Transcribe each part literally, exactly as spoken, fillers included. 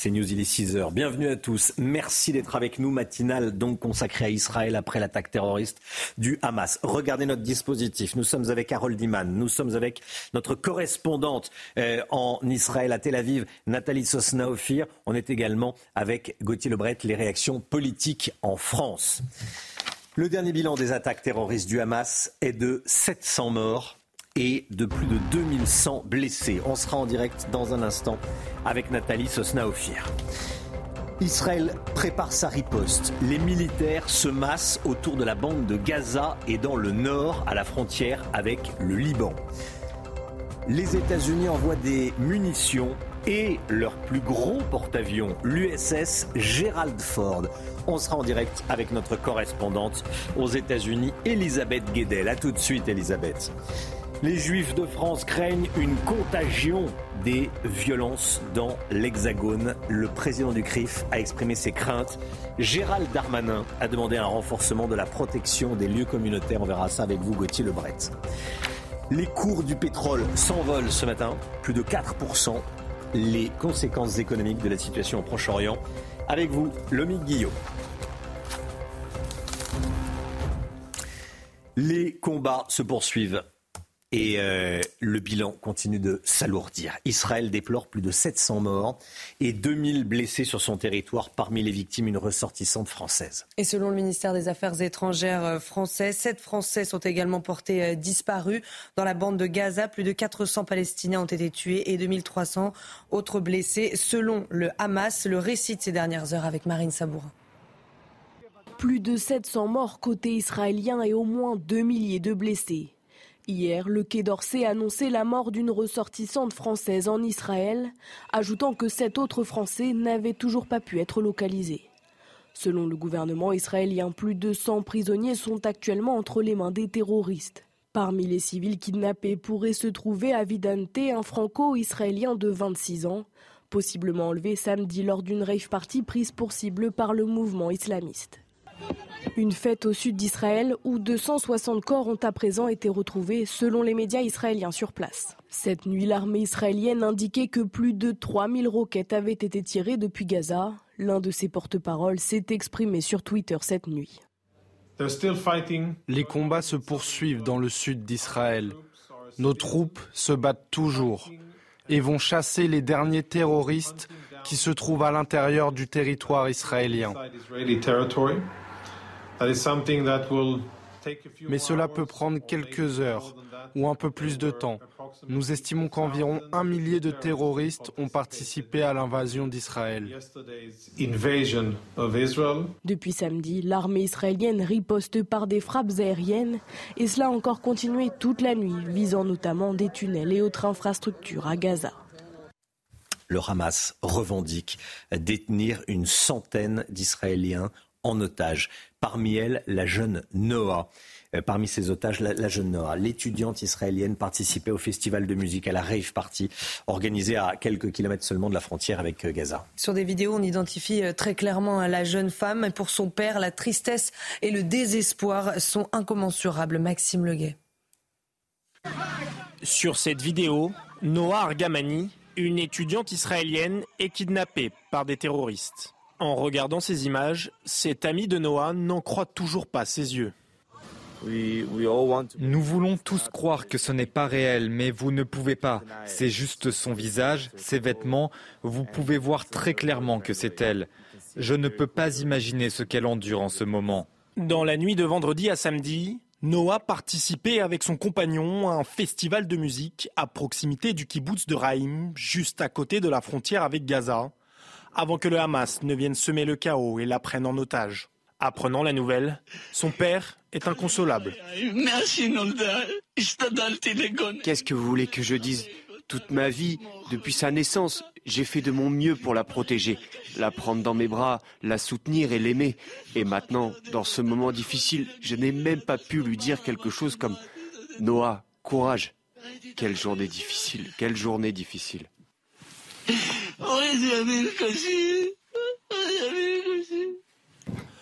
C'est News, il est six heures. Bienvenue à tous. Merci d'être avec nous. Matinale donc consacrée à Israël après l'attaque terroriste du Hamas. Regardez notre dispositif. Nous sommes avec Harold Iman. Nous sommes avec notre correspondante euh, en Israël à Tel Aviv, Nathalie Sosna-Ophir. On est également avec Gauthier Lebret, les réactions politiques en France. Le dernier bilan des attaques terroristes du Hamas est de sept cents morts et de plus de deux mille cent blessés. On sera en direct dans un instant avec Nathalie Sosna-Ophir. Israël prépare sa riposte. Les militaires se massent autour de la bande de Gaza et dans le nord, à la frontière avec le Liban. Les États-Unis envoient des munitions et leur plus gros porte-avions, l'U S S Gerald Ford. On sera en direct avec notre correspondante aux États-Unis, Elisabeth Guedel. A tout de suite, Elisabeth. Les Juifs de France craignent une contagion des violences dans l'Hexagone. Le président du C R I F a exprimé ses craintes. Gérald Darmanin a demandé un renforcement de la protection des lieux communautaires. On verra ça avec vous, Gauthier Lebret. Les cours du pétrole s'envolent ce matin, plus de quatre pour cent. Les conséquences économiques de la situation au Proche-Orient. Avec vous, Lomique Guillot. Les combats se poursuivent. Et euh, le bilan continue de s'alourdir. Israël déplore plus de sept cents morts et deux mille blessés sur son territoire, parmi les victimes une ressortissante française. Et selon le ministère des Affaires étrangères français, sept Français sont également portés disparus. Dans la bande de Gaza, plus de quatre cents Palestiniens ont été tués et deux mille trois cents autres blessés. Selon le Hamas, le récit de ces dernières heures avec Marine Sabourin. Plus de sept cents morts côté israélien et au moins deux milliers de blessés. Hier, le Quai d'Orsay annonçait la mort d'une ressortissante française en Israël, ajoutant que sept autres Français n'avaient toujours pas pu être localisés. Selon le gouvernement israélien, plus de cent prisonniers sont actuellement entre les mains des terroristes. Parmi les civils kidnappés pourrait se trouver Avi Dante, un franco-israélien de vingt-six ans, possiblement enlevé samedi lors d'une rave party prise pour cible par le mouvement islamiste. Une fête au sud d'Israël où deux cent soixante corps ont à présent été retrouvés selon les médias israéliens sur place. Cette nuit, l'armée israélienne indiquait que plus de trois mille roquettes avaient été tirées depuis Gaza. L'un de ses porte-paroles s'est exprimé sur Twitter cette nuit. Les combats se poursuivent dans le sud d'Israël. Nos troupes se battent toujours et vont chasser les derniers terroristes qui se trouvent à l'intérieur du territoire israélien. Mais cela peut prendre quelques heures ou un peu plus de temps. Nous estimons qu'environ un millier de terroristes ont participé à l'invasion d'Israël. Depuis samedi, l'armée israélienne riposte par des frappes aériennes et cela a encore continué toute la nuit, visant notamment des tunnels et autres infrastructures à Gaza. Le Hamas revendique détenir une centaine d'Israéliens en otage. Parmi elles, la jeune Noah. Euh, parmi ces otages, la, la jeune Noah, l'étudiante israélienne, participait au festival de musique, à la rave party, organisée à quelques kilomètres seulement de la frontière avec euh, Gaza. Sur des vidéos, on identifie très clairement la jeune femme. Et pour son père, la tristesse et le désespoir sont incommensurables. Maxime Leguet. Sur cette vidéo, Noah Argamani, une étudiante israélienne, est kidnappée par des terroristes. En regardant ces images, cet ami de Noah n'en croit toujours pas ses yeux. Nous voulons tous croire que ce n'est pas réel, mais vous ne pouvez pas. C'est juste son visage, ses vêtements. Vous pouvez voir très clairement que c'est elle. Je ne peux pas imaginer ce qu'elle endure en ce moment. Dans la nuit de vendredi à samedi, Noah participait avec son compagnon à un festival de musique à proximité du kibboutz de Raïm, juste à côté de la frontière avec Gaza, avant que le Hamas ne vienne semer le chaos et la prenne en otage. Apprenant la nouvelle, son père est inconsolable. Qu'est-ce que vous voulez que je dise ? Toute ma vie, depuis sa naissance, j'ai fait de mon mieux pour la protéger, la prendre dans mes bras, la soutenir et l'aimer. Et maintenant, dans ce moment difficile, je n'ai même pas pu lui dire quelque chose comme « Noah, courage !» Quelle journée difficile, quelle journée difficile.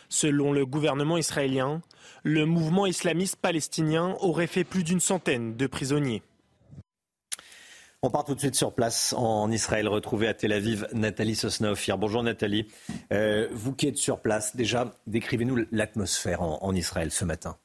Selon le gouvernement israélien, le mouvement islamiste palestinien aurait fait plus d'une centaine de prisonniers. On part tout de suite sur place en Israël, retrouver à Tel Aviv Nathalie Sosna-Ophir. Bonjour Nathalie, euh, vous qui êtes sur place, déjà décrivez-nous l'atmosphère en, en Israël ce matin.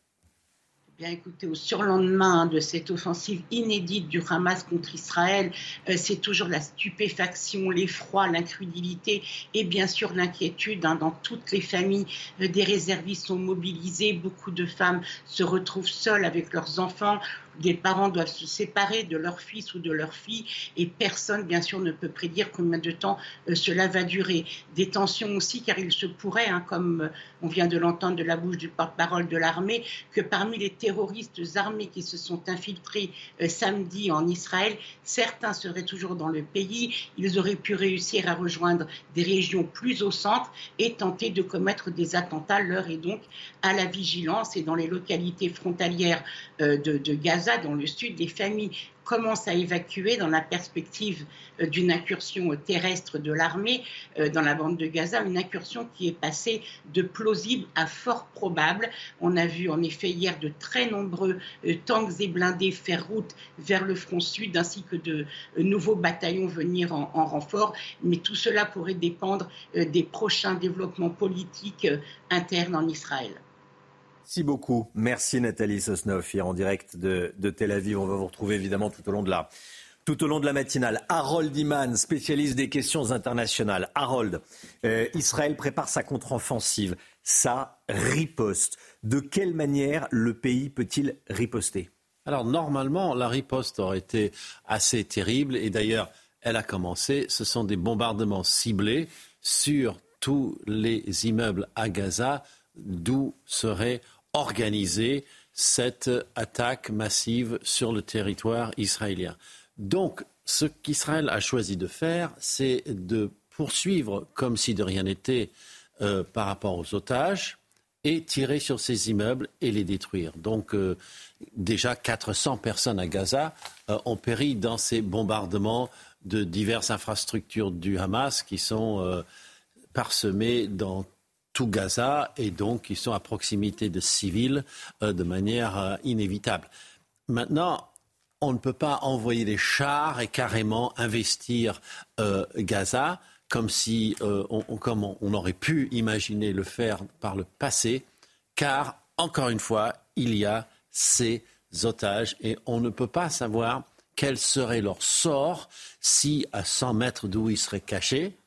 Bien, écoutez, au surlendemain de cette offensive inédite du Hamas contre Israël, euh, c'est toujours la stupéfaction, l'effroi, l'incrédulité et bien sûr l'inquiétude. Hein, dans toutes les familles, euh, des réservistes sont mobilisés. Beaucoup de femmes se retrouvent seules avec leurs enfants. Des parents doivent se séparer de leur fils ou de leur fille et personne, bien sûr, ne peut prédire combien de temps euh, cela va durer. Des tensions aussi, car il se pourrait, hein, comme euh, on vient de l'entendre de la bouche du porte-parole de l'armée, que parmi les terroristes armés qui se sont infiltrés euh, samedi en Israël, certains seraient toujours dans le pays. Ils auraient pu réussir à rejoindre des régions plus au centre et tenter de commettre des attentats. L'heure est donc à la vigilance et dans les localités frontalières euh, de, de Gaza, dans le sud, les familles commencent à évacuer dans la perspective d'une incursion terrestre de l'armée dans la bande de Gaza, une incursion qui est passée de plausible à fort probable. On a vu en effet hier de très nombreux tanks et blindés faire route vers le front sud ainsi que de nouveaux bataillons venir en, en renfort. Mais tout cela pourrait dépendre des prochains développements politiques internes en Israël. Merci beaucoup. Merci Nathalie Sosna-Ophir en direct de, de Tel Aviv. On va vous retrouver évidemment tout au long de la, tout au long de la matinale. Harold Iman, spécialiste des questions internationales. Harold, euh, Israël prépare sa contre-offensive, sa riposte. De quelle manière le pays peut-il riposter? Alors normalement, la riposte aurait été assez terrible et d'ailleurs, elle a commencé. Ce sont des bombardements ciblés sur tous les immeubles à Gaza, d'où serait organisée cette attaque massive sur le territoire israélien. Donc, ce qu'Israël a choisi de faire, c'est de poursuivre comme si de rien n'était euh, par rapport aux otages et tirer sur ces immeubles et les détruire. Donc, euh, déjà quatre cents personnes à Gaza euh, ont péri dans ces bombardements de diverses infrastructures du Hamas qui sont euh, parsemées dans tout Gaza, et donc ils sont à proximité de civils euh, de manière euh, inévitable. Maintenant, on ne peut pas envoyer des chars et carrément investir euh, Gaza comme, si, euh, on, on, comme on, on aurait pu imaginer le faire par le passé, car, encore une fois, il y a ces otages et on ne peut pas savoir quel serait leur sort si, à cent mètres d'où ils seraient cachés,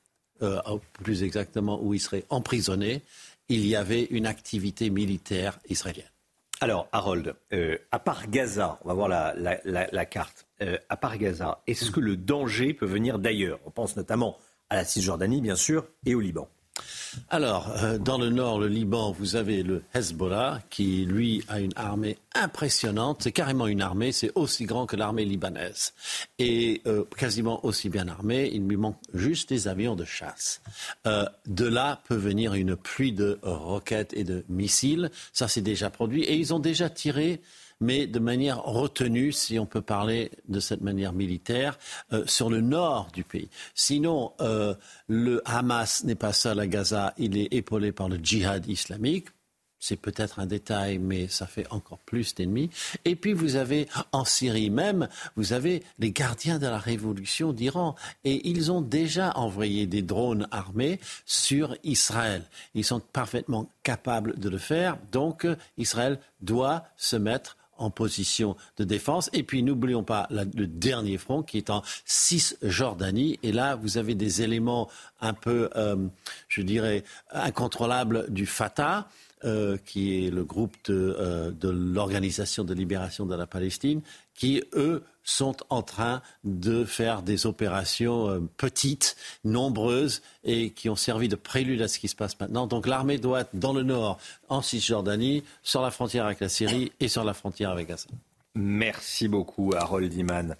Euh, plus exactement où il serait emprisonné, il y avait une activité militaire israélienne. Alors, Harold, euh, à part Gaza, on va voir la, la, la, la carte, euh, à part Gaza, est-ce que le danger peut venir d'ailleurs? On pense notamment à la Cisjordanie, bien sûr, et au Liban. Alors, euh, dans le nord, le Liban, vous avez le Hezbollah, qui, lui, a une armée impressionnante. C'est carrément une armée, c'est aussi grand que l'armée libanaise. Et euh, quasiment aussi bien armée, il lui manque juste des avions de chasse. Euh, de là peut venir une pluie de roquettes et de missiles. Ça, c'est déjà produit. Et ils ont déjà tiré, mais de manière retenue, si on peut parler de cette manière militaire, euh, sur le nord du pays. Sinon, euh, le Hamas n'est pas seul à Gaza, il est épaulé par le djihad islamique. C'est peut-être un détail, mais ça fait encore plus d'ennemis. Et puis vous avez, en Syrie même, vous avez les gardiens de la révolution d'Iran. Et ils ont déjà envoyé des drones armés sur Israël. Ils sont parfaitement capables de le faire. Donc Israël doit se mettre en position de défense. Et puis, n'oublions pas la, le dernier front qui est en Cisjordanie. Et là, vous avez des éléments un peu, euh, je dirais, incontrôlables du Fatah, euh, qui est le groupe de, euh, de l'Organisation de libération de la Palestine, qui, eux, sont en train de faire des opérations euh, petites, nombreuses, et qui ont servi de prélude à ce qui se passe maintenant. Donc l'armée doit être dans le nord, en Cisjordanie, sur la frontière avec la Syrie et sur la frontière avec Gaza. Merci beaucoup, Harold Iman.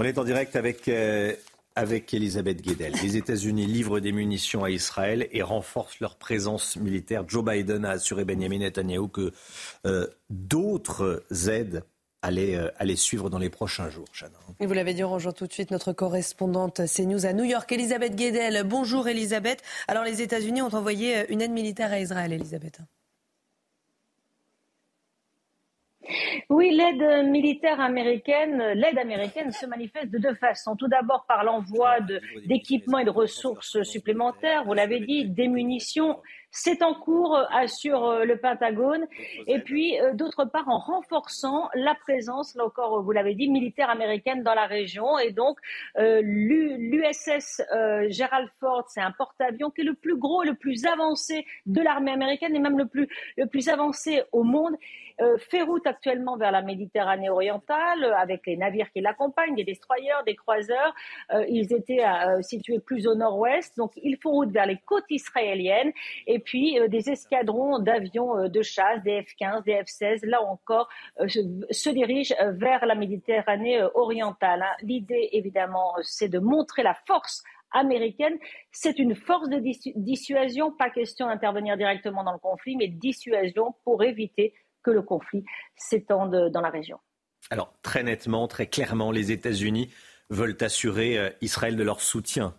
On est en direct avec, euh, avec Elisabeth Guedel. Les États-Unis livrent des munitions à Israël et renforcent leur présence militaire. Joe Biden a assuré Benjamin Netanyahou que euh, d'autres aides allaient, euh, allaient suivre dans les prochains jours. Jeanne. Et vous l'avez dit, on rejoint tout de suite notre correspondante CNews à New York, Elisabeth Guedel. Bonjour Elisabeth. Alors les États-Unis ont envoyé une aide militaire à Israël, Elisabeth. Oui, l'aide militaire américaine, l'aide américaine se manifeste de deux façons. Tout d'abord par l'envoi de, d'équipements et de ressources supplémentaires, vous l'avez dit, des munitions. C'est en cours, assure le Pentagone. Et puis, d'autre part, en renforçant la présence, là encore, vous l'avez dit, militaire américaine dans la région. Et donc, euh, l'U S S euh, Gerald Ford, c'est un porte-avions qui est le plus gros, le plus avancé de l'armée américaine et même le plus, le plus avancé au monde. Euh, fait route actuellement vers la Méditerranée orientale euh, avec les navires qui l'accompagnent, des destroyers, des croiseurs. Euh, ils étaient euh, situés plus au nord-ouest, donc ils font route vers les côtes israéliennes et puis euh, des escadrons d'avions euh, de chasse, des F quinze, des F seize, là encore, euh, se, se dirigent euh, vers la Méditerranée euh, orientale. Hein. L'idée, évidemment, c'est de montrer la force américaine. C'est une force de dissu- dissuasion, pas question d'intervenir directement dans le conflit, mais dissuasion pour éviter que le conflit s'étende dans la région. Alors, très nettement, très clairement, les États-Unis veulent assurer Israël de leur soutien.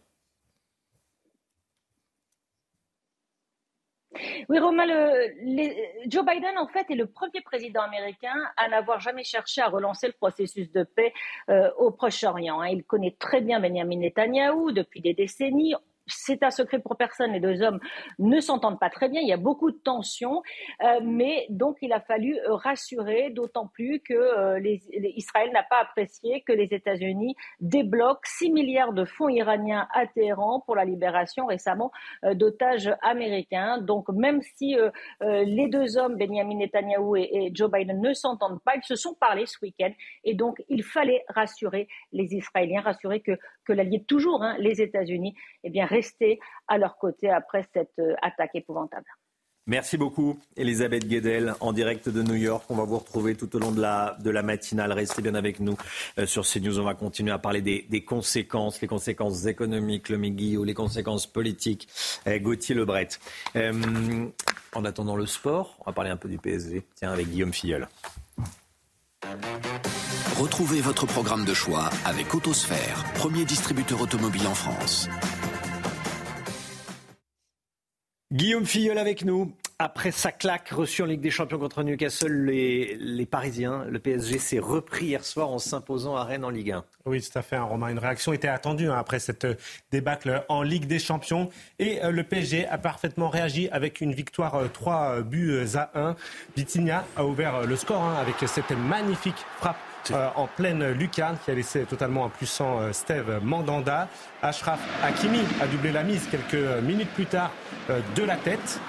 Oui, Romain, le, les, Joe Biden, en fait, est le premier président américain à n'avoir jamais cherché à relancer le processus de paix euh, au Proche-Orient. Il connaît très bien Benjamin Netanyahou depuis des décennies. C'est un secret pour personne. Les deux hommes ne s'entendent pas très bien. Il y a beaucoup de tensions. Euh, mais donc, il a fallu rassurer, d'autant plus que euh, les, les, Israël n'a pas apprécié que les États-Unis débloquent six milliards de fonds iraniens à Téhéran pour la libération récemment euh, d'otages américains. Donc, même si euh, euh, les deux hommes, Benjamin Netanyahou et, et Joe Biden, ne s'entendent pas, ils se sont parlé ce week-end. Et donc, il fallait rassurer les Israéliens, rassurer que, que l'allié toujours, hein, les États-Unis, eh bien, rester à leur côté après cette attaque épouvantable. Merci beaucoup, Elisabeth Guedel, en direct de New York. On va vous retrouver tout au long de la, de la matinale. Restez bien avec nous euh, sur CNews. On va continuer à parler des, des conséquences, les conséquences économiques, le Migui, ou les conséquences politiques, euh, Gauthier Lebret. Euh, en attendant le sport, on va parler un peu du P S G. Tiens, avec Guillaume Filleul. Retrouvez votre programme de choix avec Autosphère, premier distributeur automobile en France. Guillaume Filleul avec nous. Après sa claque reçue en Ligue des Champions contre Newcastle, les, les Parisiens, le P S G s'est repris hier soir en s'imposant à Rennes en Ligue un. Oui, tout à fait, hein, Romain. Une réaction était attendue hein, après cette débâcle en Ligue des Champions. Et euh, le P S G a parfaitement réagi avec une victoire euh, trois buts à un. Vitinha a ouvert le score hein, avec cette magnifique frappe Euh, en pleine lucarne qui a laissé totalement impuissant euh, Steve Mandanda. Achraf Hakimi a doublé la mise quelques minutes plus tard euh, de la tête.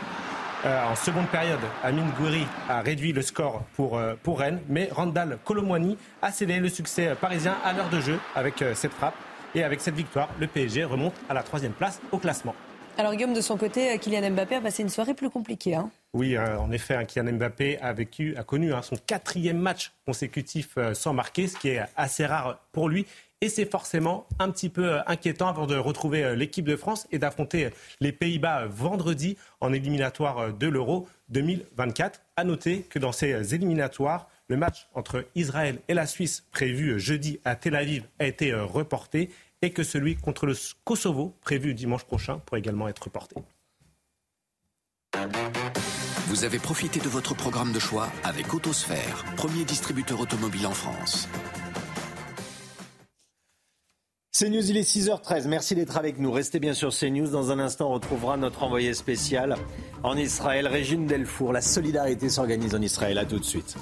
Euh, en seconde période, Amin Gouiri a réduit le score pour, euh, pour Rennes, mais Randal Colomouani a scellé le succès parisien à l'heure de jeu avec euh, cette frappe. Et avec cette victoire, le P S G remonte à la troisième place au classement. Alors Guillaume, de son côté, Kylian Mbappé a passé une soirée plus compliquée. Hein. Oui, euh, en effet, hein, Kylian Mbappé a, vécu, a connu hein, son quatrième match consécutif euh, sans marquer, ce qui est assez rare pour lui. Et c'est forcément un petit peu euh, inquiétant avant de retrouver euh, l'équipe de France et d'affronter euh, les Pays-Bas euh, vendredi en éliminatoire euh, de l'Euro deux mille vingt-quatre. À noter que dans ces euh, éliminatoires, le match entre Israël et la Suisse prévu euh, jeudi à Tel Aviv a été euh, reporté. Et que celui contre le Kosovo, prévu dimanche prochain, pourrait également être reporté. Vous avez profité de votre programme de choix avec Autosphère, premier distributeur automobile en France. CNews, il est six heures treize. Merci d'être avec nous. Restez bien sur CNews. Dans un instant, on retrouvera notre envoyé spécial en Israël, Régine Delfour. La solidarité s'organise en Israël. À tout de suite.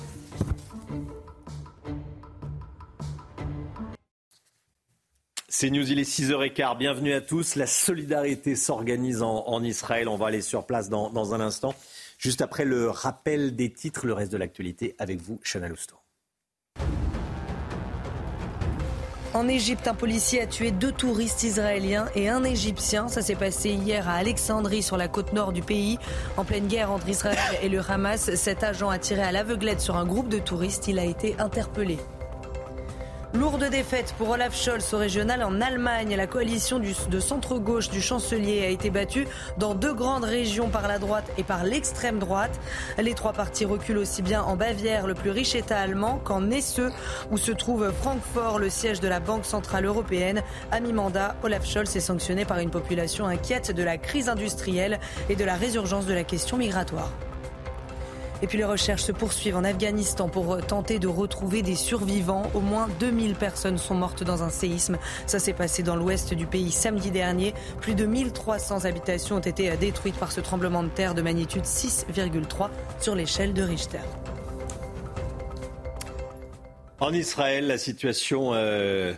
C'est News, il est six heures quinze, bienvenue à tous. La solidarité s'organise en, en Israël, on va aller sur place dans, dans un instant. Juste après le rappel des titres, le reste de l'actualité avec vous, Chana Lousteau. En Égypte, un policier a tué deux touristes israéliens et un Égyptien. Ça s'est passé hier à Alexandrie, sur la côte nord du pays. En pleine guerre entre Israël et le Hamas, cet agent a tiré à l'aveuglette sur un groupe de touristes. Il a été interpellé. Lourde défaite pour Olaf Scholz au régional en Allemagne. La coalition du, de centre-gauche du chancelier a été battue dans deux grandes régions par la droite et par l'extrême droite. Les trois partis reculent aussi bien en Bavière, le plus riche État allemand, qu'en Hesse, où se trouve Francfort, le siège de la Banque centrale européenne. À mi-mandat, Olaf Scholz est sanctionné par une population inquiète de la crise industrielle et de la résurgence de la question migratoire. Et puis les recherches se poursuivent en Afghanistan pour tenter de retrouver des survivants. Au moins deux mille personnes sont mortes dans un séisme. Ça s'est passé dans l'ouest du pays samedi dernier. Plus de mille trois cents habitations ont été détruites par ce tremblement de terre de magnitude six virgule trois sur l'échelle de Richter. En Israël, la situation euh,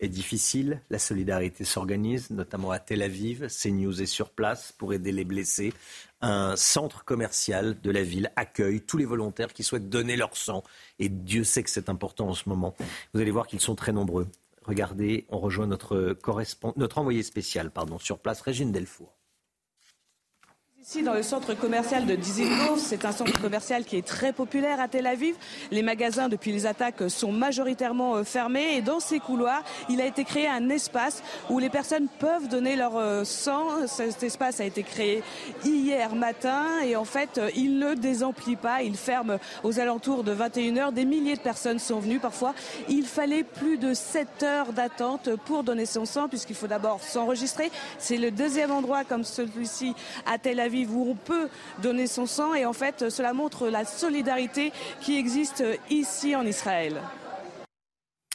est difficile. La solidarité s'organise, notamment à Tel Aviv. CNews est sur place pour aider les blessés. Un centre commercial de la ville accueille tous les volontaires qui souhaitent donner leur sang. Et Dieu sait que c'est important en ce moment. Vous allez voir qu'ils sont très nombreux. Regardez, on rejoint notre, correspond... notre envoyé spécial pardon, sur place, Régine Delfour. Ici, dans le centre commercial de Dizengoff, c'est un centre commercial qui est très populaire à Tel Aviv. Les magasins, depuis les attaques, sont majoritairement fermés. Et dans ces couloirs, il a été créé un espace où les personnes peuvent donner leur sang. Cet espace a été créé hier matin. Et en fait, il ne désemplit pas. Il ferme aux alentours de vingt et une heures. Des milliers de personnes sont venues. Parfois, il fallait plus de sept heures d'attente pour donner son sang, puisqu'il faut d'abord s'enregistrer. C'est le deuxième endroit comme celui-ci à Tel Aviv où on peut donner son sang, et en fait cela montre la solidarité qui existe ici en Israël.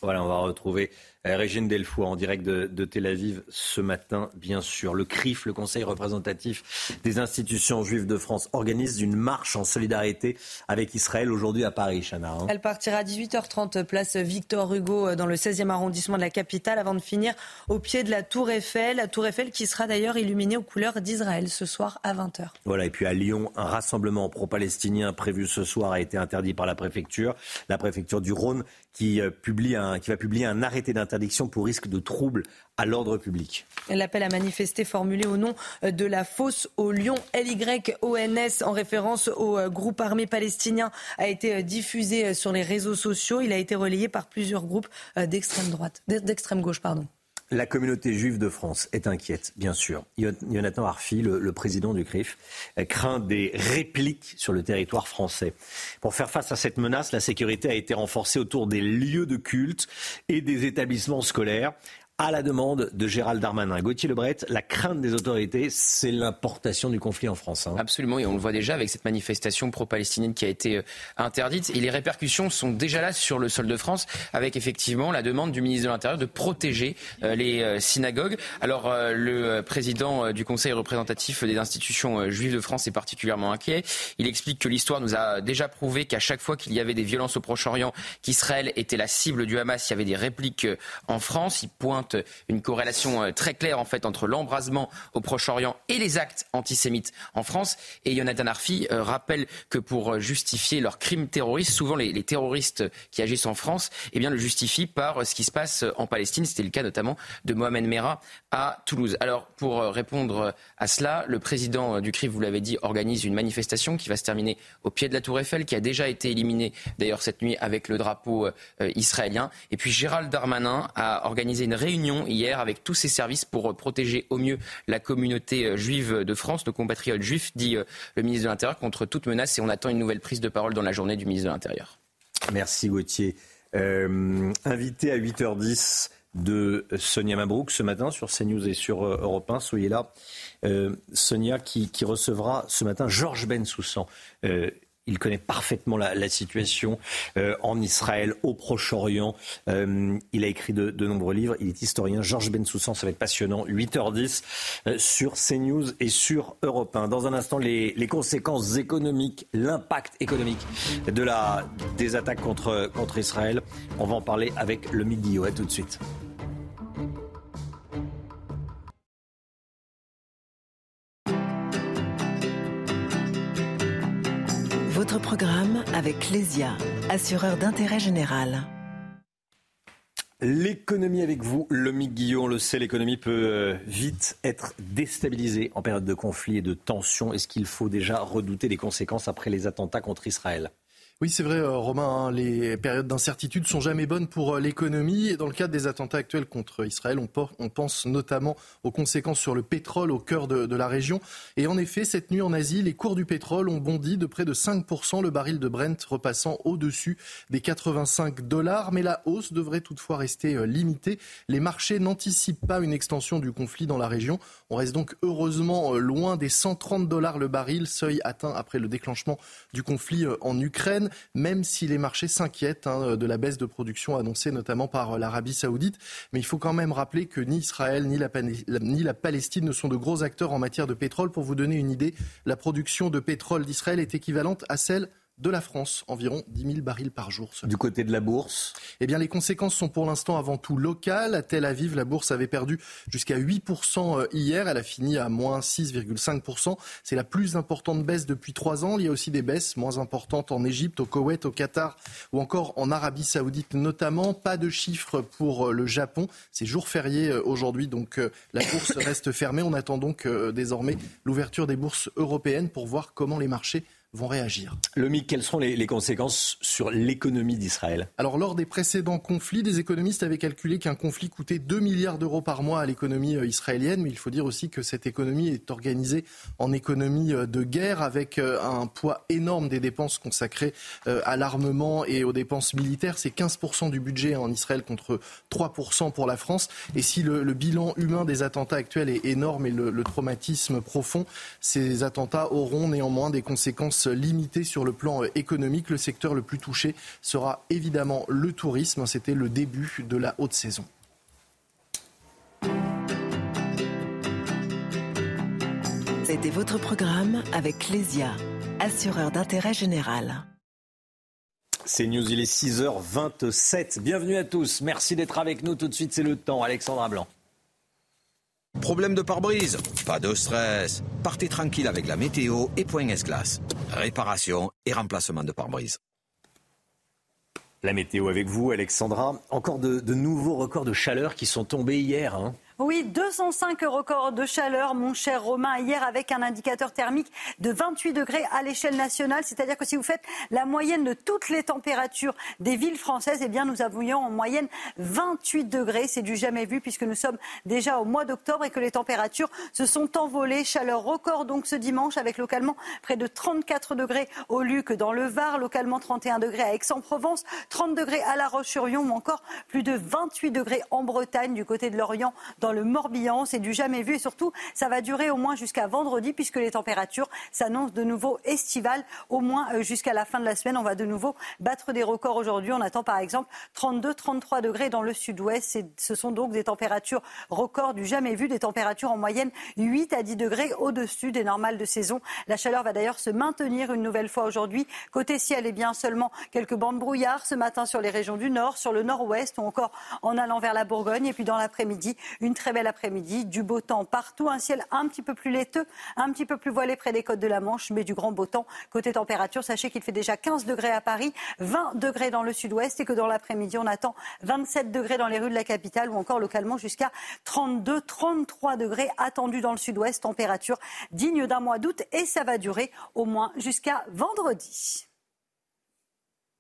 Voilà, on va retrouver Régine Delfour en direct de, de Tel Aviv ce matin, bien sûr. Le C R I F, le Conseil représentatif des institutions juives de France, organise une marche en solidarité avec Israël aujourd'hui à Paris, Chana. Hein. Elle partira à dix-huit heures trente, place Victor Hugo, dans le seizième arrondissement de la capitale, avant de finir au pied de la Tour Eiffel. La Tour Eiffel qui sera d'ailleurs illuminée aux couleurs d'Israël ce soir à vingt heures. Voilà, et puis à Lyon, un rassemblement pro-palestinien prévu ce soir a été interdit par la préfecture. La préfecture du Rhône qui, publie un, qui va publier un arrêté d'interdit interdiction pour risque de troubles à l'ordre public. L'appel à manifester formulé au nom de la fosse au lion L Y O N S en référence au groupe armé palestinien a été diffusé sur les réseaux sociaux. Il a été relayé par plusieurs groupes d'extrême droite, d'extrême gauche, pardon. La communauté juive de France est inquiète, bien sûr. Yonatan Arfi, le, le président du C R I F, craint des répliques sur le territoire français. Pour faire face à cette menace, la sécurité a été renforcée autour des lieux de culte et des établissements scolaires. À la demande de Gérald Darmanin. Gauthier Lebret, la crainte des autorités, c'est l'importation du conflit en France. Hein. Absolument, et on le voit déjà avec cette manifestation pro-palestinienne qui a été interdite. Et les répercussions sont déjà là sur le sol de France, avec effectivement la demande du ministre de l'Intérieur de protéger euh, les euh, synagogues. Alors, euh, le président euh, du Conseil représentatif des institutions euh, juives de France est particulièrement inquiet. Il explique que l'histoire nous a déjà prouvé qu'à chaque fois qu'il y avait des violences au Proche-Orient, qu'Israël était la cible du Hamas, il y avait des répliques euh, en France. Il pointe une corrélation très claire en fait entre l'embrasement au Proche-Orient et les actes antisémites en France. Et Yonatan Arfi rappelle que pour justifier leurs crimes terroristes, souvent les, les terroristes qui agissent en France, eh bien le justifient par ce qui se passe en Palestine. C'était le cas notamment de Mohamed Merah à Toulouse. Alors pour répondre à cela, le président du C R I F, vous l'avez dit, organise une manifestation qui va se terminer au pied de la Tour Eiffel, qui a déjà été éliminée d'ailleurs cette nuit avec le drapeau israélien. Et puis Gérald Darmanin a organisé une réunion Réunion hier avec tous ces services pour protéger au mieux la communauté juive de France, nos compatriotes juifs, dit le ministre de l'Intérieur, contre toute menace. Et on attend une nouvelle prise de parole dans la journée du ministre de l'Intérieur. Merci Gauthier. Euh, invité à huit heures dix de Sonia Mabrouk ce matin sur CNews et sur Europe un. Soyez là. Euh, Sonia qui, qui recevra ce matin Georges Bensoussan. Euh, Il connaît parfaitement la, la situation euh, en Israël, au Proche-Orient. Euh, il a écrit de, de nombreux livres. Il est historien. Georges Bensoussan, ça va être passionnant. huit heures dix euh, sur CNews et sur Europe un. Dans un instant, les, les conséquences économiques, l'impact économique de la, des attaques contre, contre Israël. On va en parler avec le Midi. Ouais, tout de suite. Votre programme avec Lesia, assureur d'intérêt général. L'économie avec vous, Lomi Guillon, on le sait, l'économie peut vite être déstabilisée en période de conflit et de tension. Est-ce qu'il faut déjà redouter les conséquences après les attentats contre Israël ? Oui, c'est vrai, Romain, hein, les périodes d'incertitude sont jamais bonnes pour l'économie. Et dans le cadre des attentats actuels contre Israël, on, porte, on pense notamment aux conséquences sur le pétrole au cœur de, de la région. Et en effet, cette nuit en Asie, les cours du pétrole ont bondi de près de cinq pour cent, le baril de Brent repassant au-dessus des quatre-vingt-cinq dollars. Mais la hausse devrait toutefois rester limitée. Les marchés n'anticipent pas une extension du conflit dans la région. On reste donc heureusement loin des cent trente dollars le baril, seuil atteint après le déclenchement du conflit en Ukraine. Même si les marchés s'inquiètent hein, de la baisse de production annoncée notamment par l'Arabie Saoudite. Mais il faut quand même rappeler que ni Israël ni la, ni la Palestine ne sont de gros acteurs en matière de pétrole. Pour vous donner une idée, la production de pétrole d'Israël est équivalente à celle de la France, environ dix mille barils par jour. Seulement. Du côté de la bourse, eh bien, les conséquences sont pour l'instant avant tout locales. À Tel Aviv, la bourse avait perdu jusqu'à huit pour cent hier. Elle a fini à moins six virgule cinq pour cent. C'est la plus importante baisse depuis trois ans. Il y a aussi des baisses moins importantes en Égypte, au Koweït, au Qatar ou encore en Arabie Saoudite notamment. Pas de chiffres pour le Japon. C'est jour férié aujourd'hui, donc la bourse reste fermée. On attend donc désormais l'ouverture des bourses européennes pour voir comment les marchés vont réagir. Lomique, quelles sont les, les conséquences sur l'économie d'Israël ? Alors, lors des précédents conflits, des économistes avaient calculé qu'un conflit coûtait deux milliards d'euros par mois à l'économie israélienne. Mais il faut dire aussi que cette économie est organisée en économie de guerre, avec un poids énorme des dépenses consacrées à l'armement et aux dépenses militaires. C'est quinze pour cent du budget en Israël contre trois pour cent pour la France. Et si le, le bilan humain des attentats actuels est énorme et le, le traumatisme profond, ces attentats auront néanmoins des conséquences limité sur le plan économique. Le secteur le plus touché sera évidemment le tourisme. C'était le début de la haute saison. C'était votre programme avec Lesia, assureur d'intérêt général. C'est News, il est six heures vingt-sept. Bienvenue à tous. Merci d'être avec nous. Tout de suite, c'est le temps. Alexandra Blanc. Problème de pare-brise ? Pas de stress. Partez tranquille avec la météo et Point S-Glace. Réparation et remplacement de pare-brise. La météo avec vous, Alexandra. Encore de, de nouveaux records de chaleur qui sont tombés hier, hein. Oui, deux cent cinq records de chaleur, mon cher Romain, hier avec un indicateur thermique de vingt-huit degrés à l'échelle nationale. C'est-à-dire que si vous faites la moyenne de toutes les températures des villes françaises, eh bien nous avions en moyenne vingt-huit degrés. C'est du jamais vu puisque nous sommes déjà au mois d'octobre et que les températures se sont envolées. Chaleur record donc ce dimanche avec localement près de trente-quatre degrés au Luc dans le Var, localement trente et un degrés à Aix-en-Provence, trente degrés à La Roche-sur-Yon ou encore plus de vingt-huit degrés en Bretagne du côté de l'Orient. Dans le Morbihan, c'est du jamais vu et surtout, ça va durer au moins jusqu'à vendredi puisque les températures s'annoncent de nouveau estivales, au moins jusqu'à la fin de la semaine. On va de nouveau battre des records aujourd'hui. On attend par exemple trente-deux à trente-trois degrés dans le sud-ouest. Ce sont donc des températures records du jamais vu, des températures en moyenne huit à dix degrés au-dessus des normales de saison. La chaleur va d'ailleurs se maintenir une nouvelle fois aujourd'hui. Côté ciel, eh bien seulement quelques bandes brouillard ce matin sur les régions du nord, sur le nord-ouest ou encore en allant vers la Bourgogne. Et puis dans l'après-midi, une Une très belle après-midi, du beau temps partout, un ciel un petit peu plus laiteux, un petit peu plus voilé près des côtes de la Manche, mais du grand beau temps. Côté température, sachez qu'il fait déjà quinze degrés à Paris, vingt degrés dans le sud-ouest et que dans l'après-midi, on attend vingt-sept degrés dans les rues de la capitale ou encore localement jusqu'à trente-deux à trente-trois degrés attendus dans le sud-ouest. Température digne d'un mois d'août et ça va durer au moins jusqu'à vendredi.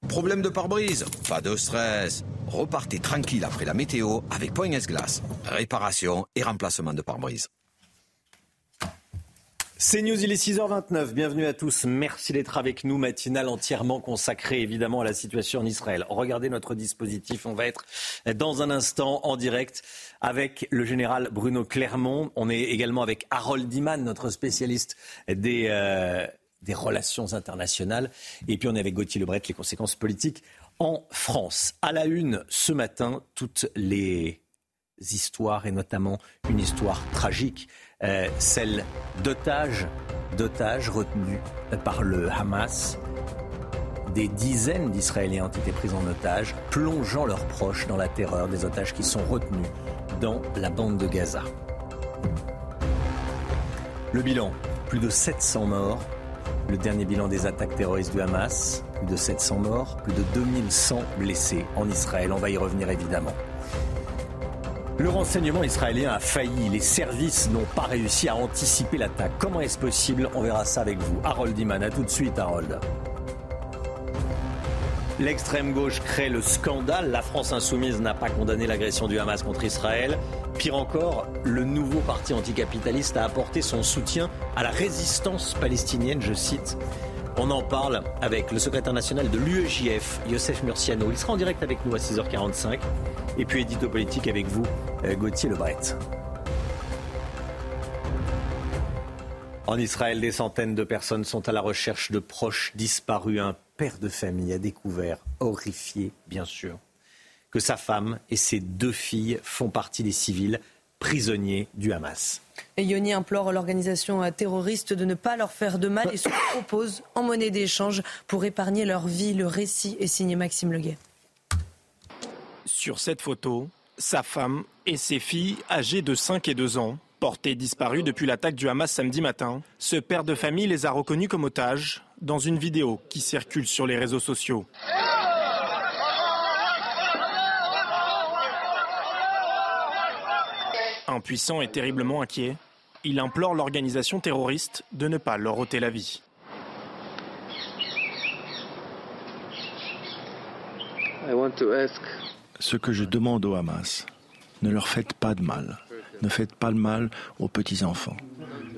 Problème de pare-brise ? Pas de stress. Repartez tranquille après la météo avec Point S-Glace. Réparation et remplacement de pare-brise. C'est News, il est six heures vingt-neuf. Bienvenue à tous. Merci d'être avec nous. Matinale entièrement consacrée évidemment à la situation en Israël. Regardez notre dispositif. On va être dans un instant en direct avec le général Bruno Clermont. On est également avec Harold Iman, notre spécialiste des... Euh... des relations internationales. Et puis on est avec Gauthier Lebret, les conséquences politiques en France. À la une, ce matin, toutes les histoires, et notamment une histoire tragique, euh, celle d'otages, d'otages retenus par le Hamas. Des dizaines d'Israéliens ont été pris en otage, plongeant leurs proches dans la terreur des otages qui sont retenus dans la bande de Gaza. Le bilan, plus de sept cents morts. Le dernier bilan des attaques terroristes du Hamas, plus de sept cents morts, plus de deux mille cent blessés en Israël. On va y revenir évidemment. Le renseignement israélien a failli. Les services n'ont pas réussi à anticiper l'attaque. Comment est-ce possible ? On verra ça avec vous. Harold Iman, à tout de suite Harold. L'extrême gauche crée le scandale. La France insoumise n'a pas condamné l'agression du Hamas contre Israël. Pire encore, le nouveau parti anticapitaliste a apporté son soutien à la résistance palestinienne, je cite. On en parle avec le secrétaire national de l'U E J F, Youssef Murciano. Il sera en direct avec nous à six heures quarante-cinq. Et puis édito politique avec vous, Gauthier Lebret. En Israël, des centaines de personnes sont à la recherche de proches disparus. Un père de famille a découvert, horrifié bien sûr, que sa femme et ses deux filles font partie des civils prisonniers du Hamas. Et Yoni implore l'organisation terroriste de ne pas leur faire de mal et se propose en monnaie d'échange pour épargner leur vie. Le récit est signé Maxime Leguet. Sur cette photo, sa femme et ses filles âgées de cinq et deux ans, portées disparues depuis l'attaque du Hamas samedi matin, ce père de famille les a reconnues comme otages dans une vidéo qui circule sur les réseaux sociaux. Impuissant et terriblement inquiet, il implore l'organisation terroriste de ne pas leur ôter la vie. Ce que je demande au Hamas, ne leur faites pas de mal. Ne faites pas de mal aux petits-enfants.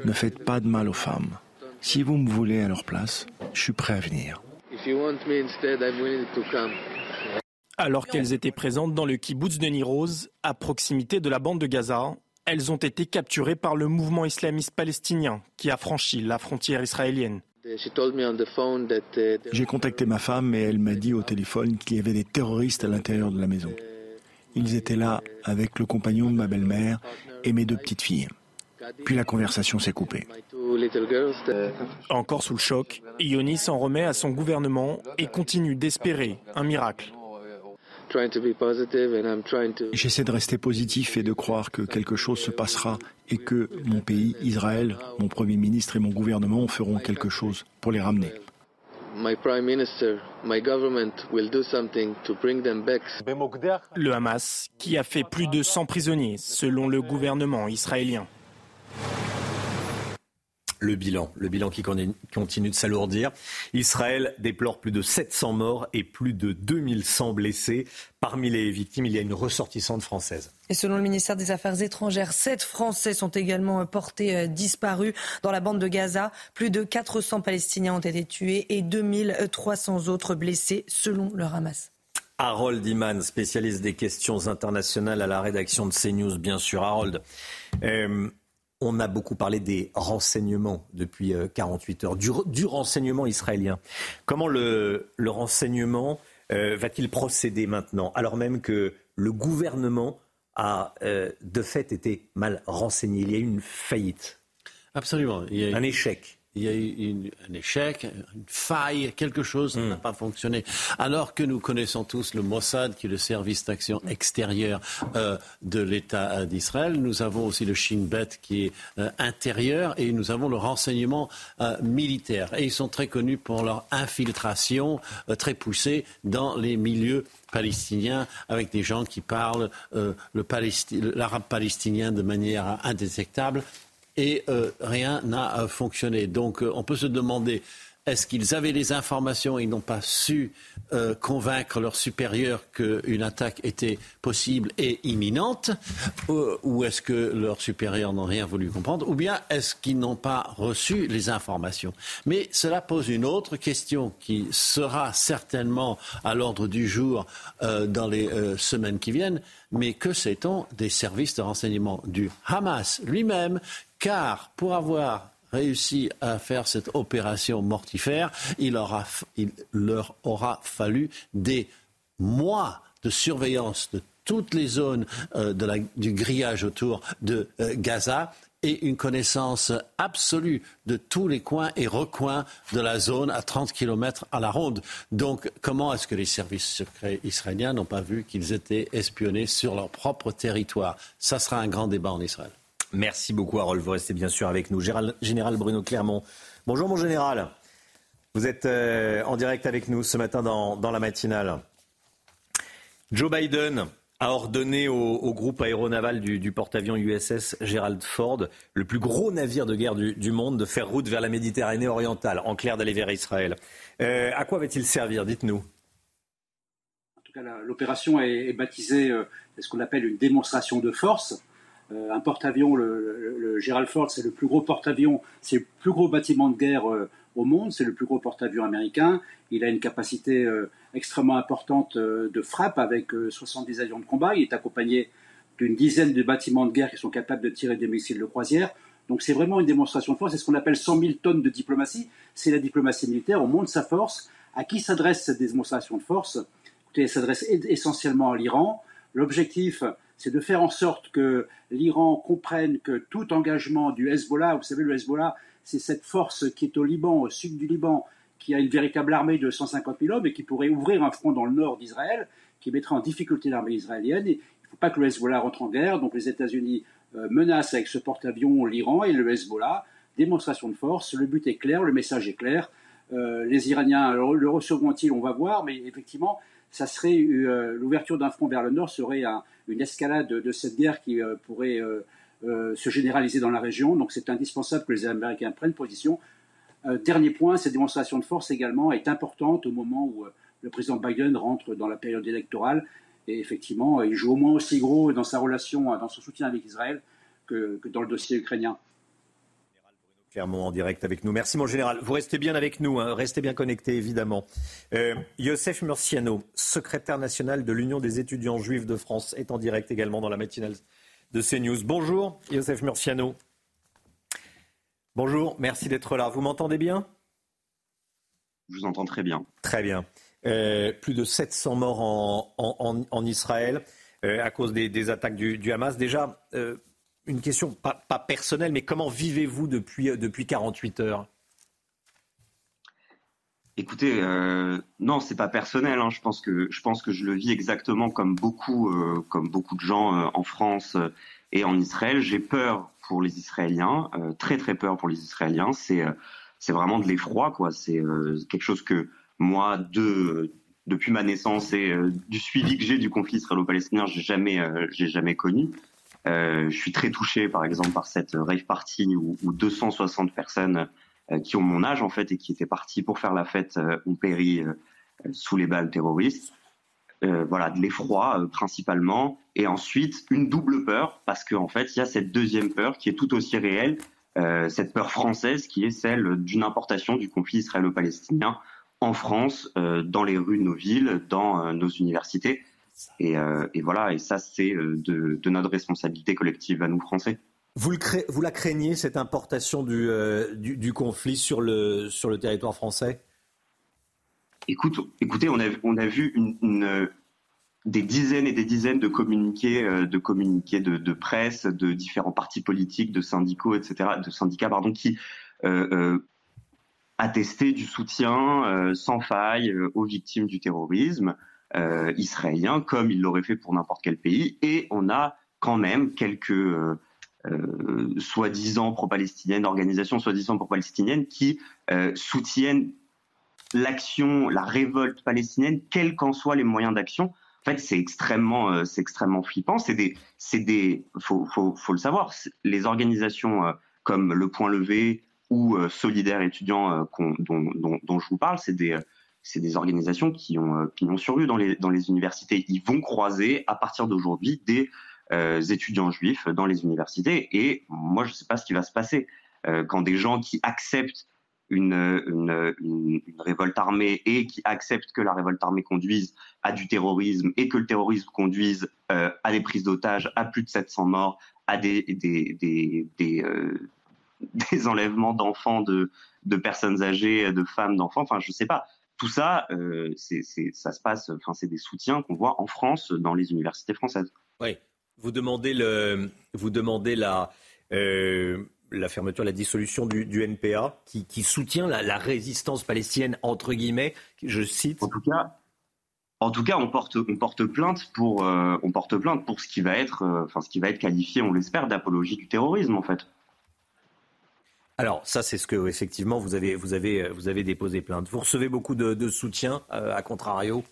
Ne faites pas de mal aux femmes. Si vous me voulez à leur place, je suis prêt à venir. Alors qu'elles étaient présentes dans le kibboutz de Nir Oz, à proximité de la bande de Gaza, elles ont été capturées par le mouvement islamiste palestinien qui a franchi la frontière israélienne. J'ai contacté ma femme et elle m'a dit au téléphone qu'il y avait des terroristes à l'intérieur de la maison. Ils étaient là avec le compagnon de ma belle-mère et mes deux petites filles. Puis la conversation s'est coupée. Encore sous le choc, Yoni s'en remet à son gouvernement et continue d'espérer un miracle. J'essaie de rester positif et de croire que quelque chose se passera et que mon pays, Israël, mon Premier ministre et mon gouvernement feront quelque chose pour les ramener. Le Hamas, qui a fait plus de cent prisonniers, selon le gouvernement israélien. Le bilan, le bilan qui continue de s'alourdir. Israël déplore plus de sept cents morts et plus de deux mille cent blessés. Parmi les victimes, il y a une ressortissante française. Et selon le ministère des Affaires étrangères, sept Français sont également portés disparus dans la bande de Gaza. Plus de quatre cents Palestiniens ont été tués et deux mille trois cents autres blessés, selon le Hamas. Harold Iman, spécialiste des questions internationales à la rédaction de CNews, bien sûr. Harold, euh, on a beaucoup parlé des renseignements depuis quarante-huit heures, du, du renseignement israélien. Comment le, le renseignement euh, va-t-il procéder maintenant, alors même que le gouvernement a euh, de fait été mal renseigné? Il y a eu une faillite. Absolument. Il y a eu... Un échec. Il y a eu une, un échec, une faille, quelque chose mmh. n'a pas fonctionné. Alors que nous connaissons tous le Mossad, qui est le service d'action extérieure euh, de l'État d'Israël, nous avons aussi le Shin Bet, qui est euh, intérieur, et nous avons le renseignement euh, militaire. Et ils sont très connus pour leur infiltration euh, très poussée dans les milieux palestiniens, avec des gens qui parlent euh, le Palesti- l'arabe palestinien de manière indétectable. Et euh, rien n'a euh, fonctionné. Donc euh, on peut se demander, est-ce qu'ils avaient les informations et ils n'ont pas su euh, convaincre leurs supérieurs qu'une attaque était possible et imminente, ou, ou est-ce que leurs supérieurs n'ont rien voulu comprendre, ou bien est-ce qu'ils n'ont pas reçu les informations? Mais cela pose une autre question qui sera certainement à l'ordre du jour euh, dans les euh, semaines qui viennent, mais que sait-on des services de renseignement du Hamas lui-même? Car pour avoir réussi à faire cette opération mortifère, il, aura, il leur aura fallu des mois de surveillance de toutes les zones euh, de la, du grillage autour de euh, Gaza et une connaissance absolue de tous les coins et recoins de la zone à trente kilomètres à la ronde. Donc comment est-ce que les services secrets israéliens n'ont pas vu qu'ils étaient espionnés sur leur propre territoire? Ça sera un grand débat en Israël. Merci beaucoup, Harold. Vous restez bien sûr avec nous. Général Bruno Clermont. Bonjour, mon général. Vous êtes euh, en direct avec nous ce matin dans, dans la matinale. Joe Biden a ordonné au, au groupe aéronaval du, du porte-avions U S S Gerald Ford, le plus gros navire de guerre du, du monde, de faire route vers la Méditerranée orientale, en clair d'aller vers Israël. Euh, à quoi va-t-il servir? Dites-nous. tout cas, l'opération est, est baptisée euh, ce qu'on appelle une démonstration de force. Euh, un porte-avions, le, le, le Gerald Ford, c'est le plus gros porte-avions, c'est le plus gros bâtiment de guerre euh, au monde, c'est le plus gros porte-avions américain. Il a une capacité euh, extrêmement importante euh, de frappe avec euh, soixante-dix avions de combat. Il est accompagné d'une dizaine de bâtiments de guerre qui sont capables de tirer des missiles de croisière. Donc c'est vraiment une démonstration de force. C'est ce qu'on appelle cent mille tonnes de diplomatie. C'est la diplomatie militaire. On montre sa force. À qui s'adresse cette démonstration de force? Écoutez, elle s'adresse essentiellement à l'Iran. L'objectif, c'est de faire en sorte que l'Iran comprenne que tout engagement du Hezbollah, vous savez, le Hezbollah, c'est cette force qui est au Liban, au sud du Liban, qui a une véritable armée de cent cinquante mille hommes et qui pourrait ouvrir un front dans le nord d'Israël, qui mettrait en difficulté l'armée israélienne. Et il ne faut pas que le Hezbollah rentre en guerre. Donc les États-Unis euh, menacent avec ce porte-avions l'Iran et le Hezbollah. Démonstration de force, le but est clair, le message est clair. Euh, les Iraniens alors, le recevront-ils? On va voir, mais effectivement, ça serait euh, l'ouverture d'un front vers le nord serait un, une escalade de, de cette guerre qui euh, pourrait euh, euh, se généraliser dans la région. Donc, c'est indispensable que les Américains prennent position. Euh, dernier point, cette démonstration de force également est importante au moment où euh, le président Biden rentre dans la période électorale. Et effectivement, il joue au moins aussi gros dans sa relation, dans son soutien avec Israël que, que dans le dossier ukrainien. Clermont en direct avec nous. Merci mon général. Vous restez bien avec nous, hein. Restez bien connectés évidemment. Euh, Youssef Murciano, secrétaire national de l'Union des étudiants juifs de France, est en direct également dans la matinale de CNews. Bonjour Youssef Murciano. Bonjour, merci d'être là. Vous m'entendez bien? Je vous entends très bien. Très bien. Euh, plus de sept cents morts en, en, en Israël euh, à cause des, des attaques du, du Hamas. Déjà... Euh, Une question pas, pas personnelle, mais comment vivez-vous depuis, depuis quarante-huit heures? Écoutez, euh, non, c'est pas personnel. Hein. Je pense que, je pense que je le vis exactement comme beaucoup, euh, comme beaucoup de gens euh, en France euh, et en Israël. J'ai peur pour les Israéliens, euh, très très peur pour les Israéliens. C'est, euh, c'est vraiment de l'effroi, quoi. C'est euh, quelque chose que moi, de, euh, depuis ma naissance et euh, du suivi que j'ai du conflit israélo-palestinien, j'ai jamais, euh, j'ai jamais connu. Euh, je suis très touché, par exemple, par cette rave party où, où deux cent soixante personnes euh, qui ont mon âge, en fait, et qui étaient parties pour faire la fête euh, ont péri euh, sous les balles terroristes. Euh, voilà, de l'effroi, euh, principalement. Et ensuite, une double peur, parce qu'en fait, il y a cette deuxième peur qui est tout aussi réelle, euh, cette peur française qui est celle d'une importation du conflit israélo-palestinien en France, euh, dans les rues de nos villes, dans euh, nos universités. Et, euh, et voilà, et ça c'est de, de notre responsabilité collective à nous Français. Vous, le cra- vous la craignez, cette importation du, euh, du, du conflit sur le, sur le territoire français? Écoute, Écoutez, on a, on a vu une, une, des dizaines et des dizaines de communiqués, euh, de, communiqués de, de presse, de différents partis politiques, de, syndicaux, et cetera, de syndicats pardon, qui euh, euh, attestaient du soutien euh, sans faille euh, aux victimes du terrorisme. Euh, israélien, comme il l'aurait fait pour n'importe quel pays, et on a quand même quelques euh, euh, soi-disant pro-palestiniennes, organisations soi-disant pro-palestiniennes qui euh, soutiennent l'action, la révolte palestinienne, quels qu'en soient les moyens d'action. En fait, c'est extrêmement, euh, c'est extrêmement flippant. C'est des, c'est des, faut, faut, faut le savoir. Les organisations euh, comme Le Point Levé ou euh, Solidaire Étudiant euh, qu'on, dont, dont, dont je vous parle, c'est des euh, c'est des organisations qui ont euh, pignon sur rue dans les, dans les universités. Ils vont croiser, à partir d'aujourd'hui, des euh, étudiants juifs dans les universités. Et moi, je ne sais pas ce qui va se passer. Euh, quand des gens qui acceptent une, une, une, une révolte armée et qui acceptent que la révolte armée conduise à du terrorisme et que le terrorisme conduise euh, à des prises d'otages, à plus de sept cents morts, à des, des, des, des, euh, des enlèvements d'enfants, de, de personnes âgées, de femmes, d'enfants, enfin, je ne sais pas. Tout ça, euh, c'est, c'est, ça se passe. Enfin, c'est des soutiens qu'on voit en France, dans les universités françaises. Oui. Vous demandez le, vous demandez la, euh, la fermeture, la dissolution du, du N P A, qui, qui soutient la, la résistance palestinienne entre guillemets. Je cite. En tout cas, en tout cas, on porte, on porte plainte pour, euh, on porte plainte pour ce qui va être, euh, enfin, ce qui va être qualifié, on l'espère, d'apologie du terrorisme, en fait. Alors ça, c'est ce que effectivement vous avez vous avez vous avez déposé plainte. Vous recevez beaucoup de, de soutien euh, à contrario.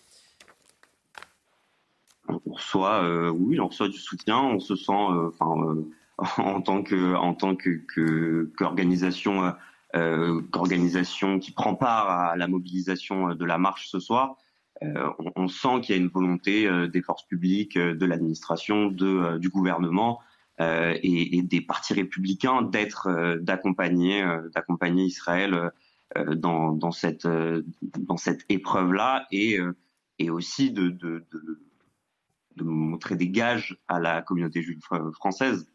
On reçoit euh, oui, on reçoit du soutien. On se sent euh, enfin euh, en tant que en tant que, que qu'organisation euh, qu'organisation qui prend part à la mobilisation de la marche ce soir. Euh, on, on sent qu'il y a une volonté euh, des forces publiques, euh, de l'administration, de, euh, du gouvernement euh, et, et des partis républicains d'être, euh, d'accompagner, euh, d'accompagner Israël euh, dans, dans cette, euh, dans cette épreuve-là et, euh, et aussi de, de, de, de montrer des gages à la communauté juive française.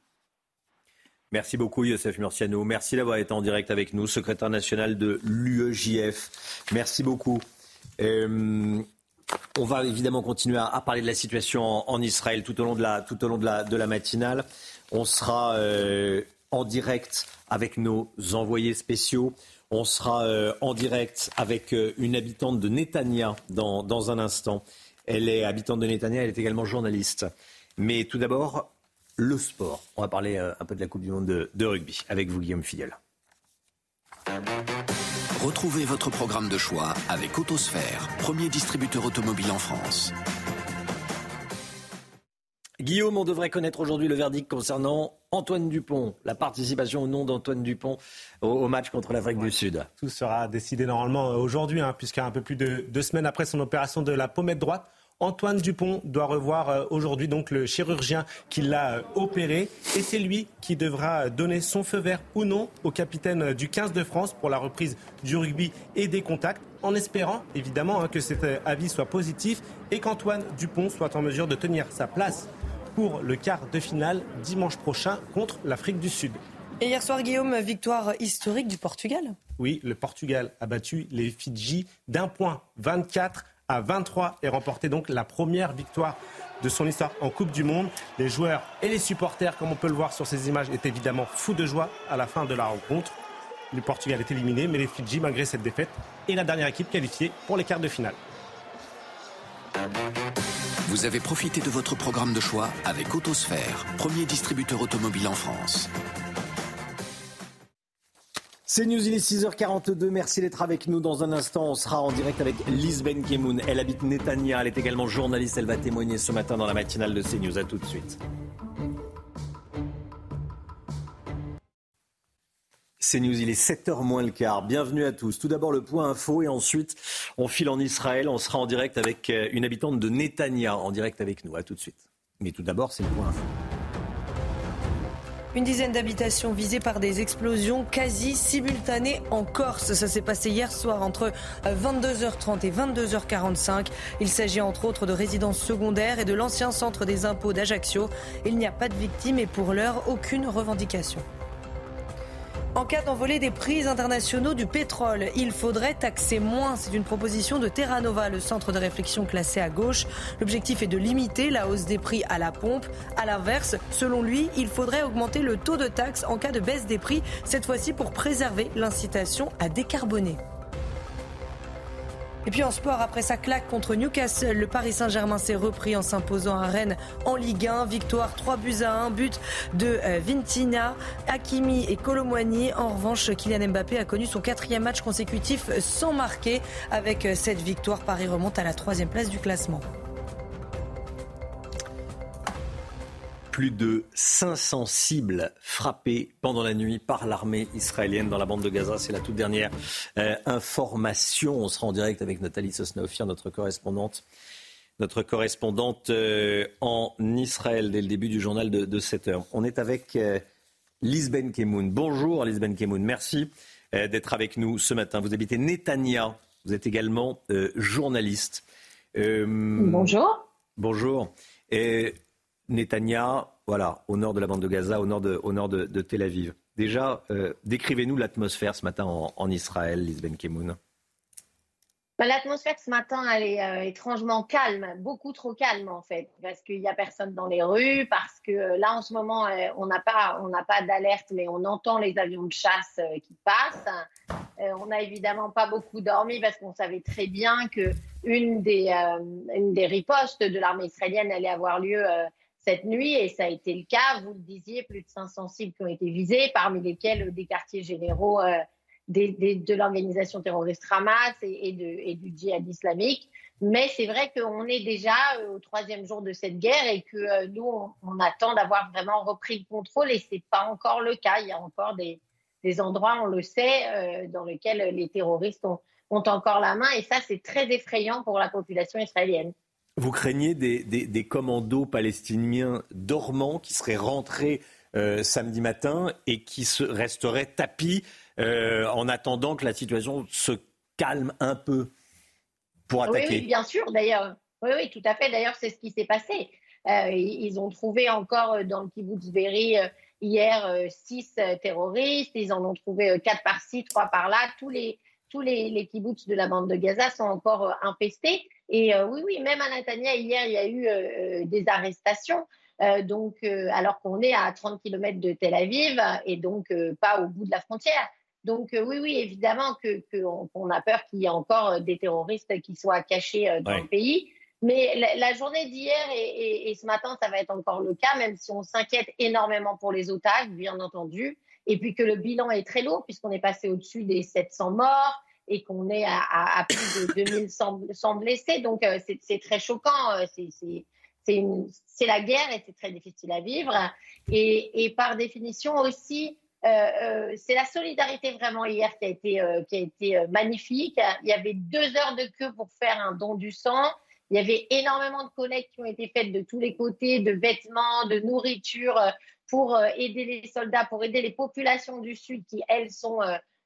Merci beaucoup Youssef Murciano. Merci d'avoir été en direct avec nous, secrétaire national de l'U E J F. Merci beaucoup. Euh, on va évidemment continuer à, à parler de la situation en, en Israël tout au long de la, tout au long de la, de la matinale. On sera euh, en direct avec nos envoyés spéciaux. On sera euh, en direct avec euh, une habitante de Netanya dans, dans un instant. Elle est habitante de Netanya, elle est également journaliste. Mais tout d'abord, le sport. On va parler euh, un peu de la Coupe du Monde de, de rugby avec vous, Guillaume Filleul. Retrouvez votre programme de choix avec Autosphère, premier distributeur automobile en France. Guillaume, on devrait connaître aujourd'hui le verdict concernant Antoine Dupont, la participation au nom d'Antoine Dupont au, au match contre l'Afrique ouais. du Sud. Tout sera décidé normalement aujourd'hui, hein, puisqu'à un peu plus de deux semaines après son opération de la pommette droite, Antoine Dupont doit revoir aujourd'hui donc le chirurgien qui l'a opéré et c'est lui qui devra donner son feu vert ou non au capitaine du quinze de France pour la reprise du rugby et des contacts, en espérant évidemment que cet avis soit positif et qu'Antoine Dupont soit en mesure de tenir sa place pour le quart de finale dimanche prochain contre l'Afrique du Sud. Et hier soir, Guillaume, victoire historique du Portugal. Oui, le Portugal a battu les Fidji d'un point, vingt-quatre à vingt-trois, et remporté donc la première victoire de son histoire en Coupe du Monde. Les joueurs et les supporters, comme on peut le voir sur ces images, étaient évidemment fous de joie à la fin de la rencontre. Le Portugal est éliminé, mais les Fidji, malgré cette défaite, est la dernière équipe qualifiée pour les quarts de finale. Vous avez profité de votre programme de choix avec Autosphère, premier distributeur automobile en France. C'est News, il est six heures quarante-deux, merci d'être avec nous. Dans un instant, on sera en direct avec Lise Benkemoun. Elle habite Netanya, elle est également journaliste, elle va témoigner ce matin dans la matinale de CNews. À tout de suite. CNews, il est sept heures moins le quart. Bienvenue à tous. Tout d'abord le point info et ensuite on file en Israël. On sera en direct avec une habitante de Netanya, en direct avec nous. À tout de suite. Mais tout d'abord, c'est le point info. Une dizaine d'habitations visées par des explosions quasi simultanées en Corse. Ça s'est passé hier soir entre vingt-deux heures trente et vingt-deux heures quarante-cinq. Il s'agit entre autres de résidences secondaires et de l'ancien centre des impôts d'Ajaccio. Il n'y a pas de victimes et pour l'heure, aucune revendication. En cas d'envolée des prix internationaux du pétrole, il faudrait taxer moins. C'est une proposition de Terra Nova, le centre de réflexion classé à gauche. L'objectif est de limiter la hausse des prix à la pompe. À l'inverse, selon lui, il faudrait augmenter le taux de taxe en cas de baisse des prix, cette fois-ci pour préserver l'incitation à décarboner. Et puis en sport, après sa claque contre Newcastle, le Paris Saint-Germain s'est repris en s'imposant à Rennes en Ligue un. Victoire trois buts à un, but de Vintina, Hakimi et Kolo Muani. En revanche, Kylian Mbappé a connu son quatrième match consécutif sans marquer. Avec cette victoire, Paris remonte à la troisième place du classement. Plus de cinq cents cibles frappées pendant la nuit par l'armée israélienne dans la bande de Gaza. C'est la toute dernière euh, information. On sera en direct avec Nathalie Sosnaofir, notre correspondante, notre correspondante euh, en Israël dès le début du journal de, de sept heures. On est avec euh, Lise Benkemoun. Bonjour Lise Benkemoun, merci euh, d'être avec nous ce matin. Vous habitez Netanya, vous êtes également euh, journaliste. Euh, bonjour. Bonjour. Et Netanya, voilà, au nord de la bande de Gaza, au nord de, au nord de, de Tel Aviv. Déjà, euh, décrivez-nous l'atmosphère ce matin en, en Israël, Lise Benkemoun. Bah, l'atmosphère ce matin, elle est euh, étrangement calme, beaucoup trop calme en fait, parce qu'il n'y a personne dans les rues, parce que là en ce moment, euh, on n'a pas, on n'a pas d'alerte, mais on entend les avions de chasse euh, qui passent. Euh, on n'a évidemment pas beaucoup dormi parce qu'on savait très bien qu'une des, euh, une des ripostes de l'armée israélienne allait avoir lieu euh, cette nuit, et ça a été le cas, vous le disiez, plus de cinq cents cibles qui ont été visées, parmi lesquelles des quartiers généraux euh, des, des, de l'organisation terroriste Hamas et, et, de, et du djihad islamique. Mais c'est vrai qu'on est déjà euh, au troisième jour de cette guerre et que euh, nous, on, on attend d'avoir vraiment repris le contrôle, et ce n'est pas encore le cas. Il y a encore des, des endroits, on le sait, euh, dans lesquels les terroristes ont, ont encore la main, et ça c'est très effrayant pour la population israélienne. Vous craignez des, des, des commandos palestiniens dormants qui seraient rentrés euh, samedi matin et qui se resteraient tapis euh, en attendant que la situation se calme un peu pour attaquer. Oui, oui bien sûr d'ailleurs, oui, oui tout à fait, d'ailleurs c'est ce qui s'est passé. Euh, ils ont trouvé encore dans le Kibboutz Béri euh, hier euh, six euh, terroristes, ils en ont trouvé euh, quatre par-ci, trois par-là, tous les, tous les, les kibbutz de la bande de Gaza sont encore euh, infestés. Et euh, oui, oui, même à Netanya, hier, il y a eu euh, des arrestations, euh, donc, euh, alors qu'on est à trente kilomètres de Tel Aviv et donc euh, pas au bout de la frontière. Donc euh, oui, oui, évidemment que, que on, on a peur qu'il y ait encore des terroristes qui soient cachés euh, dans ouais. le pays. Mais la, la journée d'hier et, et, et ce matin, ça va être encore le cas, même si on s'inquiète énormément pour les otages, bien entendu, et puis que le bilan est très lourd, puisqu'on est passé au-dessus des sept cents morts et qu'on est à, à, à plus de deux mille cent blessés. Donc, euh, c'est, c'est très choquant. C'est, c'est, c'est, une, c'est la guerre et c'est très difficile à vivre. Et, et par définition aussi, euh, euh, c'est la solidarité vraiment hier qui a été, euh, qui a été euh, magnifique. Il y avait deux heures de queue pour faire un don du sang. Il y avait énormément de collectes qui ont été faites de tous les côtés, de vêtements, de nourriture, pour aider les soldats, pour aider les populations du Sud qui, elles, sont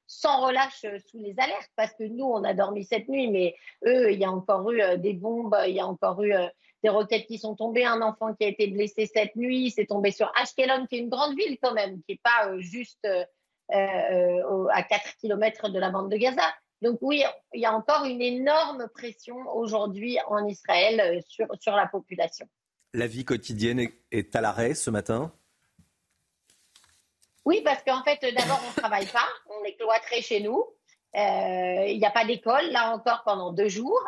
sans relâche sous les alertes. Parce que nous, on a dormi cette nuit, mais eux, il y a encore eu des bombes, il y a encore eu des roquettes qui sont tombées, un enfant qui a été blessé cette nuit, c'est tombé sur Ashkelon, qui est une grande ville quand même, qui n'est pas juste à quatre kilomètres de la bande de Gaza. Donc oui, il y a encore une énorme pression aujourd'hui en Israël sur, sur la population. La vie quotidienne est à l'arrêt ce matin ? Oui, parce qu'en fait, d'abord, on ne travaille pas, on est cloîtrés chez nous. Il euh, n'y a pas d'école, là encore, pendant deux jours.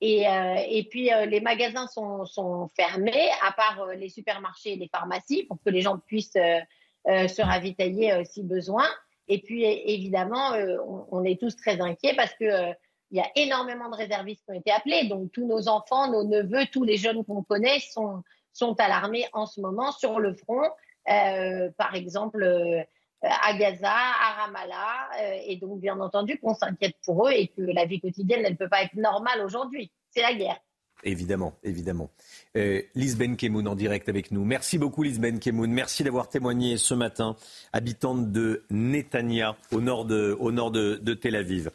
Et, euh, et puis, euh, les magasins sont, sont fermés, à part euh, les supermarchés et les pharmacies, pour que les gens puissent euh, euh, se ravitailler euh, si besoin. Et puis, évidemment, euh, on, on est tous très inquiets parce qu'il euh, y a énormément de réservistes qui ont été appelés. Donc, tous nos enfants, nos neveux, tous les jeunes qu'on connaît sont, sont alarmés en ce moment sur le front. Euh, par exemple, euh, à Gaza, à Ramallah. Euh, et donc, bien entendu, qu'on s'inquiète pour eux et que la vie quotidienne, elle ne peut pas être normale aujourd'hui. C'est la guerre. Évidemment, évidemment. Euh, Lise Benkemoun en direct avec nous. Merci beaucoup Lise Benkemoun. Merci d'avoir témoigné ce matin, habitante de Netanya, au nord de, au nord de, de Tel Aviv.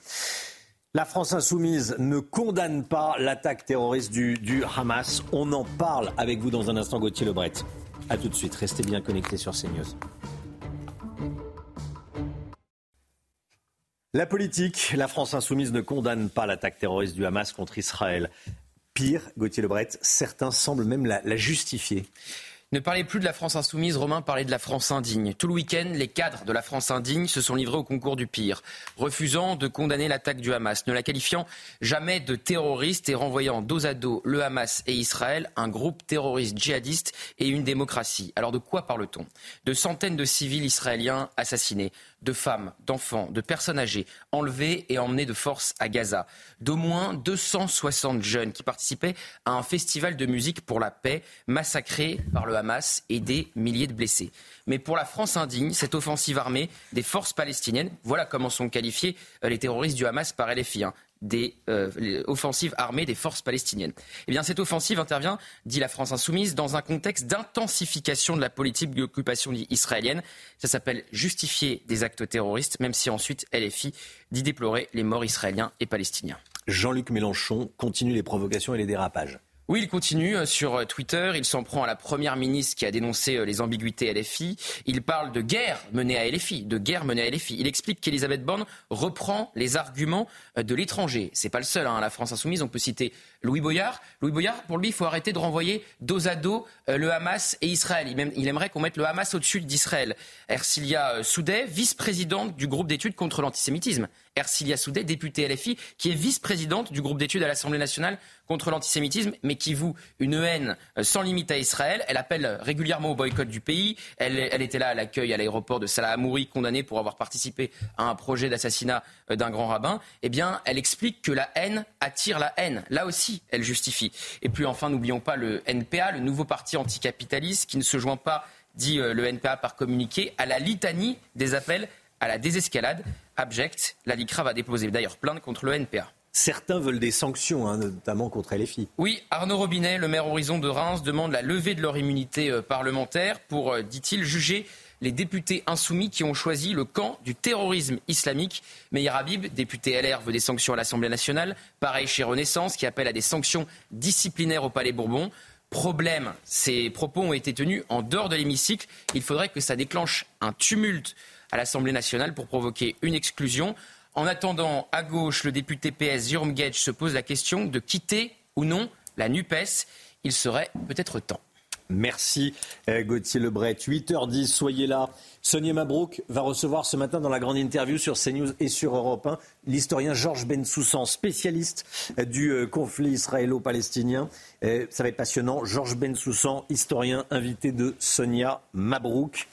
La France insoumise ne condamne pas l'attaque terroriste du, du Hamas. On en parle avec vous dans un instant, Gauthier Lebret. A tout de suite. Restez bien connectés sur CNews. La politique, la France insoumise ne condamne pas l'attaque terroriste du Hamas contre Israël. Pire, Gauthier Lebret, certains semblent même la, la justifier. Ne parlez plus de la France insoumise, Romain, parlez de la France indigne. Tout le week-end, les cadres de la France indigne se sont livrés au concours du pire, refusant de condamner l'attaque du Hamas, ne la qualifiant jamais de terroriste et renvoyant dos à dos le Hamas et Israël, un groupe terroriste djihadiste et une démocratie. Alors de quoi parle-t-on ? De centaines de civils israéliens assassinés, de femmes, d'enfants, de personnes âgées, enlevées et emmenées de force à Gaza. D'au moins deux cent soixante jeunes qui participaient à un festival de musique pour la paix, massacrés par le Hamas et des milliers de blessés. Mais pour la France indigne, cette offensive armée des forces palestiniennes, voilà comment sont qualifiés les terroristes du Hamas par L F I, hein. des euh, offensives armées des forces palestiniennes. Eh bien, cette offensive intervient, dit la France insoumise, dans un contexte d'intensification de la politique d'occupation israélienne. Ça s'appelle justifier des actes terroristes, même si ensuite L F I dit déplorer les morts israéliens et palestiniens. Jean-Luc Mélenchon continue les provocations et les dérapages. Oui, il continue sur Twitter. Il s'en prend à la première ministre qui a dénoncé les ambiguïtés L F I. Il parle de guerre menée à L F I, de guerre menée à L F I. Il explique qu'Elisabeth Borne reprend les arguments de l'étranger. C'est pas le seul, hein, la France insoumise. On peut citer Louis Boyard. Louis Boyard, pour lui, il faut arrêter de renvoyer dos à dos le Hamas et Israël. Il, même, il aimerait qu'on mette le Hamas au-dessus d'Israël. Ercilia Soudet, vice-présidente du groupe d'études contre l'antisémitisme. Ercilia Soudet, députée L F I, qui est vice-présidente du groupe d'études à l'Assemblée nationale contre l'antisémitisme, mais qui voue une haine sans limite à Israël. Elle appelle régulièrement au boycott du pays. Elle, elle était là à l'accueil à l'aéroport de Salah Hamouri, condamnée pour avoir participé à un projet d'assassinat d'un grand rabbin. Eh bien, elle explique que la haine attire la haine. Là aussi, elle justifie. Et puis enfin, n'oublions pas le N P A, le nouveau parti anticapitaliste, qui ne se joint pas, dit le N P A par communiqué, à la litanie des appels à la désescalade. abjecte. La LICRA va déposer d'ailleurs plainte contre le N P A. Certains veulent des sanctions, hein, notamment contre L F I. Oui, Arnaud Robinet, le maire Horizon de Reims, demande la levée de leur immunité parlementaire pour, dit-il, juger les députés insoumis qui ont choisi le camp du terrorisme islamique. Meir Habib, député L R, veut des sanctions à l'Assemblée nationale. Pareil chez Renaissance, qui appelle à des sanctions disciplinaires au Palais Bourbon. Problème, ces propos ont été tenus en dehors de l'hémicycle. Il faudrait que ça déclenche un tumulte à l'Assemblée nationale pour provoquer une exclusion. En attendant, à gauche, le député P S Jérôme Guedj se pose la question de quitter ou non la NUPES. Il serait peut-être temps. Merci Gauthier Lebret. huit heures dix, soyez là. Sonia Mabrouk va recevoir ce matin dans la grande interview sur CNews et sur Europe un, hein, l'historien Georges Bensoussan, spécialiste du conflit israélo-palestinien. Ça va être passionnant. Georges Bensoussan, historien, invité de Sonia Mabrouk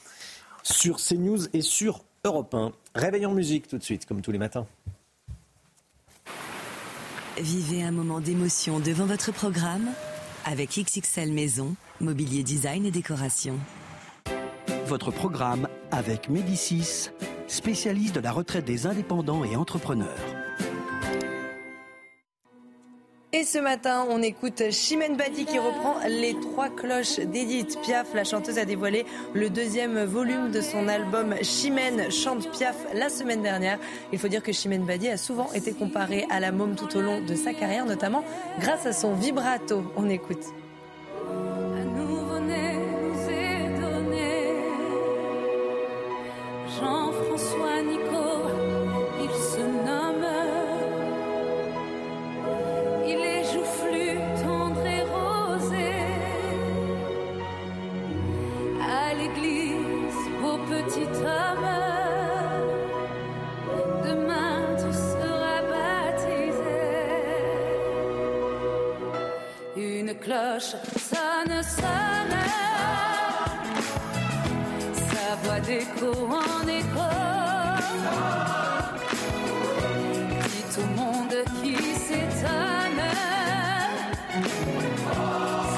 sur CNews et sur Europe un. Réveil en musique tout de suite, comme tous les matins. Vivez un moment d'émotion devant votre programme avec X X L Maison, mobilier design et décoration. Votre programme avec Médicis, spécialiste de la retraite des indépendants et entrepreneurs. Et ce matin, on écoute Chimène Badi qui reprend les trois cloches d'Edith Piaf. La chanteuse a dévoilé le deuxième volume de son album Chimène chante Piaf la semaine dernière. Il faut dire que Chimène Badi a souvent été comparée à la môme tout au long de sa carrière, notamment grâce à son vibrato. On écoute. Un nouveau-né nous est donné, Jean-François Nico, il se nomme. Il est joufflu, tendre et rosé. À l'église, beau petit homme, demain tu seras baptisé. Une cloche sonne, sonne, sa voix d'écho en écho. Dit au monde qui s'étonne.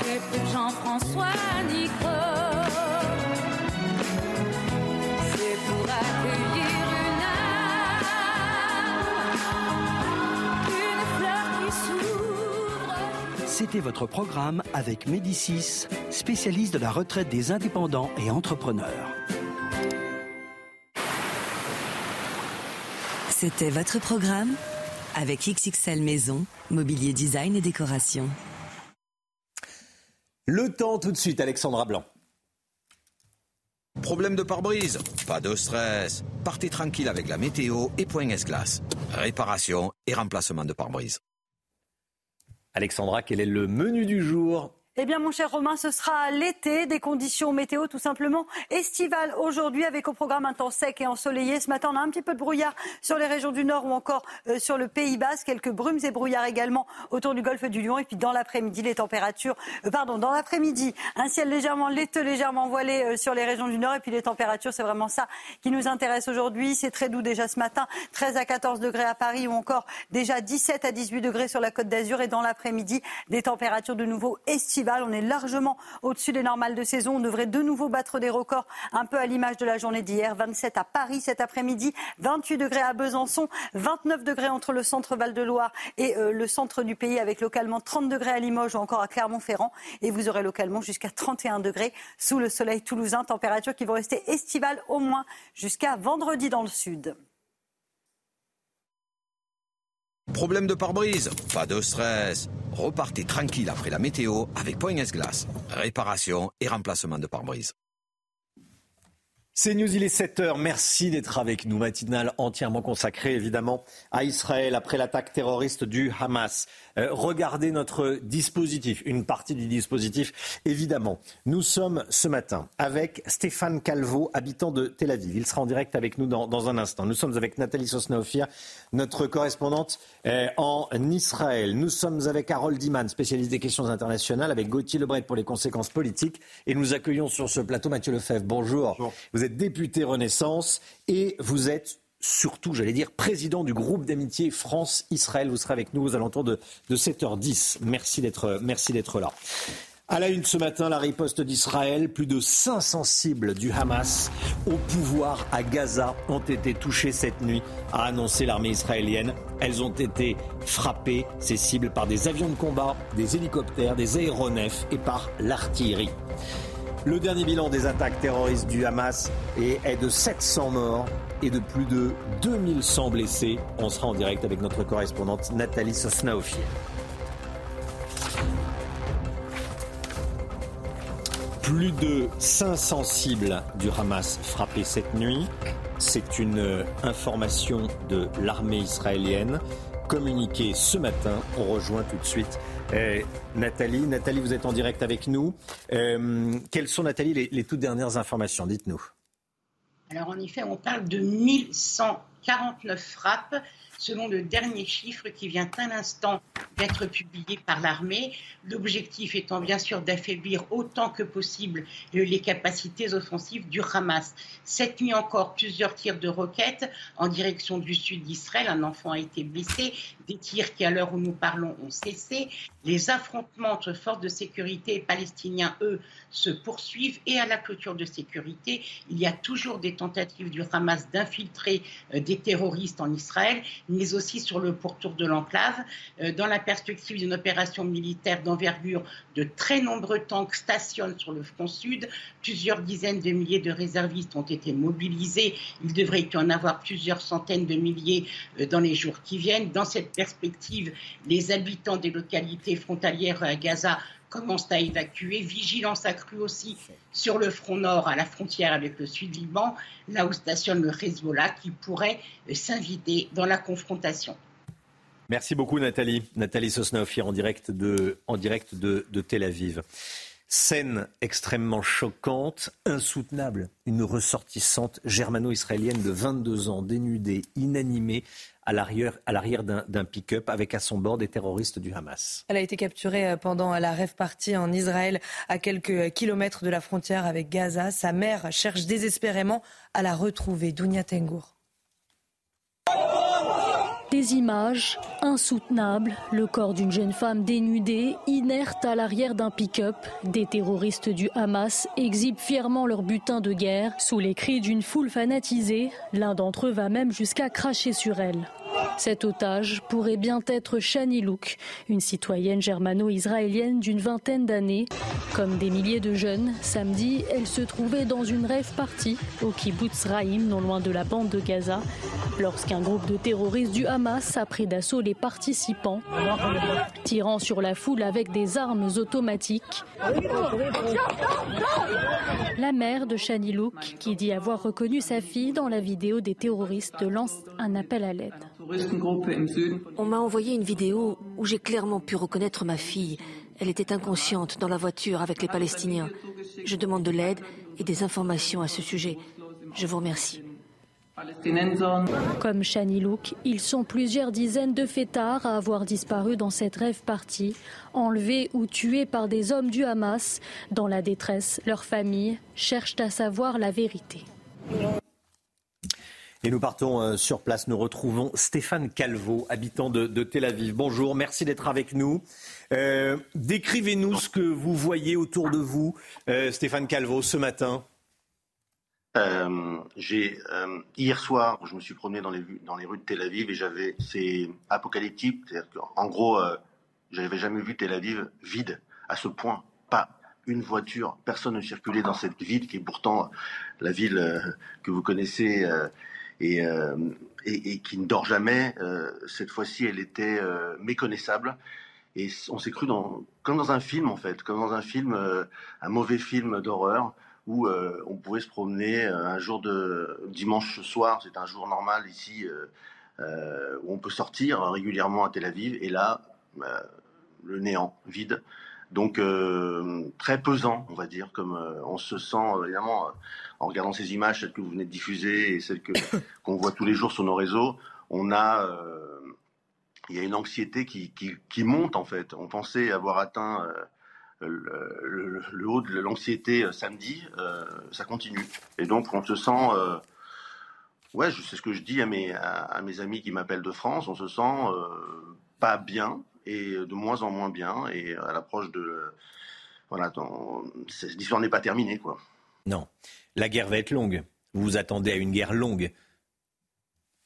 C'est plus Jean-François Nico, c'est pour accueillir une âme, une fleur qui s'ouvre. C'était votre programme avec Médicis, spécialiste de la retraite des indépendants et entrepreneurs. C'était votre programme avec X X L Maison, mobilier design et décoration. Le temps tout de suite, Alexandra Blanc. Problème de pare-brise, pas de stress. Partez tranquille avec la météo et Point S-Glace. Réparation et remplacement de pare-brise. Alexandra, quel est le menu du jour ? Eh bien, mon cher Romain, ce sera l'été, des conditions météo tout simplement estivales aujourd'hui avec au programme un temps sec et ensoleillé. Ce matin, on a un petit peu de brouillard sur les régions du Nord ou encore euh, sur le Pays Basque. Quelques brumes et brouillards également autour du golfe du Lion. Et puis, dans l'après-midi, les températures, euh, pardon, dans l'après-midi, un ciel légèrement laiteux, légèrement voilé euh, sur les régions du Nord. Et puis, les températures, c'est vraiment ça qui nous intéresse aujourd'hui. C'est très doux déjà ce matin, treize à quatorze degrés à Paris ou encore déjà dix-sept à dix-huit degrés sur la Côte d'Azur. Et dans l'après-midi, des températures de nouveau estivales. On est largement au-dessus des normales de saison. On devrait de nouveau battre des records, un peu à l'image de la journée d'hier. vingt-sept à Paris cet après-midi, vingt-huit degrés à Besançon, vingt-neuf degrés entre le centre Val-de-Loire et euh, le centre du pays, avec localement trente degrés à Limoges ou encore à Clermont-Ferrand. Et vous aurez localement jusqu'à trente et un degrés sous le soleil toulousain. Températures qui vont rester estivales au moins jusqu'à vendredi dans le sud. Problème de pare-brise, pas de stress. Repartez tranquille après la météo avec Point S-Glace. Réparation et remplacement de pare-brise. C'est News, il est sept heures. Merci d'être avec nous. Matinale entièrement consacrée évidemment à Israël après l'attaque terroriste du Hamas. Euh, regardez notre dispositif, une partie du dispositif évidemment. Nous sommes ce matin avec Stéphane Calvo, habitant de Tel Aviv. Il sera en direct avec nous dans, dans un instant. Nous sommes avec Nathalie Sosnaofia, notre correspondante euh, en Israël. Nous sommes avec Harold Iman, spécialiste des questions internationales, avec Gauthier Lebret pour les conséquences politiques. Et nous accueillons sur ce plateau Mathieu Lefebvre. Bonjour. Bonjour. Vous êtes député Renaissance et vous êtes surtout, j'allais dire, président du groupe d'amitié France-Israël. Vous serez avec nous aux alentours de, de sept heures dix. Merci d'être, merci d'être là. À la une ce matin, la riposte d'Israël. Plus de cinq cents cibles du Hamas au pouvoir à Gaza ont été touchées cette nuit, a annoncé l'armée israélienne. Elles ont été frappées, ces cibles, par des avions de combat, des hélicoptères, des aéronefs et par l'artillerie. Le dernier bilan des attaques terroristes du Hamas est de sept cents morts et de plus de deux mille cent blessés. On sera en direct avec notre correspondante Nathalie Sosnaoffier. Plus de cinq cents cibles du Hamas frappées cette nuit. C'est une information de l'armée israélienne communiquée ce matin. On rejoint tout de suite Euh, Nathalie. Nathalie, vous êtes en direct avec nous. Euh, quelles sont, Nathalie, les, les toutes dernières informations? Dites-nous. Alors, en effet, on parle de mille cent quarante-neuf frappes, selon le dernier chiffre qui vient à l'instant d'être publié par l'armée. L'objectif étant bien sûr d'affaiblir autant que possible les capacités offensives du Hamas. Cette nuit encore, plusieurs tirs de roquettes en direction du sud d'Israël. Un enfant a été blessé. Des tirs qui, à l'heure où nous parlons, ont cessé. Les affrontements entre forces de sécurité et palestiniens, eux, se poursuivent. Et à la clôture de sécurité, il y a toujours des tentatives du Hamas d'infiltrer des terroristes en Israël, mais aussi sur le pourtour de l'enclave. Dans la perspective d'une opération militaire d'envergure, de très nombreux tanks stationnent sur le front sud. Plusieurs dizaines de milliers de réservistes ont été mobilisés. Il devrait y en avoir plusieurs centaines de milliers dans les jours qui viennent. Dans cette perspective, les habitants des localités frontalières à Gaza commencent à évacuer. Vigilance accrue aussi sur le front nord, à la frontière avec le sud-Liban, là où stationne le Hezbollah qui pourrait s'inviter dans la confrontation. Merci beaucoup, Nathalie. Nathalie Sosnaoffier en direct de, en direct de, de Tel Aviv. Scène extrêmement choquante, insoutenable. Une ressortissante germano-israélienne de vingt-deux ans, dénudée, inanimée, à l'arrière, à l'arrière d'un, d'un pick-up avec à son bord des terroristes du Hamas. Elle a été capturée pendant la rave party en Israël, à quelques kilomètres de la frontière avec Gaza. Sa mère cherche désespérément à la retrouver. Dounia Tengour. Des images insoutenables, le corps d'une jeune femme dénudée, inerte à l'arrière d'un pick-up. Des terroristes du Hamas exhibent fièrement leur butin de guerre. Sous les cris d'une foule fanatisée, l'un d'entre eux va même jusqu'à cracher sur elle. Cet otage pourrait bien être Shani Luke, une citoyenne germano-israélienne d'une vingtaine d'années. Comme des milliers de jeunes, samedi, elle se trouvait dans une rave party au kibbutz Raïm, non loin de la bande de Gaza, lorsqu'un groupe de terroristes du Hamas a pris d'assaut les participants, tirant sur la foule avec des armes automatiques. La mère de Shani Luke, qui dit avoir reconnu sa fille dans la vidéo des terroristes, lance un appel à l'aide. On m'a envoyé une vidéo où j'ai clairement pu reconnaître ma fille. Elle était inconsciente dans la voiture avec les Palestiniens. Je demande de l'aide et des informations à ce sujet. Je vous remercie. Comme Shani Luke, ils sont plusieurs dizaines de fêtards à avoir disparu dans cette rave party, enlevés ou tués par des hommes du Hamas. Dans la détresse, leurs familles cherchent à savoir la vérité. Et nous partons sur place, nous retrouvons Stéphane Calvo, habitant de, de Tel Aviv. Bonjour, merci d'être avec nous. Euh, décrivez-nous ce que vous voyez autour de vous, euh, Stéphane Calvo, ce matin. Euh, j'ai, euh, hier soir, je me suis promené dans les, dans les rues de Tel Aviv et j'avais, c'est apocalyptique, c'est-à-dire qu'en gros, euh, j'avais jamais vu Tel Aviv vide à ce point, pas une voiture, personne ne circulait dans cette ville qui est pourtant la ville euh, que vous connaissez euh, Et, euh, et, et qui ne dort jamais. Euh, cette fois-ci, elle était euh, méconnaissable. Et on s'est cru dans, comme dans un film, en fait, comme dans un film, euh, un mauvais film d'horreur, où euh, on pouvait se promener euh, un jour de dimanche soir, c'est un jour normal ici, euh, euh, où on peut sortir régulièrement à Tel Aviv, et là, euh, le néant, vide. Donc, euh, très pesant, on va dire, comme euh, on se sent, euh, évidemment, euh, en regardant ces images, celles que vous venez de diffuser et celles que, qu'on voit tous les jours sur nos réseaux, on a, euh, il y a une anxiété qui, qui, qui monte, en fait. On pensait avoir atteint euh, le, le, le haut de l'anxiété euh, samedi, euh, ça continue. Et donc, on se sent, euh, ouais, je, c'est ce que je dis à mes, à, à mes amis qui m'appellent de France, on se sent euh, pas bien. Et de moins en moins bien, et à l'approche de, voilà, l'histoire n'est pas terminée, quoi. Non. La guerre va être longue. Vous vous attendez à une guerre longue.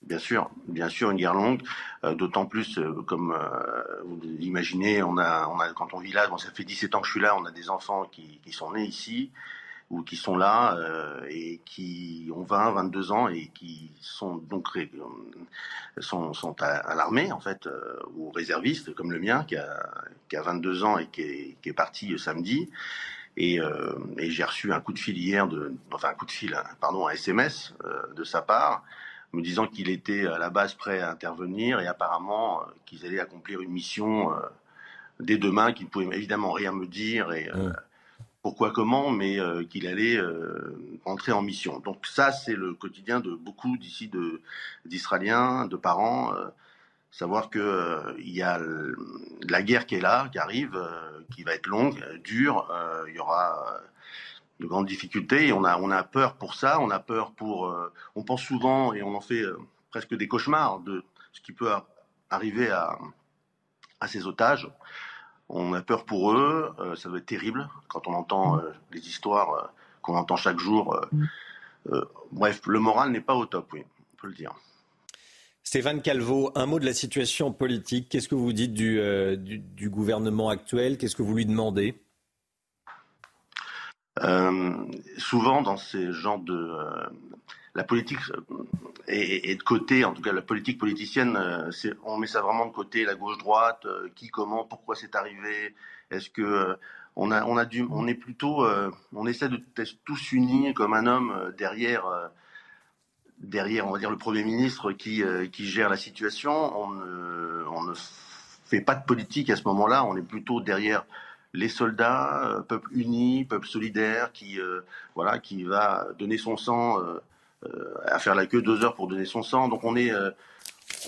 Bien sûr, bien sûr, une guerre longue, euh, d'autant plus, euh, comme euh, vous l'imaginez, on a, on a, quand on vit là, bon, ça fait dix-sept ans que je suis là, on a des enfants qui, qui sont nés ici, ou qui sont là, euh, et qui ont vingt, vingt-deux ans, et qui sont donc sont, sont à, à l'armée, en fait, euh, ou réservistes, comme le mien, qui a, qui a vingt-deux ans et qui est, qui est parti euh, samedi. Et, euh, et j'ai reçu un coup de fil hier, de, enfin un coup de fil, pardon, un S M S euh, de sa part, me disant qu'il était à la base prêt à intervenir et apparemment euh, qu'ils allaient accomplir une mission euh, dès demain, qu'il ne pouvait évidemment rien me dire et euh, mmh. pourquoi, comment, mais euh, qu'il allait euh, entrer en mission. Donc ça, c'est le quotidien de beaucoup d'ici de, d'Israéliens, de parents, euh, savoir qu'il euh, y a le, la guerre qui est là, qui arrive, euh, qui va être longue, dure, il euh, y aura... Euh, de grandes difficultés, et on a, on a peur pour ça, on a peur pour... Euh, on pense souvent, et on en fait euh, presque des cauchemars, de ce qui peut a, arriver à, à ces otages. On a peur pour eux, euh, ça doit être terrible, quand on entend euh, les histoires euh, qu'on entend chaque jour. Euh, euh, bref, le moral n'est pas au top, oui, on peut le dire. Stéphane Calvo, un mot de la situation politique. Qu'est-ce que vous dites du, euh, du, du gouvernement actuel? Qu'est-ce que vous lui demandez? Euh, souvent dans ces genres de euh, la politique est, est de côté, en tout cas la politique politicienne, euh, c'est, on met ça vraiment de côté, la gauche droite, euh, qui, comment, pourquoi c'est arrivé, est-ce que euh, on a on a dû on est plutôt euh, on essaie de tous unir comme un homme derrière euh, derrière on va dire le Premier ministre qui euh, qui gère la situation. On euh, on ne fait pas de politique à ce moment-là, on est plutôt derrière les soldats, peuple uni, peuple solidaire, qui euh, voilà, qui va donner son sang, euh, euh, à faire la queue deux heures pour donner son sang. Donc on est, euh,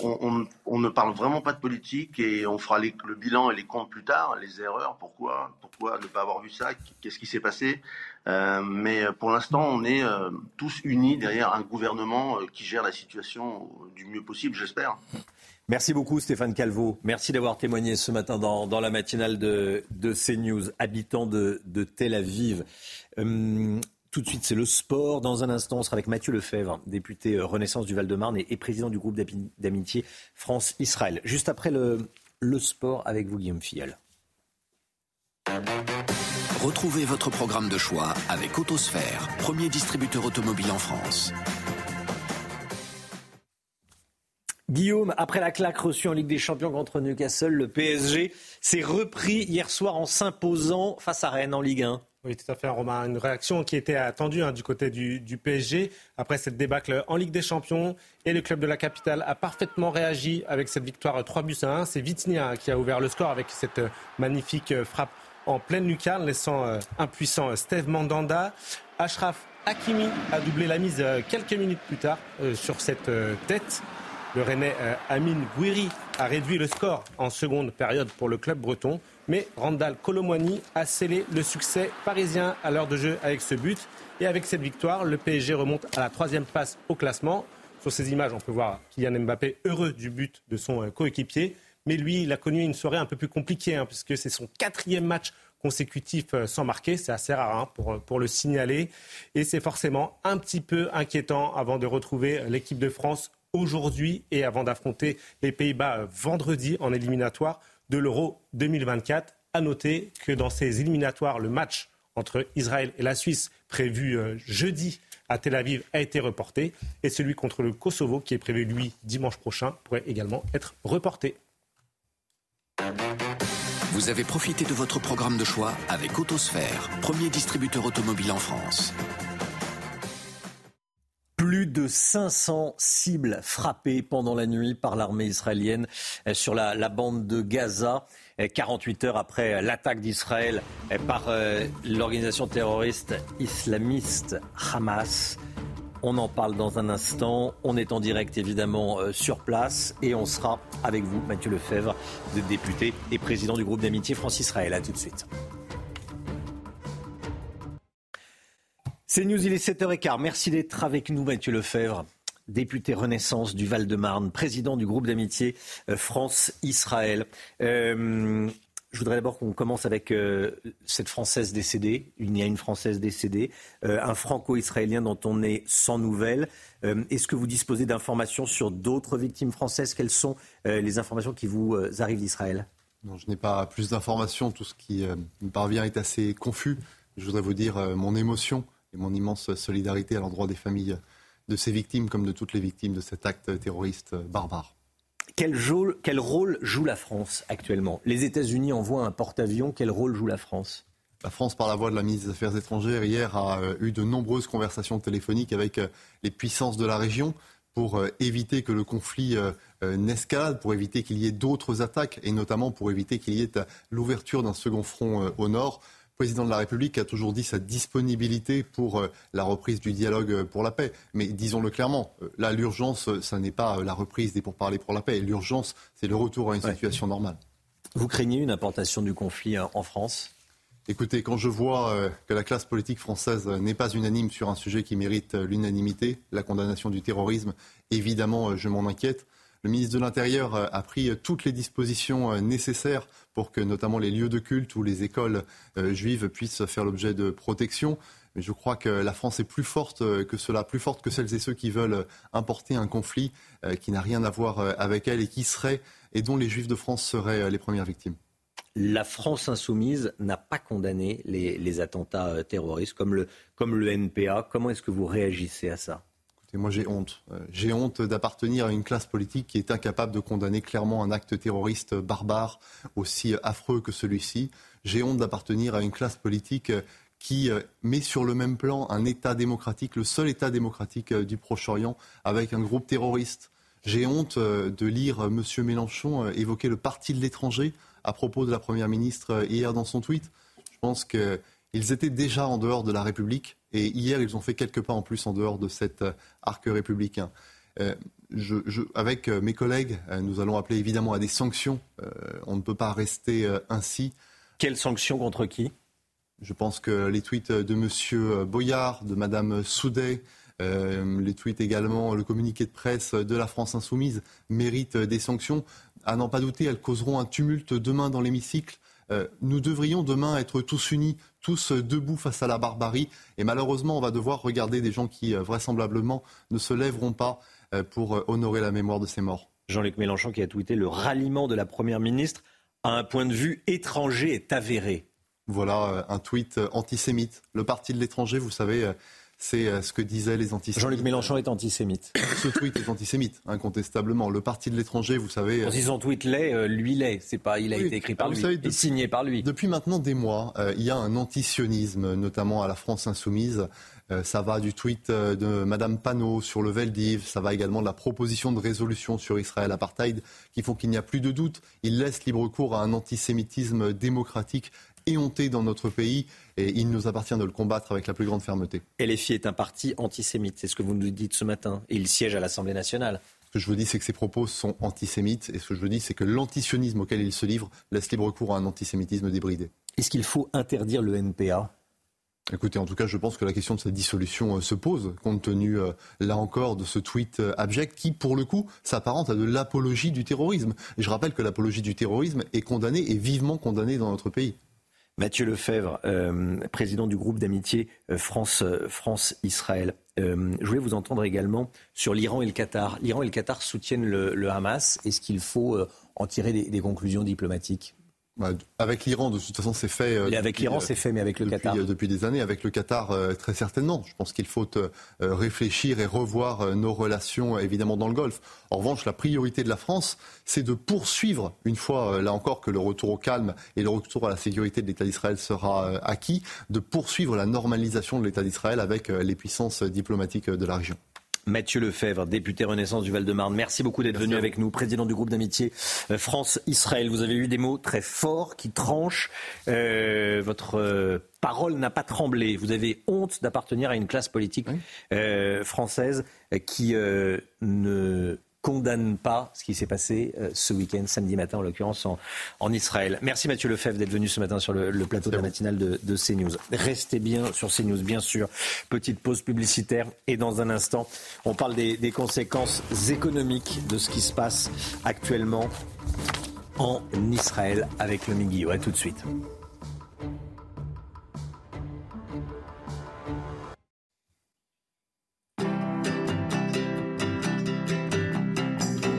on, on, on ne parle vraiment pas de politique, et on fera les, le bilan et les comptes plus tard, les erreurs, pourquoi, pourquoi ne pas avoir vu ça, qu'est-ce qui s'est passé. Euh, mais pour l'instant, on est euh, tous unis derrière un gouvernement euh, qui gère la situation du mieux possible, j'espère. Merci beaucoup Stéphane Calvo. Merci d'avoir témoigné ce matin dans, dans la matinale de, de CNews, habitant de, de Tel Aviv. Hum, tout de suite, c'est le sport. Dans un instant, on sera avec Mathieu Lefebvre, député Renaissance du Val-de-Marne et, et président du groupe d'amitié France-Israël. Juste après le, le sport avec vous, Guillaume Filleul. Retrouvez votre programme de choix avec Autosphère, premier distributeur automobile en France. Guillaume, après la claque reçue en Ligue des Champions contre Newcastle, le P S G s'est repris hier soir en s'imposant face à Rennes en Ligue un. Oui, tout à fait, Romain. Une réaction qui était attendue hein, du côté du, du P S G après cette débâcle en Ligue des Champions. Et le club de la capitale a parfaitement réagi avec cette victoire trois buts à un. C'est Vitinha qui a ouvert le score avec cette magnifique frappe en pleine lucarne, laissant euh, impuissant Steve Mandanda. Achraf Hakimi a doublé la mise quelques minutes plus tard euh, sur cette euh, tête. Le Rennais euh, Amine Gouiri a réduit le score en seconde période pour le club breton. Mais Randal Colomouani a scellé le succès parisien à l'heure de jeu avec ce but. Et avec cette victoire, le P S G remonte à la troisième place au classement. Sur ces images, on peut voir Kylian Mbappé heureux du but de son euh, coéquipier. Mais lui, il a connu une soirée un peu plus compliquée hein, puisque c'est son quatrième match consécutif sans marquer, c'est assez rare hein, pour, pour le signaler. Et c'est forcément un petit peu inquiétant avant de retrouver l'équipe de France aujourd'hui et avant d'affronter les Pays-Bas vendredi en éliminatoire de l'Euro deux mille vingt-quatre. À noter que dans ces éliminatoires, le match entre Israël et la Suisse prévu jeudi à Tel Aviv a été reporté. Et celui contre le Kosovo qui est prévu, lui, dimanche prochain pourrait également être reporté. Vous avez profité de votre programme de choix avec Autosphère, premier distributeur automobile en France. Plus de cinq cents cibles frappées pendant la nuit par l'armée israélienne sur la, la bande de Gaza, quarante-huit heures après l'attaque d'Israël par l'organisation terroriste islamiste Hamas. On en parle dans un instant. On est en direct évidemment sur place et on sera avec vous, Mathieu Lefebvre, député et président du groupe d'amitié France-Israël. À tout de suite. C'est News, il est sept heures quinze. Merci d'être avec nous, Mathieu Lefebvre, député Renaissance du Val-de-Marne, président du groupe d'amitié France-Israël. Euh, Je voudrais d'abord qu'on commence avec euh, cette Française décédée. Il y a une Française décédée, euh, un Franco-Israélien dont on est sans nouvelles. Euh, est-ce que vous disposez d'informations sur d'autres victimes françaises? Quelles sont euh, les informations qui vous euh, arrivent d'Israël? Non, je n'ai pas plus d'informations. Tout ce qui euh, me parvient est assez confus. Je voudrais vous dire euh, mon émotion et mon immense solidarité à l'endroit des familles de ces victimes comme de toutes les victimes de cet acte terroriste euh, barbare. Quel, jeu, quel rôle joue la France actuellement? Les États-Unis envoient un porte-avions. Quel rôle joue la France? La France, par la voix de la ministre des Affaires étrangères, hier a eu de nombreuses conversations téléphoniques avec les puissances de la région pour éviter que le conflit n'escalade, pour éviter qu'il y ait d'autres attaques et notamment pour éviter qu'il y ait l'ouverture d'un second front au nord. Le président de la République a toujours dit sa disponibilité pour la reprise du dialogue pour la paix. Mais disons-le clairement, là, l'urgence, ça n'est pas la reprise des pourparlers pour la paix. L'urgence, c'est le retour à une situation ouais. normale. Vous craignez une importation du conflit en France? Écoutez, quand je vois que la classe politique française n'est pas unanime sur un sujet qui mérite l'unanimité, la condamnation du terrorisme, évidemment, je m'en inquiète. Le ministre de l'Intérieur a pris toutes les dispositions nécessaires pour que notamment les lieux de culte ou les écoles juives puissent faire l'objet de protection. Mais je crois que la France est plus forte que cela, plus forte que celles et ceux qui veulent importer un conflit qui n'a rien à voir avec elle et qui serait, et dont les Juifs de France seraient les premières victimes. La France insoumise n'a pas condamné les, les attentats terroristes comme le, comme le N P A. Comment est-ce que vous réagissez à ça ? Et moi, j'ai honte. J'ai honte d'appartenir à une classe politique qui est incapable de condamner clairement un acte terroriste barbare aussi affreux que celui-ci. J'ai honte d'appartenir à une classe politique qui met sur le même plan un État démocratique, le seul État démocratique du Proche-Orient, avec un groupe terroriste. J'ai honte de lire M. Mélenchon évoquer le parti de l'étranger à propos de la Première ministre hier dans son tweet. Je pense que... Ils étaient déjà en dehors de la République et hier, ils ont fait quelques pas en plus en dehors de cet arc républicain. Euh, je, je, avec mes collègues, nous allons appeler évidemment à des sanctions. Euh, on ne peut pas rester ainsi. Quelles sanctions contre qui? Je pense que les tweets de M. Boyard, de Mme Soudet, euh, les tweets également, le communiqué de presse de la France Insoumise méritent des sanctions. À n'en pas douter, elles causeront un tumulte demain dans l'hémicycle. Euh, nous devrions demain être tous unis, tous debout face à la barbarie. Et malheureusement, on va devoir regarder des gens qui, euh, vraisemblablement, ne se lèveront pas euh, pour honorer la mémoire de ces morts. Jean-Luc Mélenchon qui a tweeté « Le ralliement de la Première ministre à un point de vue étranger est avéré ». Voilà euh, un tweet antisémite. Le parti de l'étranger, vous savez, euh, c'est euh, ce que disaient les antisémites. Jean-Luc Mélenchon est antisémite. Ce tweet est antisémite, incontestablement. Le parti de l'étranger, vous savez... Quand ils ont tweet l'est, euh, lui l'est. C'est pas, il a oui, été écrit par lui, savez, depuis, et signé par lui. Depuis maintenant des mois, euh, il y a un antisionisme, notamment à la France insoumise. Euh, ça va du tweet euh, de Mme Panot sur le Veldiv, ça va également de la proposition de résolution sur Israël apartheid, qui font qu'il n'y a plus de doute. Il laisse libre cours à un antisémitisme démocratique éhonté dans notre pays, et il nous appartient de le combattre avec la plus grande fermeté. L F I est un parti antisémite, c'est ce que vous nous dites ce matin. Et il siège à l'Assemblée nationale. Ce que je vous dis, c'est que ses propos sont antisémites, et ce que je vous dis, c'est que l'antisionisme auquel il se livre laisse libre cours à un antisémitisme débridé. Est-ce qu'il faut interdire le N P A ? Écoutez, en tout cas, je pense que la question de sa dissolution euh, se pose, compte tenu, euh, là encore, de ce tweet euh, abject qui, pour le coup, s'apparente à de l'apologie du terrorisme. Et je rappelle que l'apologie du terrorisme est condamnée et vivement condamnée dans notre pays. Mathieu Lefebvre, euh, président du groupe d'amitié France, euh, France-Israël. Euh, je voulais vous entendre également sur l'Iran et le Qatar. L'Iran et le Qatar soutiennent le, le Hamas. Est-ce qu'il faut euh, en tirer des, des conclusions diplomatiques ? Avec l'Iran, de toute façon, c'est fait. Euh, avec depuis, l'Iran, c'est fait, mais avec le depuis, Qatar euh, depuis des années, avec le Qatar, euh, très certainement. Je pense qu'il faut euh, réfléchir et revoir euh, nos relations, euh, évidemment, dans le Golfe. En revanche, la priorité de la France, c'est de poursuivre, une fois, euh, là encore, que le retour au calme et le retour à la sécurité de l'État d'Israël sera euh, acquis, de poursuivre la normalisation de l'État d'Israël avec euh, les puissances diplomatiques euh, de la région. Mathieu Lefebvre, député Renaissance du Val-de-Marne, merci beaucoup d'être merci venu avec nous, président du groupe d'amitié France-Israël. Vous avez eu des mots très forts qui tranchent. Euh, votre euh, parole n'a pas tremblé. Vous avez honte d'appartenir à une classe politique oui. euh, française qui euh, ne condamne pas ce qui s'est passé euh, ce week-end, samedi matin en l'occurrence, en, en Israël. Merci Mathieu Lefebvre d'être venu ce matin sur le, le plateau de la matinale de, de CNews. Restez bien sur CNews, bien sûr. Petite pause publicitaire et dans un instant, on parle des, des conséquences économiques de ce qui se passe actuellement en Israël avec le Miguillot. À tout de suite.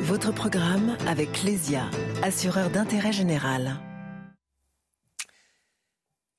Votre programme avec Clésia, assureur d'intérêt général.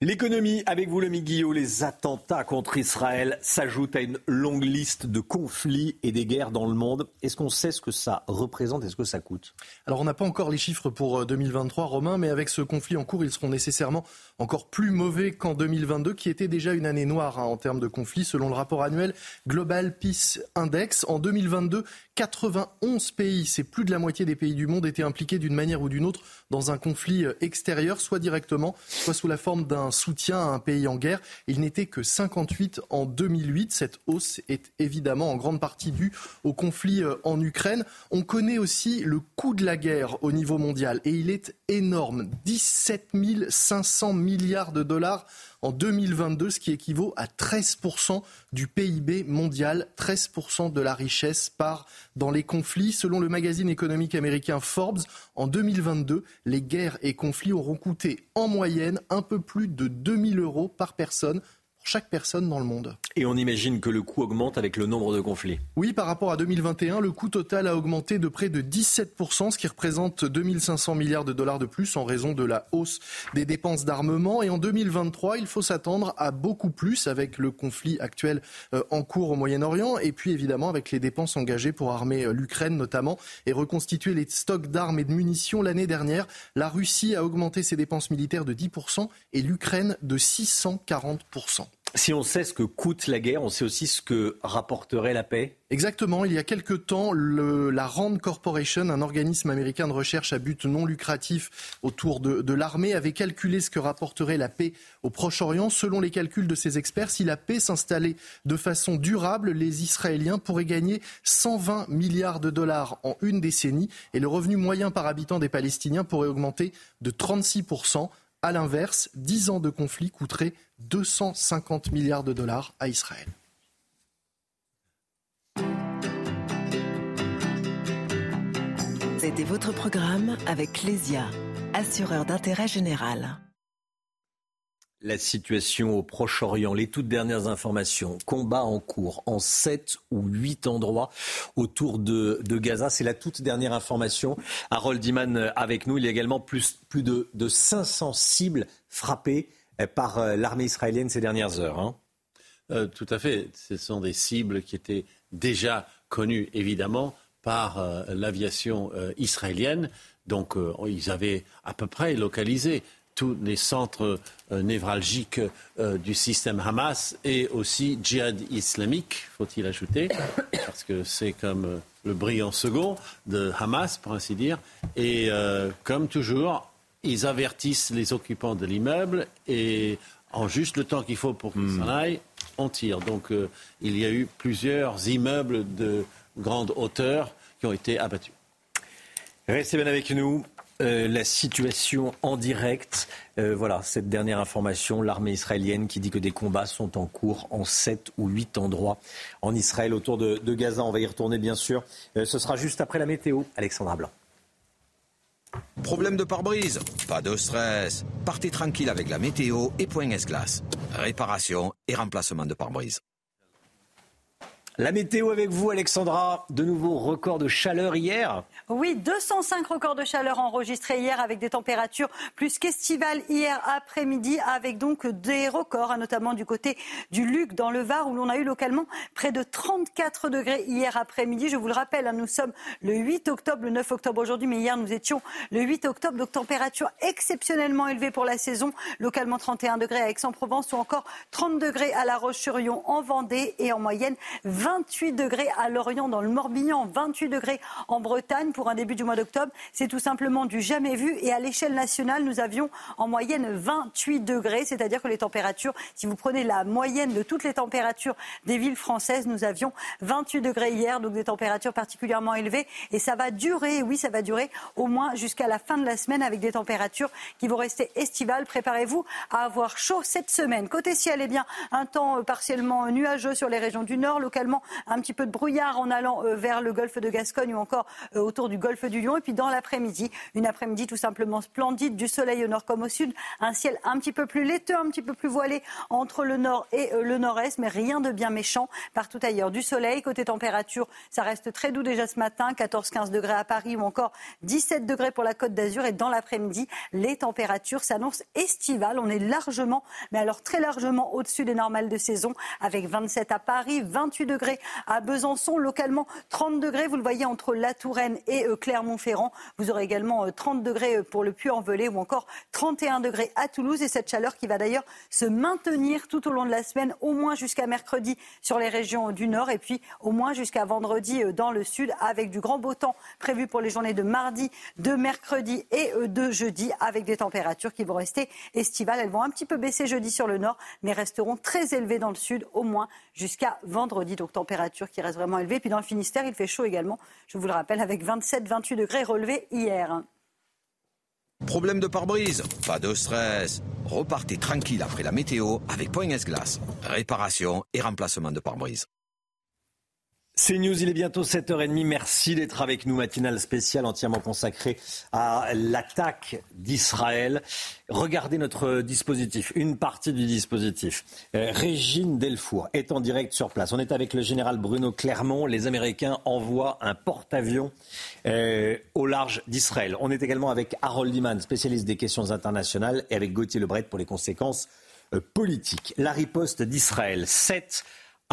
L'économie, avec vous Lomi Guillot, les attentats contre Israël s'ajoutent à une longue liste de conflits et des guerres dans le monde. Est-ce qu'on sait ce que ça représente et ce que ça coûte ? Alors on n'a pas encore les chiffres pour deux mille vingt-trois, Romain, mais avec ce conflit en cours, ils seront nécessairement encore plus mauvais qu'en deux mille vingt-deux, qui était déjà une année noire hein, en termes de conflits. Selon le rapport annuel Global Peace Index, en deux mille vingt-deux, quatre-vingt-onze pays, c'est plus de la moitié des pays du monde, étaient impliqués d'une manière ou d'une autre dans un conflit extérieur, soit directement, soit sous la forme d'un soutien à un pays en guerre. Il n'était que cinquante-huit en deux mille huit. Cette hausse est évidemment en grande partie due au conflit en Ukraine. On connaît aussi le coût de la guerre au niveau mondial et il est énorme. dix-sept mille cinq cents milliards de dollars en deux mille vingt-deux, ce qui équivaut à treize pour cent du P I B mondial, treize pour cent de la richesse part dans les conflits. Selon le magazine économique américain Forbes, en deux mille vingt-deux, les guerres et conflits auront coûté en moyenne un peu plus de deux mille euros par personne, pour chaque personne dans le monde. Et on imagine que le coût augmente avec le nombre de conflits. Oui, par rapport à deux mille vingt et un, le coût total a augmenté de près de dix-sept pour cent, ce qui représente deux mille cinq cents milliards de dollars de plus en raison de la hausse des dépenses d'armement. Et en deux mille vingt-trois, il faut s'attendre à beaucoup plus avec le conflit actuel en cours au Moyen-Orient et puis évidemment avec les dépenses engagées pour armer l'Ukraine notamment et reconstituer les stocks d'armes et de munitions. L'année dernière, la Russie a augmenté ses dépenses militaires de dix pour cent et l'Ukraine de six cent quarante pour cent. Si on sait ce que coûte la guerre, on sait aussi ce que rapporterait la paix. Exactement. Il y a quelque temps, le, la Rand Corporation, un organisme américain de recherche à but non lucratif autour de, de l'armée, avait calculé ce que rapporterait la paix au Proche-Orient. Selon les calculs de ses experts, si la paix s'installait de façon durable, les Israéliens pourraient gagner cent vingt milliards de dollars en une décennie et le revenu moyen par habitant des Palestiniens pourrait augmenter de trente-six pour cent. À l'inverse, dix ans de conflit coûteraient deux cent cinquante milliards de dollars à Israël. C'était votre programme avec Clésia, assureur d'intérêt général. La situation au Proche-Orient, les toutes dernières informations, combats en cours en sept ou huit endroits autour de, de Gaza. C'est la toute dernière information. Harold Iman avec nous. Il y a également plus, plus de, de cinq cents cibles frappées par l'armée israélienne ces dernières heures. Hein. Euh, tout à fait. Ce sont des cibles qui étaient déjà connues, évidemment, par euh, l'aviation euh, israélienne. Donc, euh, ils avaient à peu près localisé tous les centres euh, névralgiques euh, du système Hamas et aussi djihad islamique, faut-il ajouter, parce que c'est comme euh, le brillant second de Hamas, pour ainsi dire. Et euh, comme toujours, ils avertissent les occupants de l'immeuble et en juste le temps qu'il faut pour qu'ils s'en aillent, on tire. Donc euh, il y a eu plusieurs immeubles de grande hauteur qui ont été abattus. Restez bien avec nous. Euh, la situation en direct. Euh, voilà, cette dernière information, l'armée israélienne qui dit que des combats sont en cours en sept ou huit endroits en Israël autour de, de Gaza. On va y retourner bien sûr. Euh, ce sera juste après la météo. Alexandra Blanc. Problème de pare-brise ? Pas de stress. Partez tranquille avec la météo et Point S-Glace. Réparation et remplacement de pare-brise. La météo avec vous, Alexandra. De nouveaux records de chaleur hier. Oui, deux cent cinq records de chaleur enregistrés hier avec des températures plus qu'estivales hier après-midi avec donc des records, notamment du côté du Luc dans le Var où l'on a eu localement près de trente-quatre degrés hier après-midi. Je vous le rappelle, nous sommes le huit octobre, le neuf octobre aujourd'hui, mais hier nous étions le huit octobre. Donc température exceptionnellement élevée pour la saison, localement trente et un degrés à Aix-en-Provence ou encore trente degrés à La Roche-sur-Yon en Vendée et en moyenne vingt-huit degrés à Lorient dans le Morbihan, vingt-huit degrés en Bretagne pour un début du mois d'octobre. C'est tout simplement du jamais vu et à l'échelle nationale, nous avions en moyenne vingt-huit degrés, c'est-à-dire que les températures, si vous prenez la moyenne de toutes les températures des villes françaises, nous avions vingt-huit degrés hier, donc des températures particulièrement élevées et ça va durer, oui ça va durer au moins jusqu'à la fin de la semaine avec des températures qui vont rester estivales. Préparez-vous à avoir chaud cette semaine. Côté ciel, eh bien, un temps partiellement nuageux sur les régions du Nord, localement seulement un petit peu de brouillard en allant euh, vers le golfe de Gascogne ou encore euh, autour du golfe du Lion. Et puis dans l'après-midi, une après-midi tout simplement splendide, du soleil au nord comme au sud, un ciel un petit peu plus laiteux, un petit peu plus voilé entre le nord et euh, le nord-est, mais rien de bien méchant partout ailleurs. Du soleil, côté température, ça reste très doux déjà ce matin, quatorze quinze degrés à Paris ou encore dix-sept degrés pour la Côte d'Azur. Et dans l'après-midi, les températures s'annoncent estivales. On est largement, mais alors très largement au-dessus des normales de saison, avec vingt-sept à Paris, vingt-huit degrés à Besançon, localement trente degrés, vous le voyez, entre la Touraine et Clermont-Ferrand. Vous aurez également trente degrés pour le Puy-en-Velay ou encore trente et un degrés à Toulouse. Et cette chaleur qui va d'ailleurs se maintenir tout au long de la semaine, au moins jusqu'à mercredi sur les régions du Nord et puis au moins jusqu'à vendredi dans le Sud, avec du grand beau temps prévu pour les journées de mardi, de mercredi et de jeudi, avec des températures qui vont rester estivales. Elles vont un petit peu baisser jeudi sur le Nord, mais resteront très élevées dans le Sud, au moins jusqu'à vendredi. Donc température qui reste vraiment élevée. Puis dans le Finistère, il fait chaud également, je vous le rappelle, avec vingt-sept vingt-huit degrés relevés hier. Problème de pare-brise? Pas de stress. Repartez tranquille après la météo avec Point S Glace. Réparation et remplacement de pare-brise. C'est News, il est bientôt sept heures trente. Merci d'être avec nous. Matinale spéciale entièrement consacrée à l'attaque d'Israël. Regardez notre dispositif, une partie du dispositif. Euh, Régine Delfour est en direct sur place. On est avec le général Bruno Clermont. Les Américains envoient un porte-avions euh, au large d'Israël. On est également avec Harold Iman, spécialiste des questions internationales, et avec Gauthier Lebret pour les conséquences euh, politiques. La riposte d'Israël, sept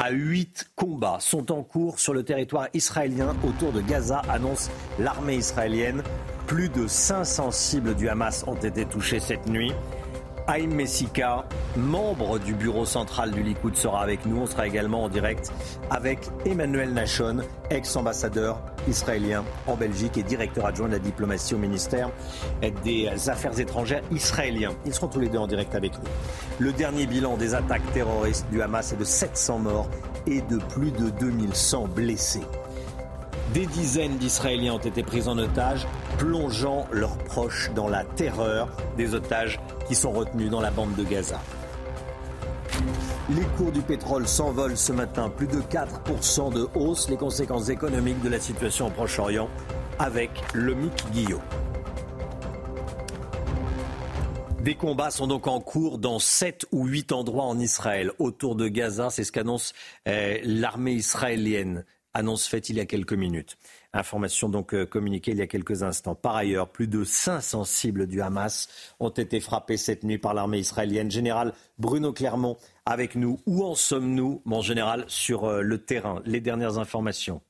à huit combats sont en cours sur le territoire israélien autour de Gaza, annonce l'armée israélienne. Plus de cinq cents cibles du Hamas ont été touchées cette nuit. Haïm Messika, membre du bureau central du Likoud, sera avec nous. On sera également en direct avec Emmanuel Nachon, ex-ambassadeur israélien en Belgique et directeur adjoint de la diplomatie au ministère des Affaires étrangères israélien. Ils seront tous les deux en direct avec nous. Le dernier bilan des attaques terroristes du Hamas est de sept cents morts et de plus de deux mille cent blessés. Des dizaines d'Israéliens ont été pris en otage, plongeant leurs proches dans la terreur, des otages qui sont retenus dans la bande de Gaza. Les cours du pétrole s'envolent ce matin, plus de quatre pour cent de hausse, les conséquences économiques de la situation au Proche-Orient avec Lomique Guillot. Des combats sont donc en cours dans sept ou huit endroits en Israël, autour de Gaza, c'est ce qu'annonce euh, l'armée israélienne. Annonce faite il y a quelques minutes. Information donc euh, communiquée il y a quelques instants. Par ailleurs, plus de cinq cents cibles du Hamas ont été frappées cette nuit par l'armée israélienne. Général Bruno Clermont avec nous. Où en sommes-nous, mon général, sur euh, le terrain? Les dernières informations.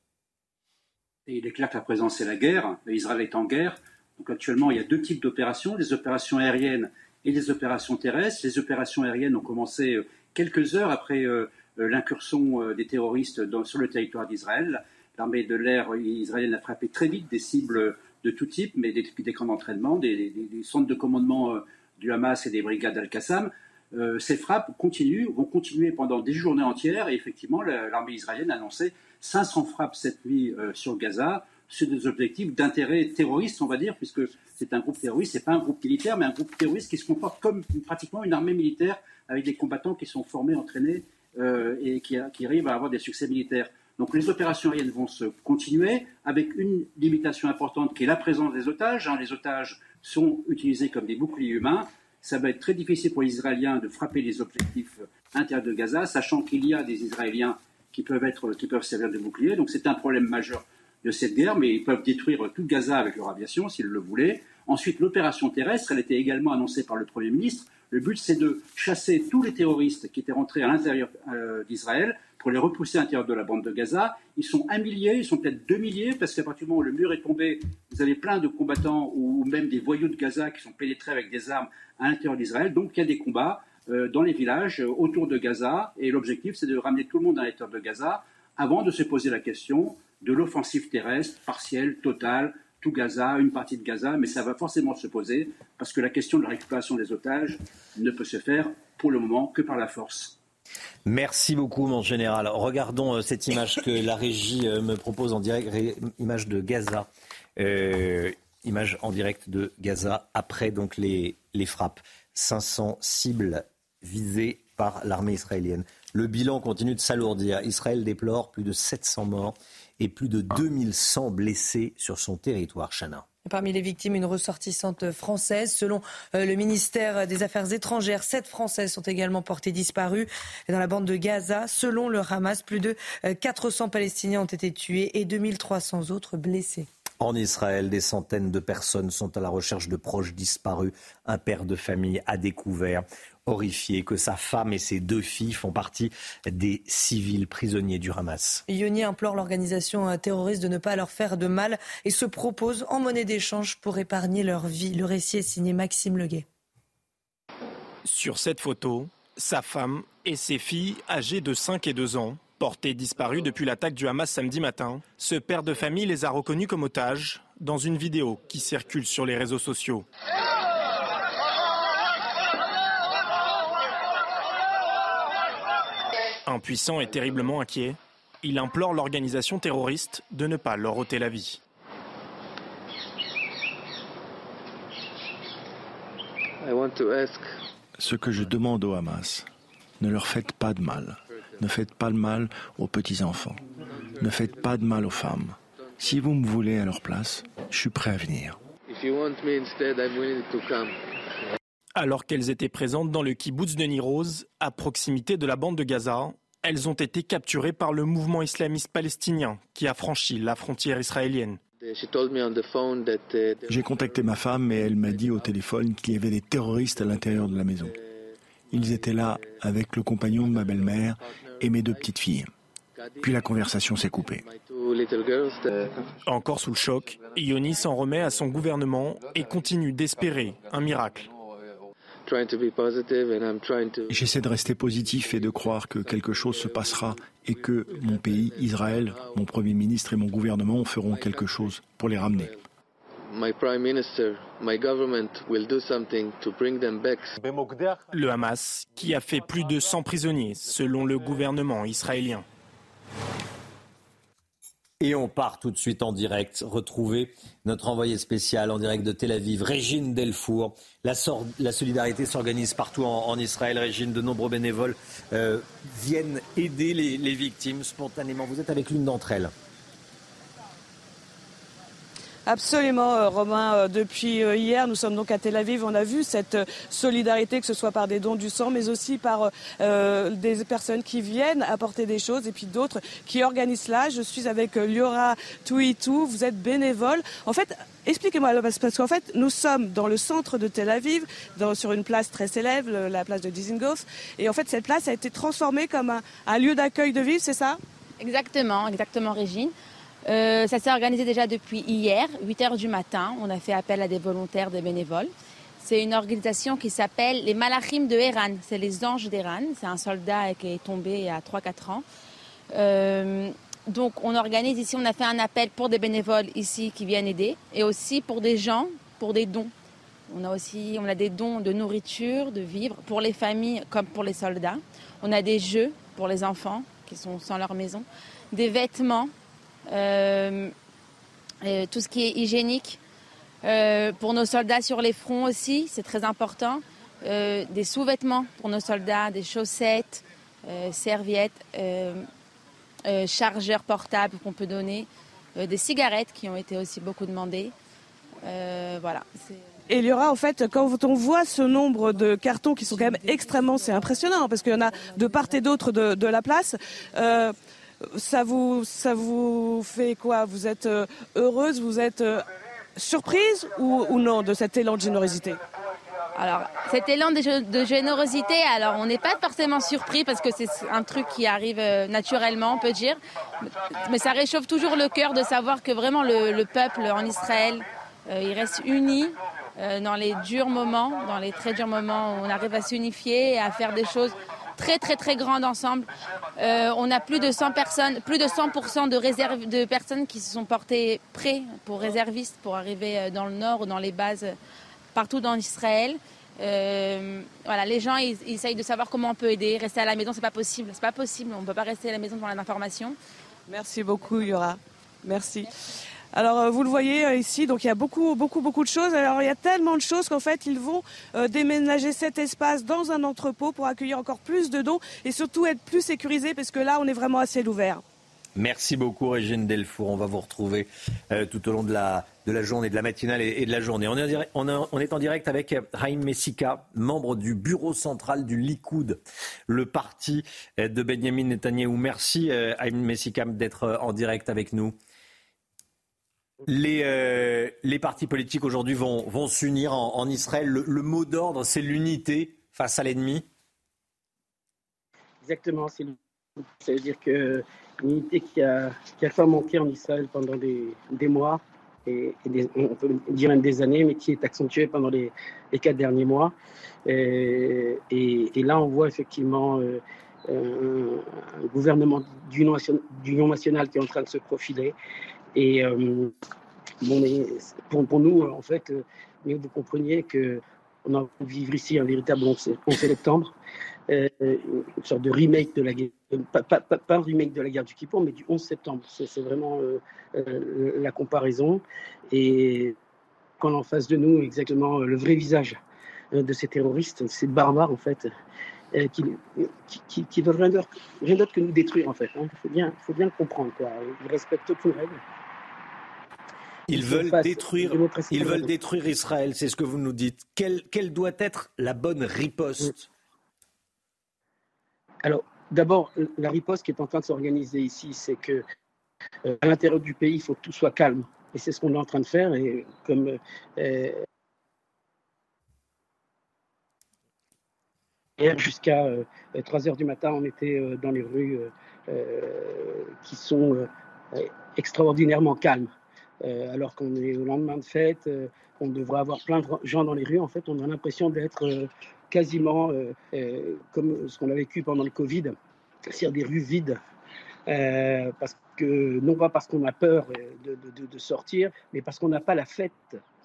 Et il est clair qu'à présent, c'est la guerre. Israël est en guerre. Donc actuellement, il y a deux types d'opérations, les opérations aériennes et les opérations terrestres. Les opérations aériennes ont commencé quelques heures après... Euh, l'incursion des terroristes dans, sur le territoire d'Israël. L'armée de l'air israélienne a frappé très vite des cibles de tout type, mais des, des camps d'entraînement, des, des, des centres de commandement du Hamas et des brigades Al-Qassam. Euh, ces frappes continuent, vont continuer pendant des journées entières. Et effectivement, l'armée israélienne a annoncé cinq cents frappes cette nuit euh, sur Gaza, sur des objectifs d'intérêt terroriste, on va dire, puisque c'est un groupe terroriste, c'est pas un groupe militaire, mais un groupe terroriste qui se comporte comme pratiquement une armée militaire, avec des combattants qui sont formés, entraînés, Euh, et qui, qui arrivent à avoir des succès militaires. Donc les opérations aériennes vont se continuer avec une limitation importante qui est la présence des otages. Hein. Les otages sont utilisés comme des boucliers humains. Ça va être très difficile pour les Israéliens de frapper les objectifs intérieurs de Gaza, sachant qu'il y a des Israéliens qui peuvent, être, qui peuvent servir de boucliers. Donc c'est un problème majeur de cette guerre, mais ils peuvent détruire tout Gaza avec leur aviation s'ils le voulaient. Ensuite, l'opération terrestre, elle était également annoncée par le Premier ministre. Le but, c'est de chasser tous les terroristes qui étaient rentrés à l'intérieur euh, d'Israël pour les repousser à l'intérieur de la bande de Gaza. Ils sont un millier, ils sont peut-être deux milliers, parce qu'à partir du moment où le mur est tombé, vous avez plein de combattants ou même des voyous de Gaza qui sont pénétrés avec des armes à l'intérieur d'Israël. Donc il y a des combats euh, dans les villages euh, autour de Gaza, et l'objectif, c'est de ramener tout le monde à l'intérieur de Gaza avant de se poser la question de l'offensive terrestre, partielle, totale, tout Gaza, une partie de Gaza, mais ça va forcément se poser parce que la question de la récupération des otages ne peut se faire pour le moment que par la force. Merci beaucoup, mon général. Regardons cette image que la régie me propose en direct, image de Gaza, euh, image en direct de Gaza après donc les, les frappes. cinq cents cibles visées par l'armée israélienne. Le bilan continue de s'alourdir. Israël déplore plus de sept cents morts et plus de deux mille cent blessés sur son territoire. Chana. Parmi les victimes, une ressortissante française. Selon le ministère des Affaires étrangères, sept Françaises sont également portées disparues dans la bande de Gaza. Selon le Hamas, plus de quatre cents Palestiniens ont été tués et deux mille trois cents autres blessés. En Israël, des centaines de personnes sont à la recherche de proches disparus. Un père de famille a découvert, horrifié, que sa femme et ses deux filles font partie des civils prisonniers du Hamas. Yoni implore l'organisation terroriste de ne pas leur faire de mal et se propose en monnaie d'échange pour épargner leur vie. Le récit est signé Maxime Leguet. Sur cette photo, sa femme et ses filles, âgées de cinq et deux ans, portées disparues depuis l'attaque du Hamas samedi matin, ce père de famille les a reconnus comme otages dans une vidéo qui circule sur les réseaux sociaux. Impuissant et terriblement inquiet, il implore l'organisation terroriste de ne pas leur ôter la vie. Ce que je demande au Hamas, ne leur faites pas de mal. Ne faites pas de mal aux petits-enfants. Ne faites pas de mal aux femmes. Si vous me voulez à leur place, je suis prêt à venir. Alors qu'elles étaient présentes dans le kibboutz de Nir Oz, à proximité de la bande de Gaza, elles ont été capturées par le mouvement islamiste palestinien qui a franchi la frontière israélienne. J'ai contacté ma femme et elle m'a dit au téléphone qu'il y avait des terroristes à l'intérieur de la maison. Ils étaient là avec le compagnon de ma belle-mère et mes deux petites filles. Puis la conversation s'est coupée. Encore sous le choc, Yoni s'en remet à son gouvernement et continue d'espérer un miracle. J'essaie de rester positif et de croire que quelque chose se passera et que mon pays, Israël, mon Premier ministre et mon gouvernement feront quelque chose pour les ramener. Le Hamas, qui a fait plus de cent prisonniers, selon le gouvernement israélien. Et on part tout de suite en direct, retrouver notre envoyé spécial en direct de Tel Aviv, Régine Delfour. La, so- la solidarité s'organise partout en, en Israël. Régine, de nombreux bénévoles euh, viennent aider les, les victimes spontanément. Vous êtes avec l'une d'entre elles. Absolument, Romain. Depuis hier, nous sommes donc à Tel Aviv. On a vu cette solidarité, que ce soit par des dons du sang, mais aussi par euh, des personnes qui viennent apporter des choses et puis d'autres qui organisent cela. Je suis avec Liora Touitou. Vous êtes bénévole. En fait, expliquez-moi, parce qu'en fait, nous sommes dans le centre de Tel Aviv, dans, sur une place très célèbre, la place de Dizengoff. Et en fait, cette place a été transformée comme un, un lieu d'accueil de vivre, c'est ça ? Exactement, exactement, Régine. Euh, ça s'est organisé déjà depuis hier, huit heures du matin. On a fait appel à des volontaires, des bénévoles. C'est une organisation qui s'appelle les Malachim de Héran. C'est les anges d'Héran. C'est un soldat qui est tombé il y a trois à quatre ans. Euh, donc on organise ici, on a fait un appel pour des bénévoles ici qui viennent aider. Et aussi pour des gens, pour des dons. On a aussi on a des dons de nourriture, de vivres, pour les familles comme pour les soldats. On a des jeux pour les enfants qui sont sans leur maison. Des vêtements. Euh, euh, tout ce qui est hygiénique euh, pour nos soldats sur les fronts aussi, c'est très important, euh, des sous-vêtements pour nos soldats, des chaussettes, euh, serviettes, euh, euh, chargeurs portables qu'on peut donner, euh, des cigarettes qui ont été aussi beaucoup demandées, euh, voilà. C'est... Et il y aura en fait, quand on voit ce nombre de cartons qui sont quand même extrêmement, c'est impressionnant parce qu'il y en a de part et d'autre de, de la place. Euh, Ça vous, ça vous fait quoi ? Vous êtes heureuse ? Vous êtes surprise ou, ou non de cet élan de générosité ? Alors, cet élan de, de générosité, alors on n'est pas forcément surpris parce que c'est un truc qui arrive naturellement, on peut dire. Mais ça réchauffe toujours le cœur de savoir que vraiment le, le peuple en Israël, euh, il reste uni euh, dans les durs moments, dans les très durs moments où on arrive à s'unifier et à faire des choses très très très grande ensemble. Euh, on a plus de cent personnes, plus de cent pour cent de, réserve, de personnes qui se sont portées prêts pour réservistes pour arriver dans le nord ou dans les bases partout dans Israël. Euh, voilà, les gens ils, ils essayent de savoir comment on peut aider. Rester à la maison, c'est pas possible, c'est pas possible. On peut pas rester à la maison devant l'information. Merci beaucoup, Yora. Merci. Merci. Alors vous le voyez ici, donc il y a beaucoup, beaucoup, beaucoup de choses. Alors il y a tellement de choses qu'en fait ils vont euh, déménager cet espace dans un entrepôt pour accueillir encore plus de dons et surtout être plus sécurisé parce que là on est vraiment à ciel ouvert. Merci beaucoup Régine Delfour, on va vous retrouver euh, tout au long de la, de la journée, de la matinale et, et de la journée. On est, en direct, on, a, on est en direct avec Haïm Messika, membre du bureau central du Likoud, le parti de Benyamin Netanyahou. Merci euh, Haïm Messika d'être en direct avec nous. Les, euh, les partis politiques aujourd'hui vont, vont s'unir en, en Israël. Le, le mot d'ordre, c'est l'unité face à l'ennemi. Exactement, c'est l'unité. Ça veut dire que l'unité qui a, qui a fermenté en Israël pendant des, des mois, et, et des, on peut dire même des années, mais qui est accentuée pendant les, les quatre derniers mois. Et, et, et là, on voit effectivement euh, un, un gouvernement d'union nationale, nationale qui est en train de se profiler. Et euh, bon, pour, pour nous, en fait, mais vous compreniez qu'on a envie de vivre ici un véritable onze septembre. Euh, une sorte de remake de la guerre, pas, pas, pas, pas un remake de la guerre du Kippour, mais du onze septembre. C'est, c'est vraiment euh, euh, la comparaison. Et quand on a en face de nous exactement le vrai visage euh, de ces terroristes, ces barbares en fait, euh, qui, qui, qui, qui veulent rien d'autre, rien d'autre que nous détruire en fait. Hein. Faut bien, faut bien le comprendre, quoi. Ils respectent aucune règle. Ils, ils veulent détruire. Ils veulent détruire Israël. C'est ce que vous nous dites. Quelle, quelle doit être la bonne riposte? Alors, d'abord, la riposte qui est en train de s'organiser ici, c'est que euh, à l'intérieur du pays, il faut que tout soit calme. Et c'est ce qu'on est en train de faire. Et comme euh, hier jusqu'à euh, trois heures du matin, on était euh, dans les rues euh, euh, qui sont euh, extraordinairement calmes. Euh, alors qu'on est au lendemain de fête, euh, on devrait avoir plein de gens dans les rues. En fait, on a l'impression d'être euh, quasiment euh, euh, comme ce qu'on a vécu pendant le Covid, c'est-à-dire des rues vides, euh, parce que, non pas parce qu'on a peur de, de, de sortir, mais parce qu'on n'a pas la fête,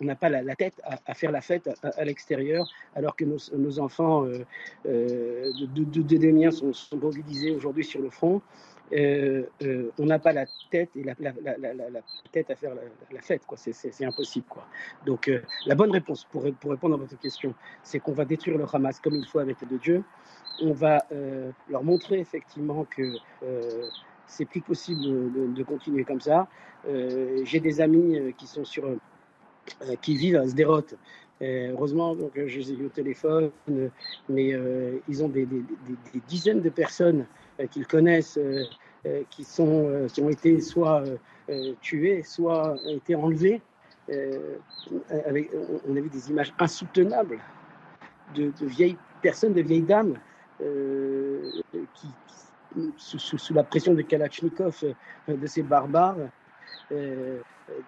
on n'a pas la, la tête à, à faire la fête à, à l'extérieur, alors que nos, nos enfants euh, euh, de, de, de Démiens sont, sont mobilisés aujourd'hui sur le front. Euh, euh, on n'a pas la tête et la, la, la, la, la tête à faire la, la fête, quoi. C'est, c'est, c'est impossible, quoi. Donc euh, la bonne réponse pour, pour répondre à votre question, c'est qu'on va détruire le Hamas comme il faut avec l'aide de Dieu. On va euh, leur montrer effectivement que euh, c'est plus possible de, de continuer comme ça. Euh, j'ai des amis qui sont sur, euh, qui vivent à Sderot. Et heureusement, donc, je les ai eu au téléphone, mais euh, ils ont des, des, des, des dizaines de personnes euh, qu'ils connaissent, euh, euh, qui, sont, euh, qui ont été soit euh, tuées, soit été enlevées. Euh, avec, on a vu des images insoutenables de, de vieilles personnes, de vieilles dames, euh, qui, sous, sous, sous la pression de Kalachnikov, euh, de ces barbares, euh, euh,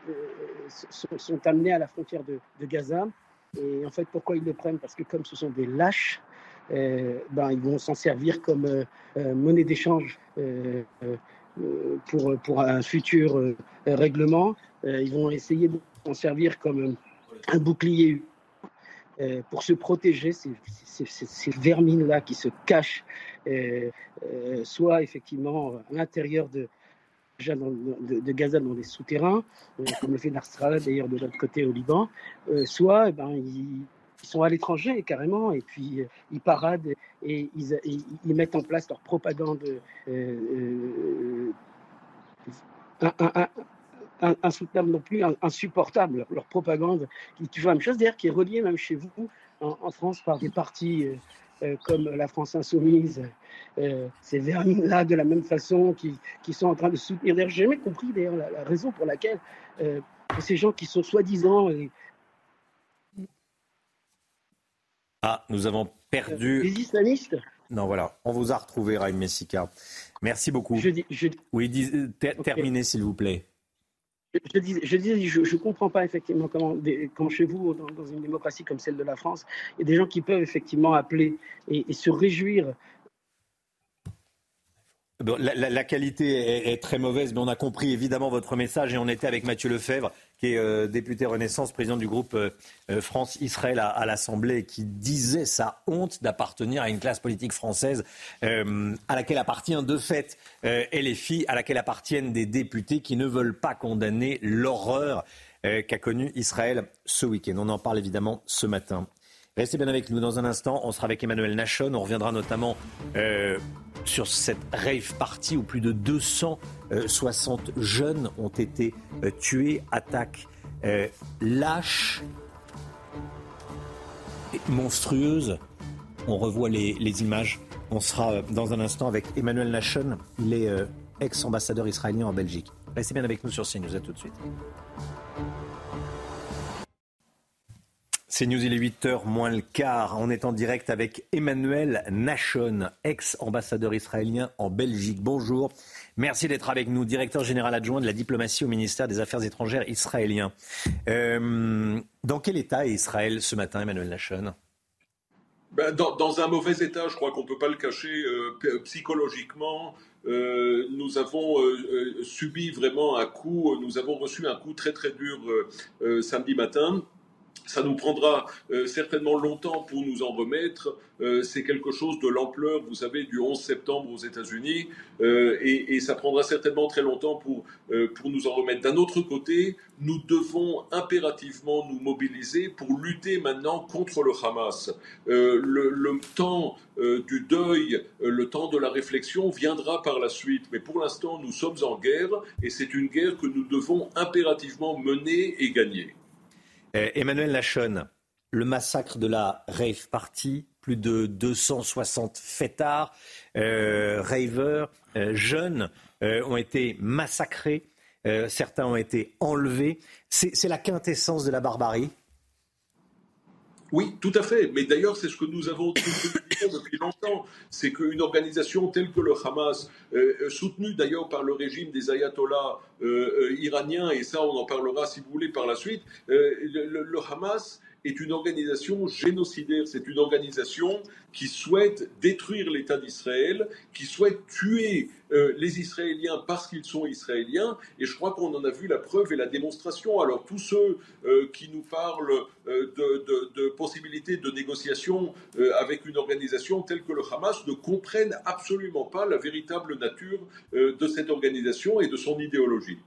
sont, sont amenées à la frontière de, de Gaza. Et en fait, pourquoi ils le prennent ? Parce que comme ce sont des lâches, euh, ben, ils vont s'en servir comme euh, euh, monnaie d'échange euh, euh, pour, pour un futur euh, règlement. Euh, ils vont essayer de s'en servir comme un bouclier euh, pour se protéger, ces, ces, ces, ces vermines-là qui se cachent, euh, euh, soit effectivement à l'intérieur de... déjà de, de Gaza dans des souterrains, euh, comme le fait Nasrallah d'ailleurs de l'autre côté au Liban, euh, soit eh ben, ils, ils sont à l'étranger carrément, et puis euh, ils paradent et ils, et ils mettent en place leur propagande euh, euh, insoutenable non plus, insupportable, leur propagande qui est toujours la même chose, d'ailleurs qui est reliée même chez vous en, en France par des partis... Euh, Euh, comme la France insoumise, euh, ces vermines-là de la même façon qui, qui sont en train de soutenir. D'ailleurs, j'ai jamais compris d'ailleurs la, la raison pour laquelle euh, ces gens qui sont soi-disant... Euh, ah, nous avons perdu... Euh, les islamistes. Non, voilà, on vous a retrouvé, Haïm Messika. Merci beaucoup. Je dis, je... Oui, dis, ter, okay. Terminez s'il vous plaît. Je disais, je, dis, je, je comprends pas effectivement comment, des, quand chez vous, dans, dans une démocratie comme celle de la France, il y a des gens qui peuvent effectivement appeler et, et se réjouir. La, la, la qualité est, est très mauvaise, mais on a compris évidemment votre message et on était avec Mathieu Lefebvre, qui est euh, député Renaissance, président du groupe euh, France-Israël à, à l'Assemblée, qui disait sa honte d'appartenir à une classe politique française euh, à laquelle appartient de fait euh, L F I, à laquelle appartiennent des députés qui ne veulent pas condamner l'horreur euh, qu'a connue Israël ce week-end. On en parle évidemment ce matin. Restez bien avec nous dans un instant. On sera avec Emmanuel Nachon. On reviendra notamment euh, sur cette rave party où plus de deux cent soixante jeunes ont été euh, tués. Attaque euh, lâche et monstrueuse. On revoit les, les images. On sera euh, dans un instant avec Emmanuel Nachon. Il est euh, ex-ambassadeur israélien en Belgique. Restez bien avec nous sur CNews. À tout de suite. C'est News, il est huit heures moins le quart. On est en direct avec Emmanuel Nachon, ex-ambassadeur israélien en Belgique. Bonjour, merci d'être avec nous, directeur général adjoint de la diplomatie au ministère des Affaires étrangères israélien. Euh, dans quel état est Israël ce matin, Emmanuel Nachon ? Ben, dans, dans un mauvais état, je crois qu'on ne peut pas le cacher euh, psychologiquement. Euh, nous avons euh, subi vraiment un coup, nous avons reçu un coup très très dur euh, samedi matin. Ça nous prendra euh, certainement longtemps pour nous en remettre. Euh, c'est quelque chose de l'ampleur, vous savez, du onze septembre aux États-Unis, euh, et, et ça prendra certainement très longtemps pour, euh, pour nous en remettre. D'un autre côté, nous devons impérativement nous mobiliser pour lutter maintenant contre le Hamas. Euh, le, le temps euh, du deuil, euh, le temps de la réflexion viendra par la suite. Mais pour l'instant, nous sommes en guerre, et c'est une guerre que nous devons impérativement mener et gagner. Emmanuel Nachon, le massacre de la rave party, plus de deux cent soixante fêtards, euh, raveurs, euh, jeunes euh, ont été massacrés, euh, certains ont été enlevés. C'est, c'est la quintessence de la barbarie. Oui, tout à fait. Mais d'ailleurs, c'est ce que nous avons depuis longtemps. C'est qu'une organisation telle que le Hamas, euh, soutenue d'ailleurs par le régime des ayatollahs euh, euh, iraniens, et ça on en parlera si vous voulez par la suite, euh, le, le Hamas est une organisation génocidaire. C'est une organisation qui souhaite détruire l'État d'Israël, qui souhaite tuer euh, les Israéliens parce qu'ils sont Israéliens. Et je crois qu'on en a vu la preuve et la démonstration. Alors tous ceux euh, qui nous parlent euh, de, de, de possibilités de négociation euh, avec une organisation telle que le Hamas ne comprennent absolument pas la véritable nature euh, de cette organisation et de son idéologie.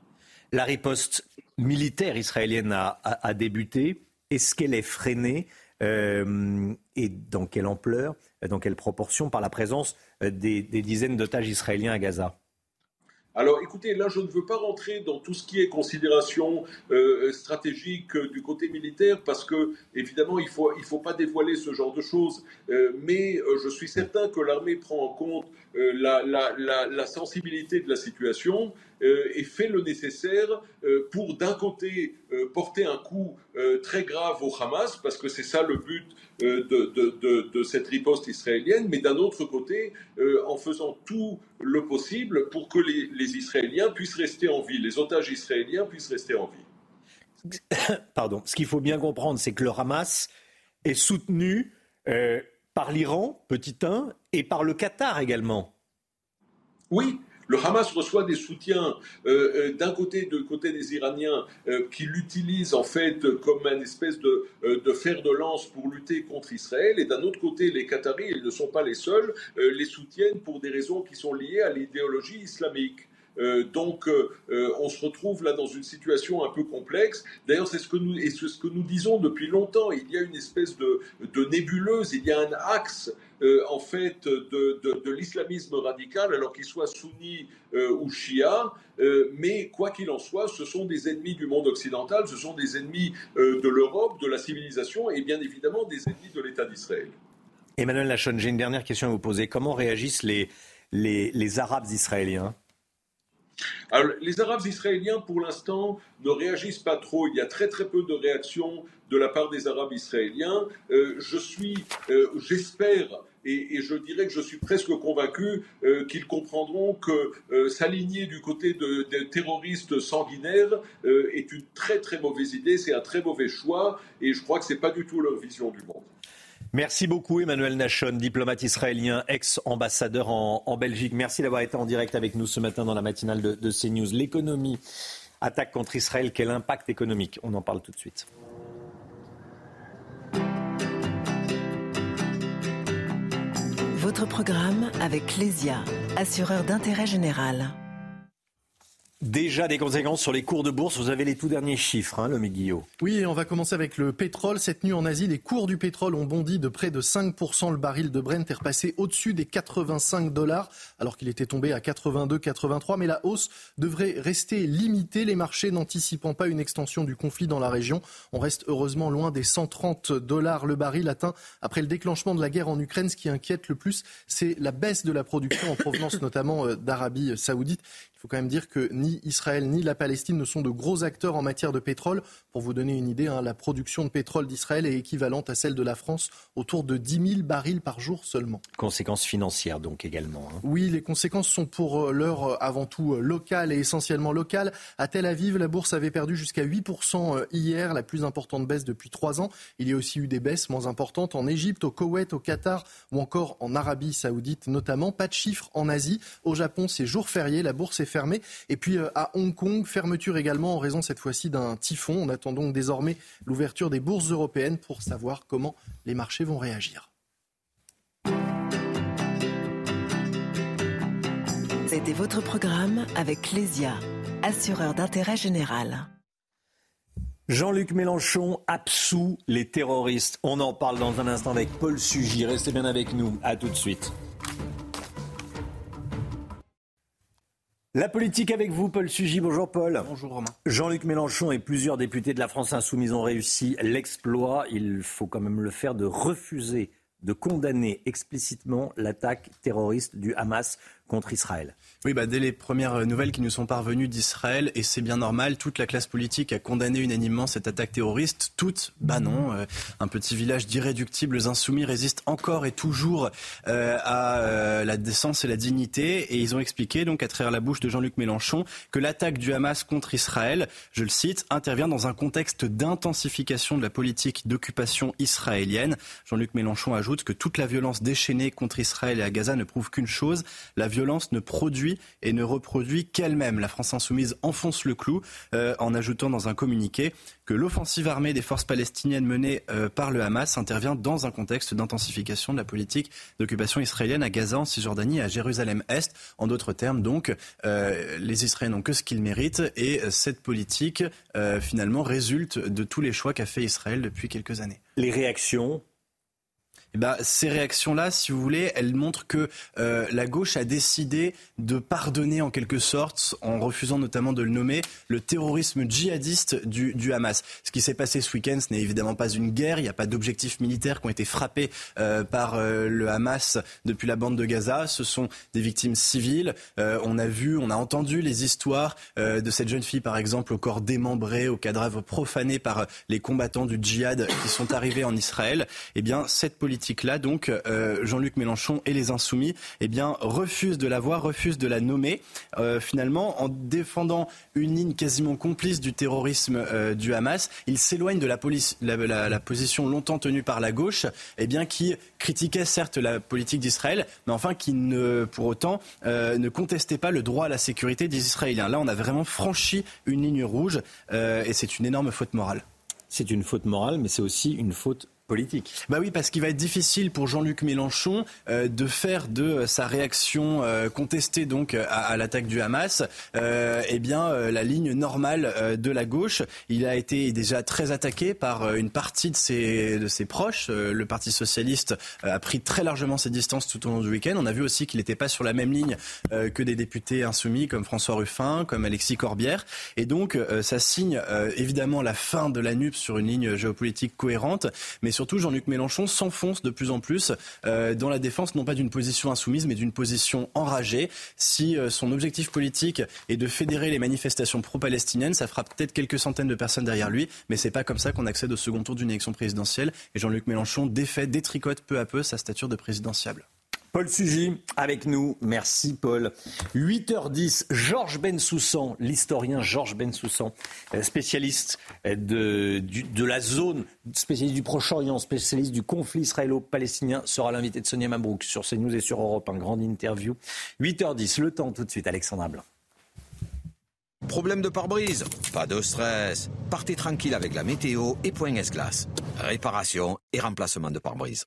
La riposte militaire israélienne a, a, a débuté. Est-ce qu'elle est freinée euh, et dans quelle ampleur, dans quelle proportion par la présence des, des dizaines d'otages israéliens à Gaza ? Alors écoutez, là je ne veux pas rentrer dans tout ce qui est considération euh, stratégique euh, du côté militaire parce que évidemment il faut il faut pas dévoiler ce genre de choses. Euh, mais euh, je suis certain que l'armée prend en compte euh, la, la, la, la sensibilité de la situation euh, et fait le nécessaire euh, pour d'un côté euh, porter un coup euh, très grave au Hamas parce que c'est ça le but euh, de, de, de, de cette riposte israélienne, mais d'un autre côté euh, en faisant tout le possible pour que les, les Israéliens puissent rester en vie, les otages israéliens puissent rester en vie. Pardon. Ce qu'il faut bien comprendre, c'est que le Hamas est soutenu euh, par l'Iran, petit un, et par le Qatar également. Oui. Le Hamas reçoit des soutiens euh, d'un côté, du côté des Iraniens, euh, qui l'utilisent en fait comme une espèce de, euh, de fer de lance pour lutter contre Israël, et d'un autre côté, les Qataris, ils ne sont pas les seuls, euh, les soutiennent pour des raisons qui sont liées à l'idéologie islamique. Euh, donc, euh, euh, on se retrouve là dans une situation un peu complexe. D'ailleurs, c'est ce que nous, et c'est ce que nous disons depuis longtemps. Il y a une espèce de, de nébuleuse, il y a un axe. Euh, en fait, de, de, de l'islamisme radical, alors qu'il soit sunni euh, ou shia, euh, mais quoi qu'il en soit, ce sont des ennemis du monde occidental, ce sont des ennemis euh, de l'Europe, de la civilisation, et bien évidemment des ennemis de l'État d'Israël. Emmanuel Nachon, j'ai une dernière question à vous poser. Comment réagissent les, les, les Arabes israéliens ? Alors, les Arabes israéliens, pour l'instant, ne réagissent pas trop. Il y a très très peu de réactions de la part des Arabes israéliens. Euh, je suis, euh, j'espère, et, et je dirais que je suis presque convaincu euh, qu'ils comprendront que euh, s'aligner du côté de, de terroristes sanguinaires euh, est une très très mauvaise idée, c'est un très mauvais choix, et je crois que c'est pas du tout leur vision du monde. Merci beaucoup Emmanuel Nachon, diplomate israélien, ex-ambassadeur en, en Belgique. Merci d'avoir été en direct avec nous ce matin dans la matinale de, de CNews. L'économie, attaque contre Israël, quel impact économique? On en parle tout de suite. Votre programme avec Lesia, assureur d'intérêt général. Déjà des conséquences sur les cours de bourse, vous avez les tout derniers chiffres, hein, Lomé Guillot. Oui, et on va commencer avec le pétrole. Cette nuit en Asie, les cours du pétrole ont bondi de près de cinq pour cent. Le baril de Brent est repassé au-dessus des quatre-vingt-cinq dollars, alors qu'il était tombé à quatre-vingt-deux, quatre-vingt-trois. Mais la hausse devrait rester limitée, les marchés n'anticipant pas une extension du conflit dans la région. On reste heureusement loin des cent trente dollars le baril atteint après le déclenchement de la guerre en Ukraine. Ce qui inquiète le plus, c'est la baisse de la production en provenance notamment d'Arabie Saoudite. Il faut quand même dire que ni Israël ni la Palestine ne sont de gros acteurs en matière de pétrole. Pour vous donner une idée, hein, la production de pétrole d'Israël est équivalente à celle de la France, autour de dix mille barils par jour seulement. Conséquences financières donc également. Hein. Oui, les conséquences sont pour l'heure avant tout locales et essentiellement locales. À Tel Aviv, la bourse avait perdu jusqu'à huit pour cent hier, la plus importante baisse depuis trois ans. Il y a aussi eu des baisses moins importantes en Égypte, au Koweït, au Qatar ou encore en Arabie Saoudite notamment. Pas de chiffres en Asie. Au Japon, c'est jour férié, la bourse est fermée. Et puis à Hong Kong, fermeture également en raison cette fois-ci d'un typhon. On attend donc désormais l'ouverture des bourses européennes pour savoir comment les marchés vont réagir. C'était votre programme avec Lesia, assureur d'intérêt général. Jean-Luc Mélenchon absout les terroristes. On en parle dans un instant avec Paul Sugy. Restez bien avec nous. À tout de suite. La politique avec vous, Paul Sugy. Bonjour Paul. Bonjour Romain. Jean-Luc Mélenchon et plusieurs députés de la France Insoumise ont réussi l'exploit, il faut quand même le faire, de refuser de condamner explicitement l'attaque terroriste du Hamas contre Israël. Oui, bah, dès les premières nouvelles qui nous sont parvenues d'Israël, et c'est bien normal, toute la classe politique a condamné unanimement cette attaque terroriste. Toutes, bah non, euh, un petit village d'irréductibles insoumis résiste encore et toujours euh, à euh, la décence et la dignité. Et ils ont expliqué, donc, à travers la bouche de Jean-Luc Mélenchon, que l'attaque du Hamas contre Israël, je le cite, intervient dans un contexte d'intensification de la politique d'occupation israélienne. Jean-Luc Mélenchon ajoute que toute la violence déchaînée contre Israël et à Gaza ne prouve qu'une chose, la violence ne produit et ne reproduit qu'elle-même. La France Insoumise enfonce le clou euh, en ajoutant dans un communiqué que l'offensive armée des forces palestiniennes menée euh, par le Hamas intervient dans un contexte d'intensification de la politique d'occupation israélienne à Gaza, en Cisjordanie et à Jérusalem-Est. En d'autres termes, donc, euh, les Israéliens n'ont que ce qu'ils méritent et euh, cette politique, euh, finalement, résulte de tous les choix qu'a fait Israël depuis quelques années. Les réactions ? Eh bien, ces réactions-là, si vous voulez, elles montrent que euh, la gauche a décidé de pardonner en quelque sorte, en refusant notamment de le nommer, le terrorisme djihadiste du, du Hamas. Ce qui s'est passé ce week-end, ce n'est évidemment pas une guerre, il n'y a pas d'objectifs militaires qui ont été frappés euh, par euh, le Hamas depuis la bande de Gaza. Ce sont des victimes civiles. Euh, on a vu, on a entendu les histoires euh, de cette jeune fille, par exemple, au corps démembré, au cadavre profané par les combattants du djihad qui sont arrivés en Israël. Eh bien, cette politique là donc euh, Jean-Luc Mélenchon et les Insoumis eh bien, refusent de la voir, refusent de la nommer euh, finalement en défendant une ligne quasiment complice du terrorisme euh, du Hamas. Ils s'éloignent de la, police, la, la, la position longtemps tenue par la gauche eh bien, qui critiquait certes la politique d'Israël mais enfin qui ne, pour autant euh, ne contestait pas le droit à la sécurité des Israéliens. Là on a vraiment franchi une ligne rouge euh, et c'est une énorme faute morale. C'est une faute morale mais c'est aussi une faute politique. Bah oui, parce qu'il va être difficile pour Jean-Luc Mélenchon euh, de faire de euh, sa réaction euh, contestée donc à, à l'attaque du Hamas, euh, eh bien euh, la ligne normale euh, de la gauche. Il a été déjà très attaqué par euh, une partie de ses de ses proches. Euh, le Parti socialiste euh, a pris très largement ses distances tout au long du week-end. On a vu aussi qu'il n'était pas sur la même ligne euh, que des députés insoumis comme François Ruffin, comme Alexis Corbière. Et donc euh, ça signe euh, évidemment la fin de la NUP sur une ligne géopolitique cohérente, mais surtout, Jean-Luc Mélenchon s'enfonce de plus en plus euh, dans la défense, non pas d'une position insoumise, mais d'une position enragée. Si euh, son objectif politique est de fédérer les manifestations pro-palestiniennes, ça fera peut-être quelques centaines de personnes derrière lui, mais c'est pas comme ça qu'on accède au second tour d'une élection présidentielle. Et Jean-Luc Mélenchon défait, détricote peu à peu sa stature de présidentiable. Paul Sugy avec nous. Merci Paul. huit heures dix, Georges Bensoussan, l'historien Georges Bensoussan, spécialiste de, du, de la zone, spécialiste du Proche-Orient, spécialiste du conflit israélo-palestinien, sera l'invité de Sonia Mabrouk sur CNews et sur Europe. Une grande interview. huit heures dix, le temps tout de suite, Alexandra Blanc. Problème de pare-brise? Pas de stress. Partez tranquille avec la météo et Point S-Glace. Réparation et remplacement de pare-brise.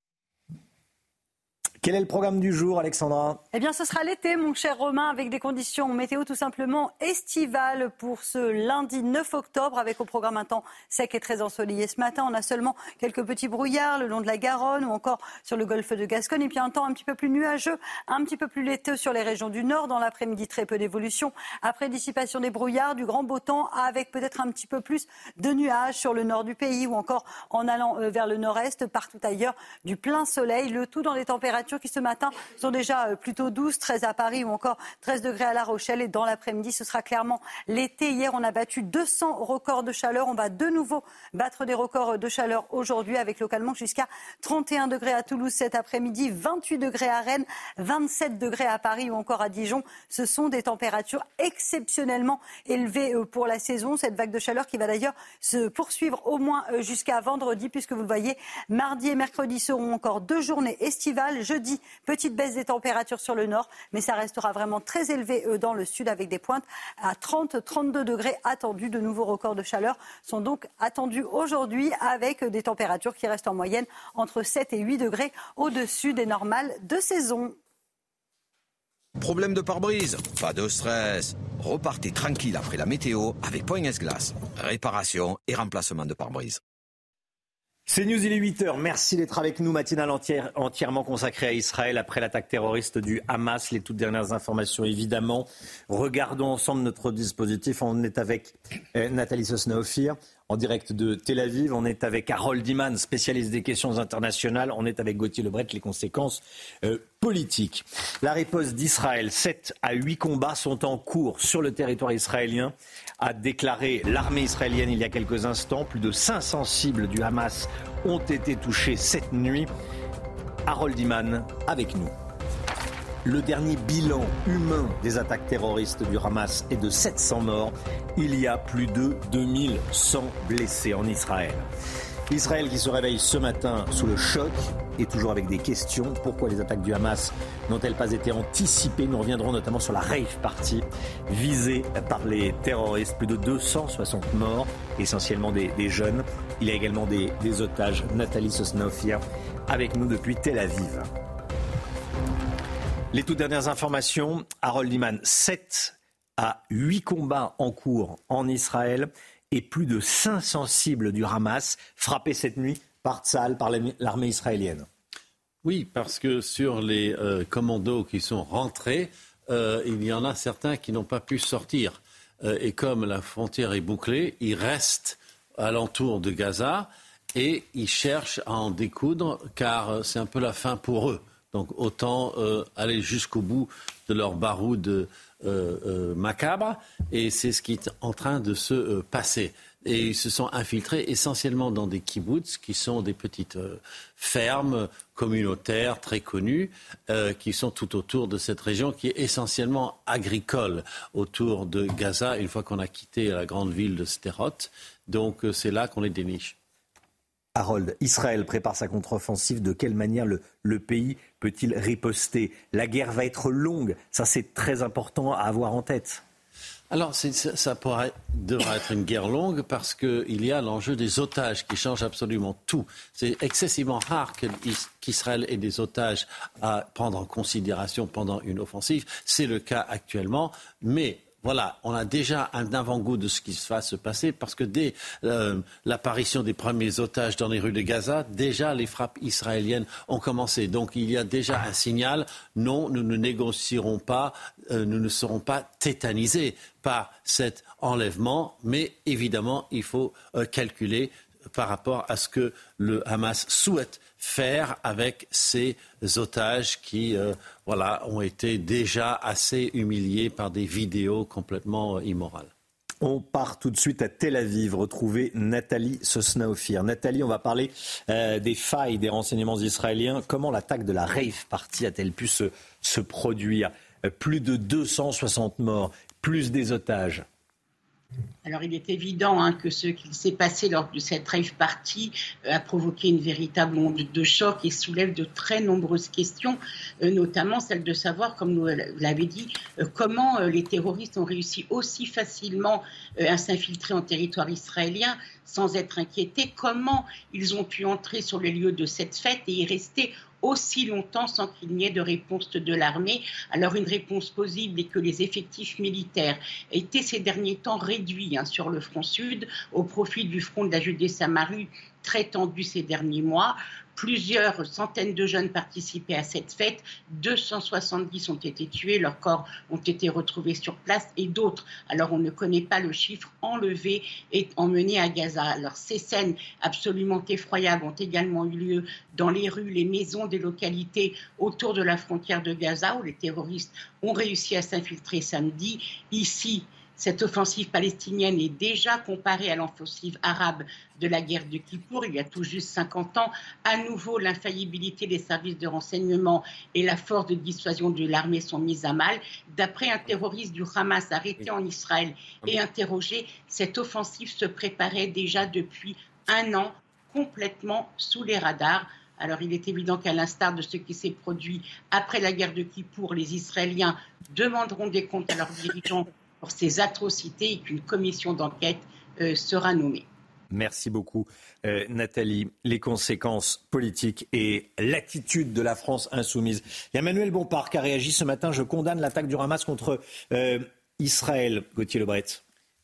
Quel est le programme du jour, Alexandra? Eh bien, ce sera l'été, mon cher Romain, avec des conditions météo tout simplement estivales pour ce lundi neuf octobre, avec au programme un temps sec et très ensoleillé. Ce matin, on a seulement quelques petits brouillards le long de la Garonne ou encore sur le golfe de Gascogne. Et puis un temps un petit peu plus nuageux, un petit peu plus laiteux sur les régions du Nord. Dans l'après-midi, très peu d'évolution. Après dissipation des brouillards, du grand beau temps, avec peut-être un petit peu plus de nuages sur le nord du pays ou encore en allant vers le nord-est, partout ailleurs, du plein soleil. Le tout dans des températures qui ce matin sont déjà plutôt douces, treize à Paris ou encore treize degrés à La Rochelle. Et dans l'après-midi, ce sera clairement l'été. Hier, on a battu deux cents records de chaleur. On va de nouveau battre des records de chaleur aujourd'hui avec localement jusqu'à trente et un degrés à Toulouse cet après-midi, vingt-huit degrés à Rennes, vingt-sept degrés à Paris ou encore à Dijon. Ce sont des températures exceptionnellement élevées pour la saison. Cette vague de chaleur qui va d'ailleurs se poursuivre au moins jusqu'à vendredi puisque vous le voyez, mardi et mercredi seront encore deux journées estivales. Jeudi Jeudi, petite baisse des températures sur le nord, mais ça restera vraiment très élevé dans le sud avec des pointes à trente à trente-deux degrés attendus. De nouveaux records de chaleur sont donc attendus aujourd'hui avec des températures qui restent en moyenne entre sept et huit degrés au-dessus des normales de saison. Problème de pare-brise? Pas de stress. Repartez tranquille après la météo avec Point S-Glace. Réparation et remplacement de pare-brise. C'est News, il est huit heures. Merci d'être avec nous. Matinale entière, entièrement consacrée à Israël après l'attaque terroriste du Hamas. Les toutes dernières informations, évidemment. Regardons ensemble notre dispositif. On est avec Nathalie Sosna-Ophir, en direct de Tel Aviv. On est avec Harold Iman, spécialiste des questions internationales. On est avec Gauthier Lebret, les conséquences euh, politiques. La riposte d'Israël, sept à huit combats sont en cours sur le territoire israélien, a déclaré l'armée israélienne il y a quelques instants. Plus de cinq cents cibles du Hamas ont été touchées cette nuit. Harold Iman avec nous. Le dernier bilan humain des attaques terroristes du Hamas est de sept cents morts. Il y a plus de deux mille cent blessés en Israël. Israël qui se réveille ce matin sous le choc et toujours avec des questions. Pourquoi les attaques du Hamas n'ont-elles pas été anticipées? Nous reviendrons notamment sur la rave party visée par les terroristes. Plus de deux cent soixante morts, essentiellement des, des jeunes. Il y a également des, des otages. Nathalie Sosna-Ophir avec nous depuis Tel Aviv. Les toutes dernières informations, Harold Iman, sept à huit combats en cours en Israël et plus de cinq cents cibles du Hamas frappées cette nuit par Tsahal, par l'armée israélienne. Oui, parce que sur les euh, commandos qui sont rentrés, euh, il y en a certains qui n'ont pas pu sortir. Euh, et comme la frontière est bouclée, ils restent alentour de Gaza et ils cherchent à en découdre car c'est un peu la fin pour eux. Donc autant euh, aller jusqu'au bout de leur baroude euh, euh, macabre. Et c'est ce qui est en train de se euh, passer. Et ils se sont infiltrés essentiellement dans des kibbutz, qui sont des petites euh, fermes communautaires très connues, euh, qui sont tout autour de cette région, qui est essentiellement agricole, autour de Gaza, une fois qu'on a quitté la grande ville de Sderot. Donc euh, c'est là qu'on les déniche. Harold, Israël prépare sa contre-offensive. De quelle manière le, le pays peut-il riposter? La guerre va être longue. Ça, c'est très important à avoir en tête. Alors, c'est, ça, ça pourra, devra être une guerre longue parce qu'il y a l'enjeu des otages qui change absolument tout. C'est excessivement rare que, qu'Israël ait des otages à prendre en considération pendant une offensive. C'est le cas actuellement, mais... Voilà, on a déjà un avant-goût de ce qui va se passer parce que dès euh, l'apparition des premiers otages dans les rues de Gaza, déjà les frappes israéliennes ont commencé. Donc il y a déjà un signal, non, nous ne négocierons pas, euh, nous ne serons pas tétanisés par cet enlèvement, mais évidemment il faut euh, calculer par rapport à ce que le Hamas souhaite faire avec ces otages qui euh, voilà, ont été déjà assez humiliés par des vidéos complètement euh, immorales. On part tout de suite à Tel Aviv, retrouver Nathalie Sosna-Ophir. Nathalie, on va parler euh, des failles des renseignements israéliens. Comment l'attaque de la rave party a-t-elle pu se, se produire ? Plus de deux cent soixante morts, plus des otages. Alors il est évident hein, que ce qui s'est passé lors de cette rave party euh, a provoqué une véritable onde de choc et soulève de très nombreuses questions, euh, notamment celle de savoir, comme vous l'avez dit, euh, comment euh, les terroristes ont réussi aussi facilement euh, à s'infiltrer en territoire israélien sans être inquiétés, comment ils ont pu entrer sur les lieux de cette fête et y rester aussi longtemps sans qu'il n'y ait de réponse de l'armée. Alors une réponse possible est que les effectifs militaires étaient ces derniers temps réduits hein, sur le front sud, au profit du front de la Judée-Samarie, très tendu ces derniers mois. Plusieurs centaines de jeunes participaient à cette fête. deux cent soixante-dix ont été tués, leurs corps ont été retrouvés sur place et d'autres. Alors on ne connaît pas le chiffre enlevé et emmené à Gaza. Alors ces scènes absolument effroyables ont également eu lieu dans les rues, les maisons des localités autour de la frontière de Gaza où les terroristes ont réussi à s'infiltrer samedi. Ici, cette offensive palestinienne est déjà comparée à l'offensive arabe de la guerre de Kippour, il y a tout juste cinquante ans. À nouveau, l'infaillibilité des services de renseignement et la force de dissuasion de l'armée sont mises à mal. D'après un terroriste du Hamas arrêté en Israël et interrogé, cette offensive se préparait déjà depuis un an, complètement sous les radars. Alors il est évident qu'à l'instar de ce qui s'est produit après la guerre de Kippour, les Israéliens demanderont des comptes à leurs dirigeants pour ces atrocités et qu'une commission d'enquête euh, sera nommée. Merci beaucoup, euh, Nathalie. Les conséquences politiques et l'attitude de la France insoumise. Il y a Manuel Bompard qui a réagi ce matin. Je condamne l'attaque du Hamas contre euh, Israël. Gauthier Lebret.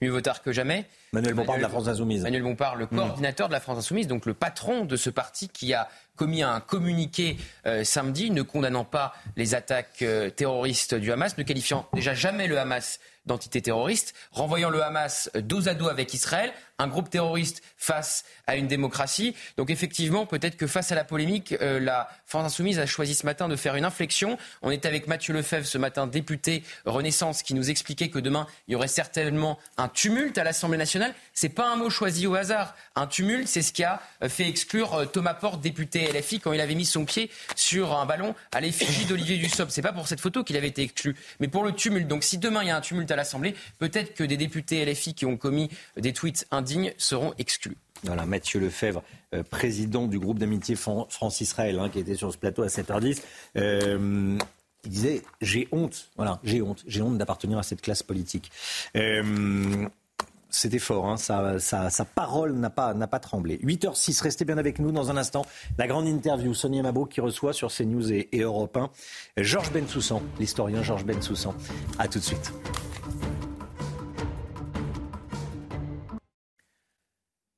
Mieux vaut tard que jamais. Manuel Bompard Manuel, de la France Insoumise. Manuel Bompard, le coordinateur de la France Insoumise, donc le patron de ce parti qui a commis un communiqué euh, samedi ne condamnant pas les attaques euh, terroristes du Hamas, ne qualifiant déjà jamais le Hamas d'entité terroriste, renvoyant le Hamas dos à dos avec Israël, un groupe terroriste face à une démocratie. Donc effectivement, peut-être que face à la polémique, euh, la France Insoumise a choisi ce matin de faire une inflexion. On était avec Mathieu Lefebvre ce matin, député Renaissance, qui nous expliquait que demain, il y aurait certainement un tumulte à l'Assemblée nationale. C'est pas un mot choisi au hasard. Un tumulte, c'est ce qui a fait exclure Thomas Porte, député L F I, quand il avait mis son pied sur un ballon à l'effigie d'Olivier Dussopt. C'est pas pour cette photo qu'il avait été exclu, mais pour le tumulte. Donc si demain, il y a un tumulte à l'Assemblée, peut-être que des députés L F I qui ont commis des tweets indignes seront exclus. Voilà, Mathieu Lefebvre, euh, président du groupe d'amitié France-Israël, hein, qui était sur ce plateau à sept heures dix, euh, il disait « j'ai honte, voilà, j'ai honte, j'ai honte d'appartenir à cette classe politique euh, ». C'était fort, hein, sa, sa, sa parole n'a pas, n'a pas tremblé. huit heures six, restez bien avec nous dans un instant. La grande interview, Sonia Mabrouk qui reçoit sur CNews et, et Europe un, Georges Bensoussan, l'historien Georges Bensoussan. À tout de suite.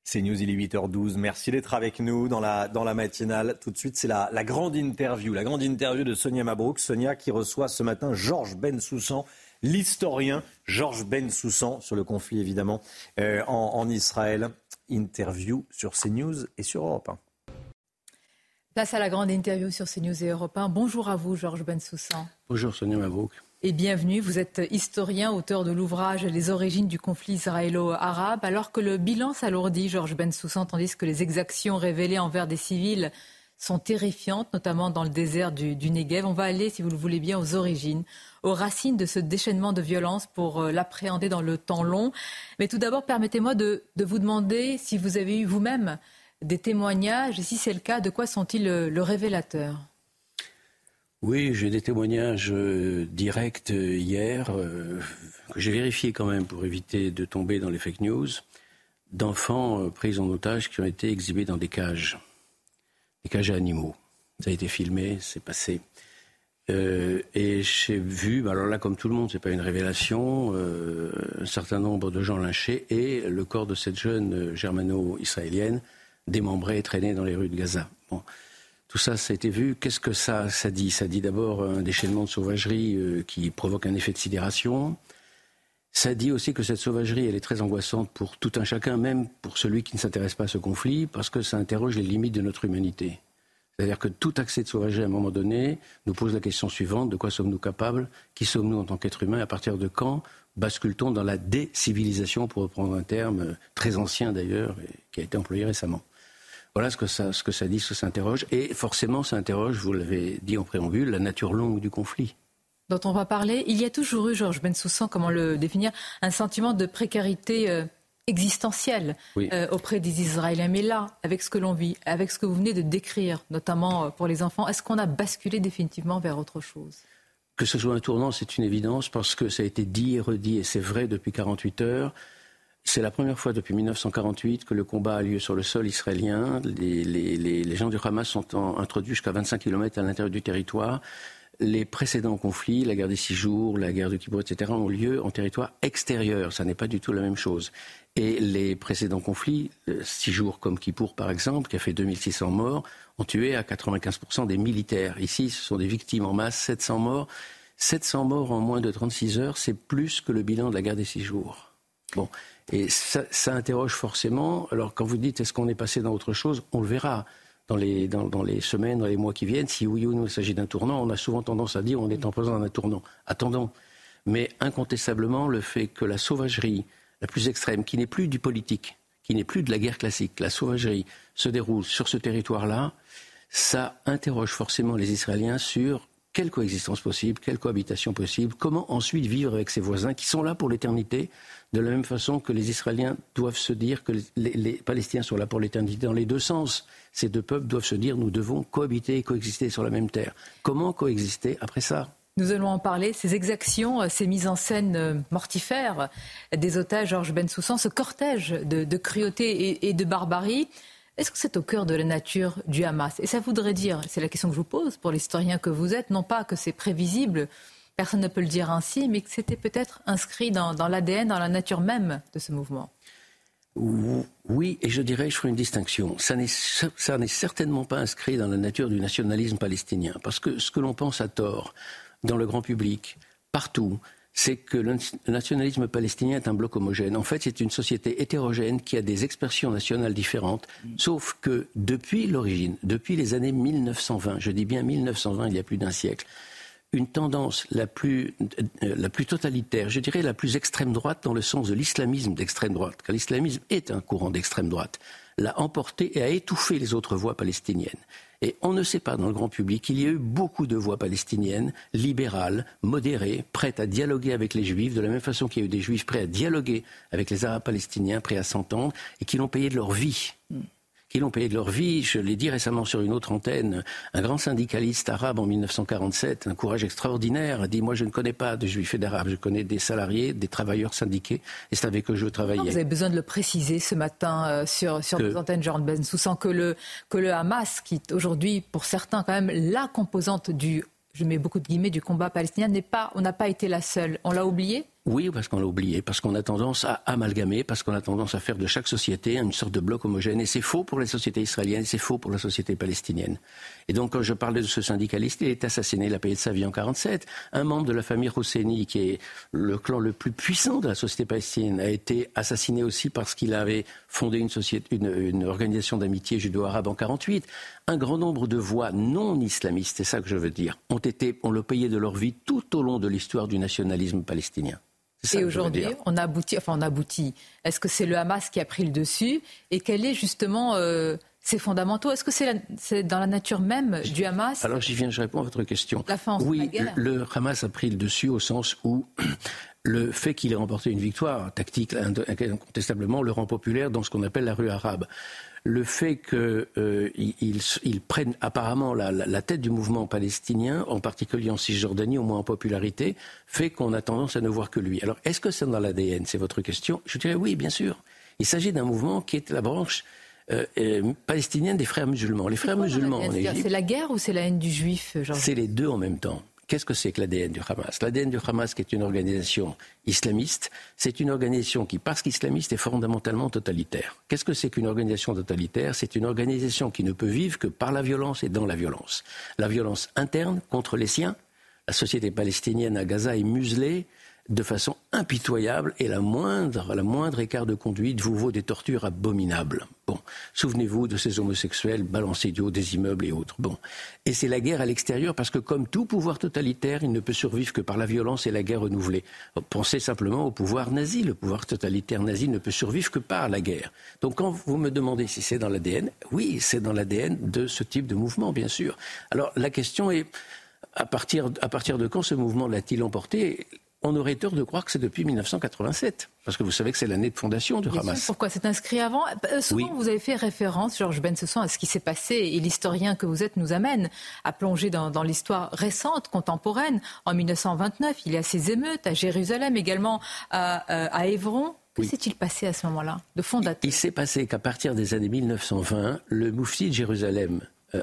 C'est News, il est huit heures douze. Merci d'être avec nous dans la, dans la matinale. Tout de suite, c'est la, la grande interview. La grande interview de Sonia Mabrouk. Sonia qui reçoit ce matin Georges Bensoussan, l'historien Georges Bensoussan, sur le conflit évidemment euh, en, en Israël. Interview sur CNews et sur Europe un. Place à la grande interview sur CNews et Europe un. Bonjour à vous, Georges Bensoussan. Bonjour, Sonia Mabrouk. Et bienvenue, vous êtes historien, auteur de l'ouvrage « Les origines du conflit israélo-arabe ». Alors que le bilan s'alourdit, Georges Bensoussan, tandis que les exactions révélées envers des civils sont terrifiantes, notamment dans le désert du, du Negev, on va aller, si vous le voulez bien, aux origines, aux racines de ce déchaînement de violence pour euh, l'appréhender dans le temps long. Mais tout d'abord, permettez-moi de, de vous demander si vous avez eu vous-même des témoignages, et si c'est le cas, de quoi sont-ils le, le révélateur ? Oui, j'ai des témoignages euh, directs euh, hier, euh, que j'ai vérifiés quand même pour éviter de tomber dans les fake news, d'enfants euh, pris en otage qui ont été exhibés dans des cages, des cages à animaux. Ça a été filmé, c'est passé. Euh, et j'ai vu, bah alors là comme tout le monde, c'est pas une révélation, euh, un certain nombre de gens lynchés et le corps de cette jeune euh, germano-israélienne démembrée et traînée dans les rues de Gaza. Bon. Tout ça, ça a été vu. Qu'est-ce que ça, ça dit ? Ça dit d'abord un déchaînement de sauvagerie euh, qui provoque un effet de sidération. Ça dit aussi que cette sauvagerie, elle est très angoissante pour tout un chacun, même pour celui qui ne s'intéresse pas à ce conflit, parce que ça interroge les limites de notre humanité. C'est-à-dire que tout accès de sauvagerie, à un moment donné, nous pose la question suivante, de quoi sommes-nous capables? Qui sommes-nous en tant qu'êtres humains? À partir de quand bascule-t-on dans la décivilisation, pour reprendre un terme très ancien d'ailleurs, et qui a été employé récemment? Voilà ce que ça, ce que ça dit, ce que ça interroge. Et forcément, ça interroge, vous l'avez dit en préambule, la nature longue du conflit dont on va parler. Il y a toujours eu, Georges Bensoussan, comment le définir, un sentiment de précarité euh, existentielle oui. euh, auprès des Israéliens. Mais là, avec ce que l'on vit, avec ce que vous venez de décrire, notamment euh, pour les enfants, est-ce qu'on a basculé définitivement vers autre chose? Que ce soit un tournant, c'est une évidence, parce que ça a été dit et redit, et c'est vrai depuis quarante-huit heures. C'est la première fois depuis dix-neuf cent quarante-huit que le combat a lieu sur le sol israélien. Les, les, les, les gens du Hamas sont en, introduits jusqu'à vingt-cinq kilomètres à l'intérieur du territoire. Les précédents conflits, la guerre des six jours, la guerre de Kippour, et cetera, ont lieu en territoire extérieur. Ça n'est pas du tout la même chose. Et les précédents conflits, six jours comme Kippour par exemple, qui a fait deux mille six cents morts, ont tué à quatre-vingt-quinze pour cent des militaires. Ici, ce sont des victimes en masse, sept cents morts. sept cents morts en moins de trente-six heures, c'est plus que le bilan de la guerre des six jours. Bon, et ça, ça interroge forcément. Alors quand vous dites est-ce qu'on est passé dans autre chose, on le verra. Dans les, dans, dans les semaines, dans les mois qui viennent, si oui ou non il s'agit d'un tournant, on a souvent tendance à dire on est en présence d'un tournant. Attendons. Mais incontestablement, le fait que la sauvagerie la plus extrême, qui n'est plus du politique, qui n'est plus de la guerre classique, la sauvagerie se déroule sur ce territoire-là, ça interroge forcément les Israéliens sur quelle coexistence possible, quelle cohabitation possible, comment ensuite vivre avec ses voisins qui sont là pour l'éternité, de la même façon que les Israéliens doivent se dire que les, les Palestiniens sont là pour l'éternité dans les deux sens. Ces deux peuples doivent se dire nous devons cohabiter et coexister sur la même terre. Comment coexister après ça ? Nous allons en parler, ces exactions, ces mises en scène mortifères des otages, Georges Bensoussan, ce cortège de, de cruauté et, et de barbarie. Est-ce que c'est au cœur de la nature du Hamas? Et ça voudrait dire, c'est la question que je vous pose pour l'historien que vous êtes, non pas que c'est prévisible, personne ne peut le dire ainsi, mais que c'était peut-être inscrit dans, dans l'A D N, dans la nature même de ce mouvement. Oui, et je dirais, je ferai une distinction. Ça n'est, ça n'est certainement pas inscrit dans la nature du nationalisme palestinien, parce que ce que l'on pense à tort, dans le grand public, partout, c'est que le nationalisme palestinien est un bloc homogène. En fait, c'est une société hétérogène qui a des expressions nationales différentes, sauf que depuis l'origine, depuis les années mille neuf cent vingt, je dis bien mille neuf cent vingt, il y a plus d'un siècle, une tendance la plus, la plus totalitaire, je dirais la plus extrême droite dans le sens de l'islamisme d'extrême droite, car l'islamisme est un courant d'extrême droite, l'a emporté et a étouffé les autres voix palestiniennes. Et on ne sait pas dans le grand public, il y a eu beaucoup de voix palestiniennes, libérales, modérées, prêtes à dialoguer avec les Juifs, de la même façon qu'il y a eu des Juifs prêts à dialoguer avec les Arabes palestiniens, prêts à s'entendre, et qui l'ont payé de leur vie. Qui l'ont payé de leur vie, je l'ai dit récemment sur une autre antenne, un grand syndicaliste arabe en dix-neuf cent quarante-sept, un courage extraordinaire, a dit « Moi, je ne connais pas de Juifs et d'Arabes, je connais des salariés, des travailleurs syndiqués, et c'est avec eux que je veux travailler. » Vous avez besoin de le préciser ce matin euh, sur, sur que... les antennes, Georges Bensoussan, que le, que le Hamas, qui aujourd'hui, pour certains, quand même, la composante du, je mets beaucoup de guillemets, du combat palestinien, n'est pas, on n'a pas été la seule. On l'a oublié ? Oui, parce qu'on l'a oublié, parce qu'on a tendance à amalgamer, parce qu'on a tendance à faire de chaque société une sorte de bloc homogène. Et c'est faux pour la société israélienne, c'est faux pour la société palestinienne. Et donc, quand je parlais de ce syndicaliste, il est assassiné, il a payé de sa vie en quarante-sept. Un membre de la famille Hosseini, qui est le clan le plus puissant de la société palestinienne, a été assassiné aussi parce qu'il avait fondé une, société, une, une organisation d'amitié judo-arabe en quarante-huit. Un grand nombre de voix non islamistes, c'est ça que je veux dire, ont été, on le payé de leur vie tout au long de l'histoire du nationalisme palestinien. Et aujourd'hui, on aboutit, enfin on aboutit. Est-ce que c'est le Hamas qui a pris le dessus? Et quels sont justement euh, ses fondamentaux? Est-ce que c'est, la, c'est dans la nature même du Hamas? Alors j'y viens, je réponds à votre question. La fin, oui, la guerre. Le Hamas a pris le dessus au sens où le fait qu'il ait remporté une victoire tactique, incontestablement, le rend populaire dans ce qu'on appelle la rue arabe. Le fait qu'ils euh, ils prennent apparemment la, la, la tête du mouvement palestinien, en particulier en Cisjordanie, au moins en popularité, fait qu'on a tendance à ne voir que lui. Alors, est-ce que c'est dans l'A D N? C'est votre question. Je dirais oui, bien sûr. Il s'agit d'un mouvement qui est la branche euh, euh, palestinienne des frères musulmans. Les frères musulmans en Égypte... C'est la guerre ou c'est la haine du juif, genre? C'est les deux en même temps. Qu'est-ce que c'est que l'A D N du Hamas? L'A D N du Hamas, qui est une organisation islamiste, c'est une organisation qui, parce qu'islamiste, est fondamentalement totalitaire. Qu'est-ce que c'est qu'une organisation totalitaire? C'est une organisation qui ne peut vivre que par la violence et dans la violence. La violence interne contre les siens. La société palestinienne à Gaza est muselée. de façon impitoyable, et la moindre, la moindre écart de conduite vous vaut des tortures abominables. Bon, souvenez-vous de ces homosexuels balancés du haut des immeubles et autres. Bon, et c'est la guerre à l'extérieur, parce que comme tout pouvoir totalitaire, il ne peut survivre que par la violence et la guerre renouvelée. Pensez simplement au pouvoir nazi. Le pouvoir totalitaire nazi ne peut survivre que par la guerre. Donc quand vous me demandez si c'est dans l'A D N, oui, c'est dans l'A D N de ce type de mouvement, bien sûr. Alors la question est, à partir, à partir de quand ce mouvement l'a-t-il emporté ? On aurait tort de croire que c'est depuis dix-neuf cent quatre-vingt-sept, parce que vous savez que c'est l'année de fondation du Hamas. Pourquoi c'est inscrit avant ? euh, Souvent, oui. Vous avez fait référence, Georges Bensoussan, à ce qui s'est passé, et l'historien que vous êtes nous amène à plonger dans, dans l'histoire récente, contemporaine. En dix-neuf cent vingt-neuf, il y a ces émeutes à Jérusalem, également à, euh, à Évron. Que oui. s'est-il passé à ce moment-là, de fondateur ? Il, il s'est passé qu'à partir des années mille neuf cent vingt, le moufti de Jérusalem,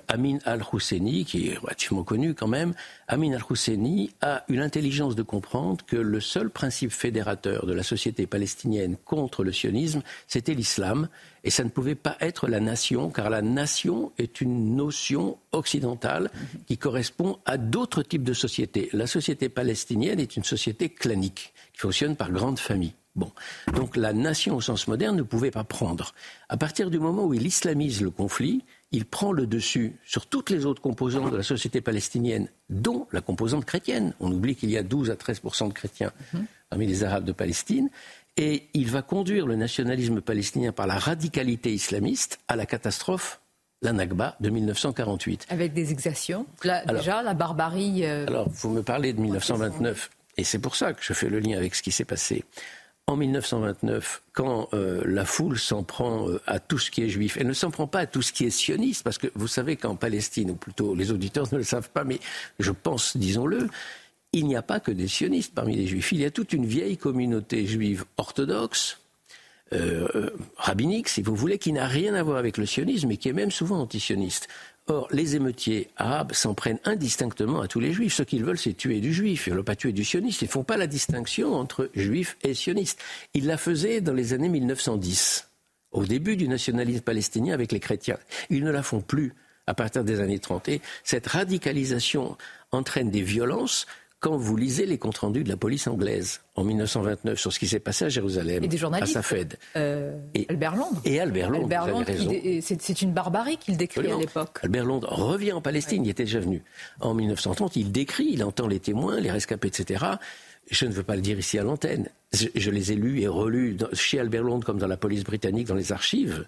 Amin al-Husseini, qui est relativement connu quand même, Amin al-Husseini a eu l'intelligence de comprendre que le seul principe fédérateur de la société palestinienne contre le sionisme, c'était l'islam, et ça ne pouvait pas être la nation, car la nation est une notion occidentale qui correspond à d'autres types de sociétés. La société palestinienne est une société clanique, qui fonctionne par grande famille. Bon, donc la nation au sens moderne ne pouvait pas prendre. À partir du moment où il islamise le conflit, il prend le dessus sur toutes les autres composantes de la société palestinienne, dont la composante chrétienne. On oublie qu'il y a douze à treize pour cent de chrétiens parmi les Arabes de Palestine. Et il va conduire le nationalisme palestinien par la radicalité islamiste à la catastrophe, la Nakba de mille neuf cent quarante-huit. Avec des exactions, la, alors, déjà la barbarie... Euh... Alors, vous me parlez de mille neuf cent vingt-neuf, et c'est pour ça que je fais le lien avec ce qui s'est passé. En mille neuf cent vingt-neuf, quand euh, la foule s'en prend euh, à tout ce qui est juif, elle ne s'en prend pas à tout ce qui est sioniste, parce que vous savez qu'en Palestine, ou plutôt les auditeurs ne le savent pas, mais je pense, disons-le, il n'y a pas que des sionistes parmi les juifs. Il y a toute une vieille communauté juive orthodoxe, euh, euh, rabbinique, si vous voulez, qui n'a rien à voir avec le sionisme et qui est même souvent antisioniste. Or, les émeutiers arabes s'en prennent indistinctement à tous les juifs. Ce qu'ils veulent, c'est tuer du juif. Ils ne veulent pas tuer du sioniste. Ils ne font pas la distinction entre juifs et sionistes. Ils la faisaient dans les années mille neuf cent dix, au début du nationalisme palestinien avec les chrétiens. Ils ne la font plus à partir des années trente. Et cette radicalisation entraîne des violences quand vous lisez les comptes rendus de la police anglaise en mille neuf cent vingt-neuf sur ce qui s'est passé à Jérusalem, et des journalistes, à Safed. Euh, et Albert Londres. Et Albert Londres, Albert Londres vous avez raison. C'est, c'est une barbarie qu'il décrit Londres. À l'époque. Albert Londres revient en Palestine, ouais. Il était déjà venu. En mille neuf cent trente, il décrit, il entend les témoins, les rescapés, et cetera. Je ne veux pas le dire ici à l'antenne. Je, je les ai lus et relus dans, chez Albert Londres comme dans la police britannique, dans les archives.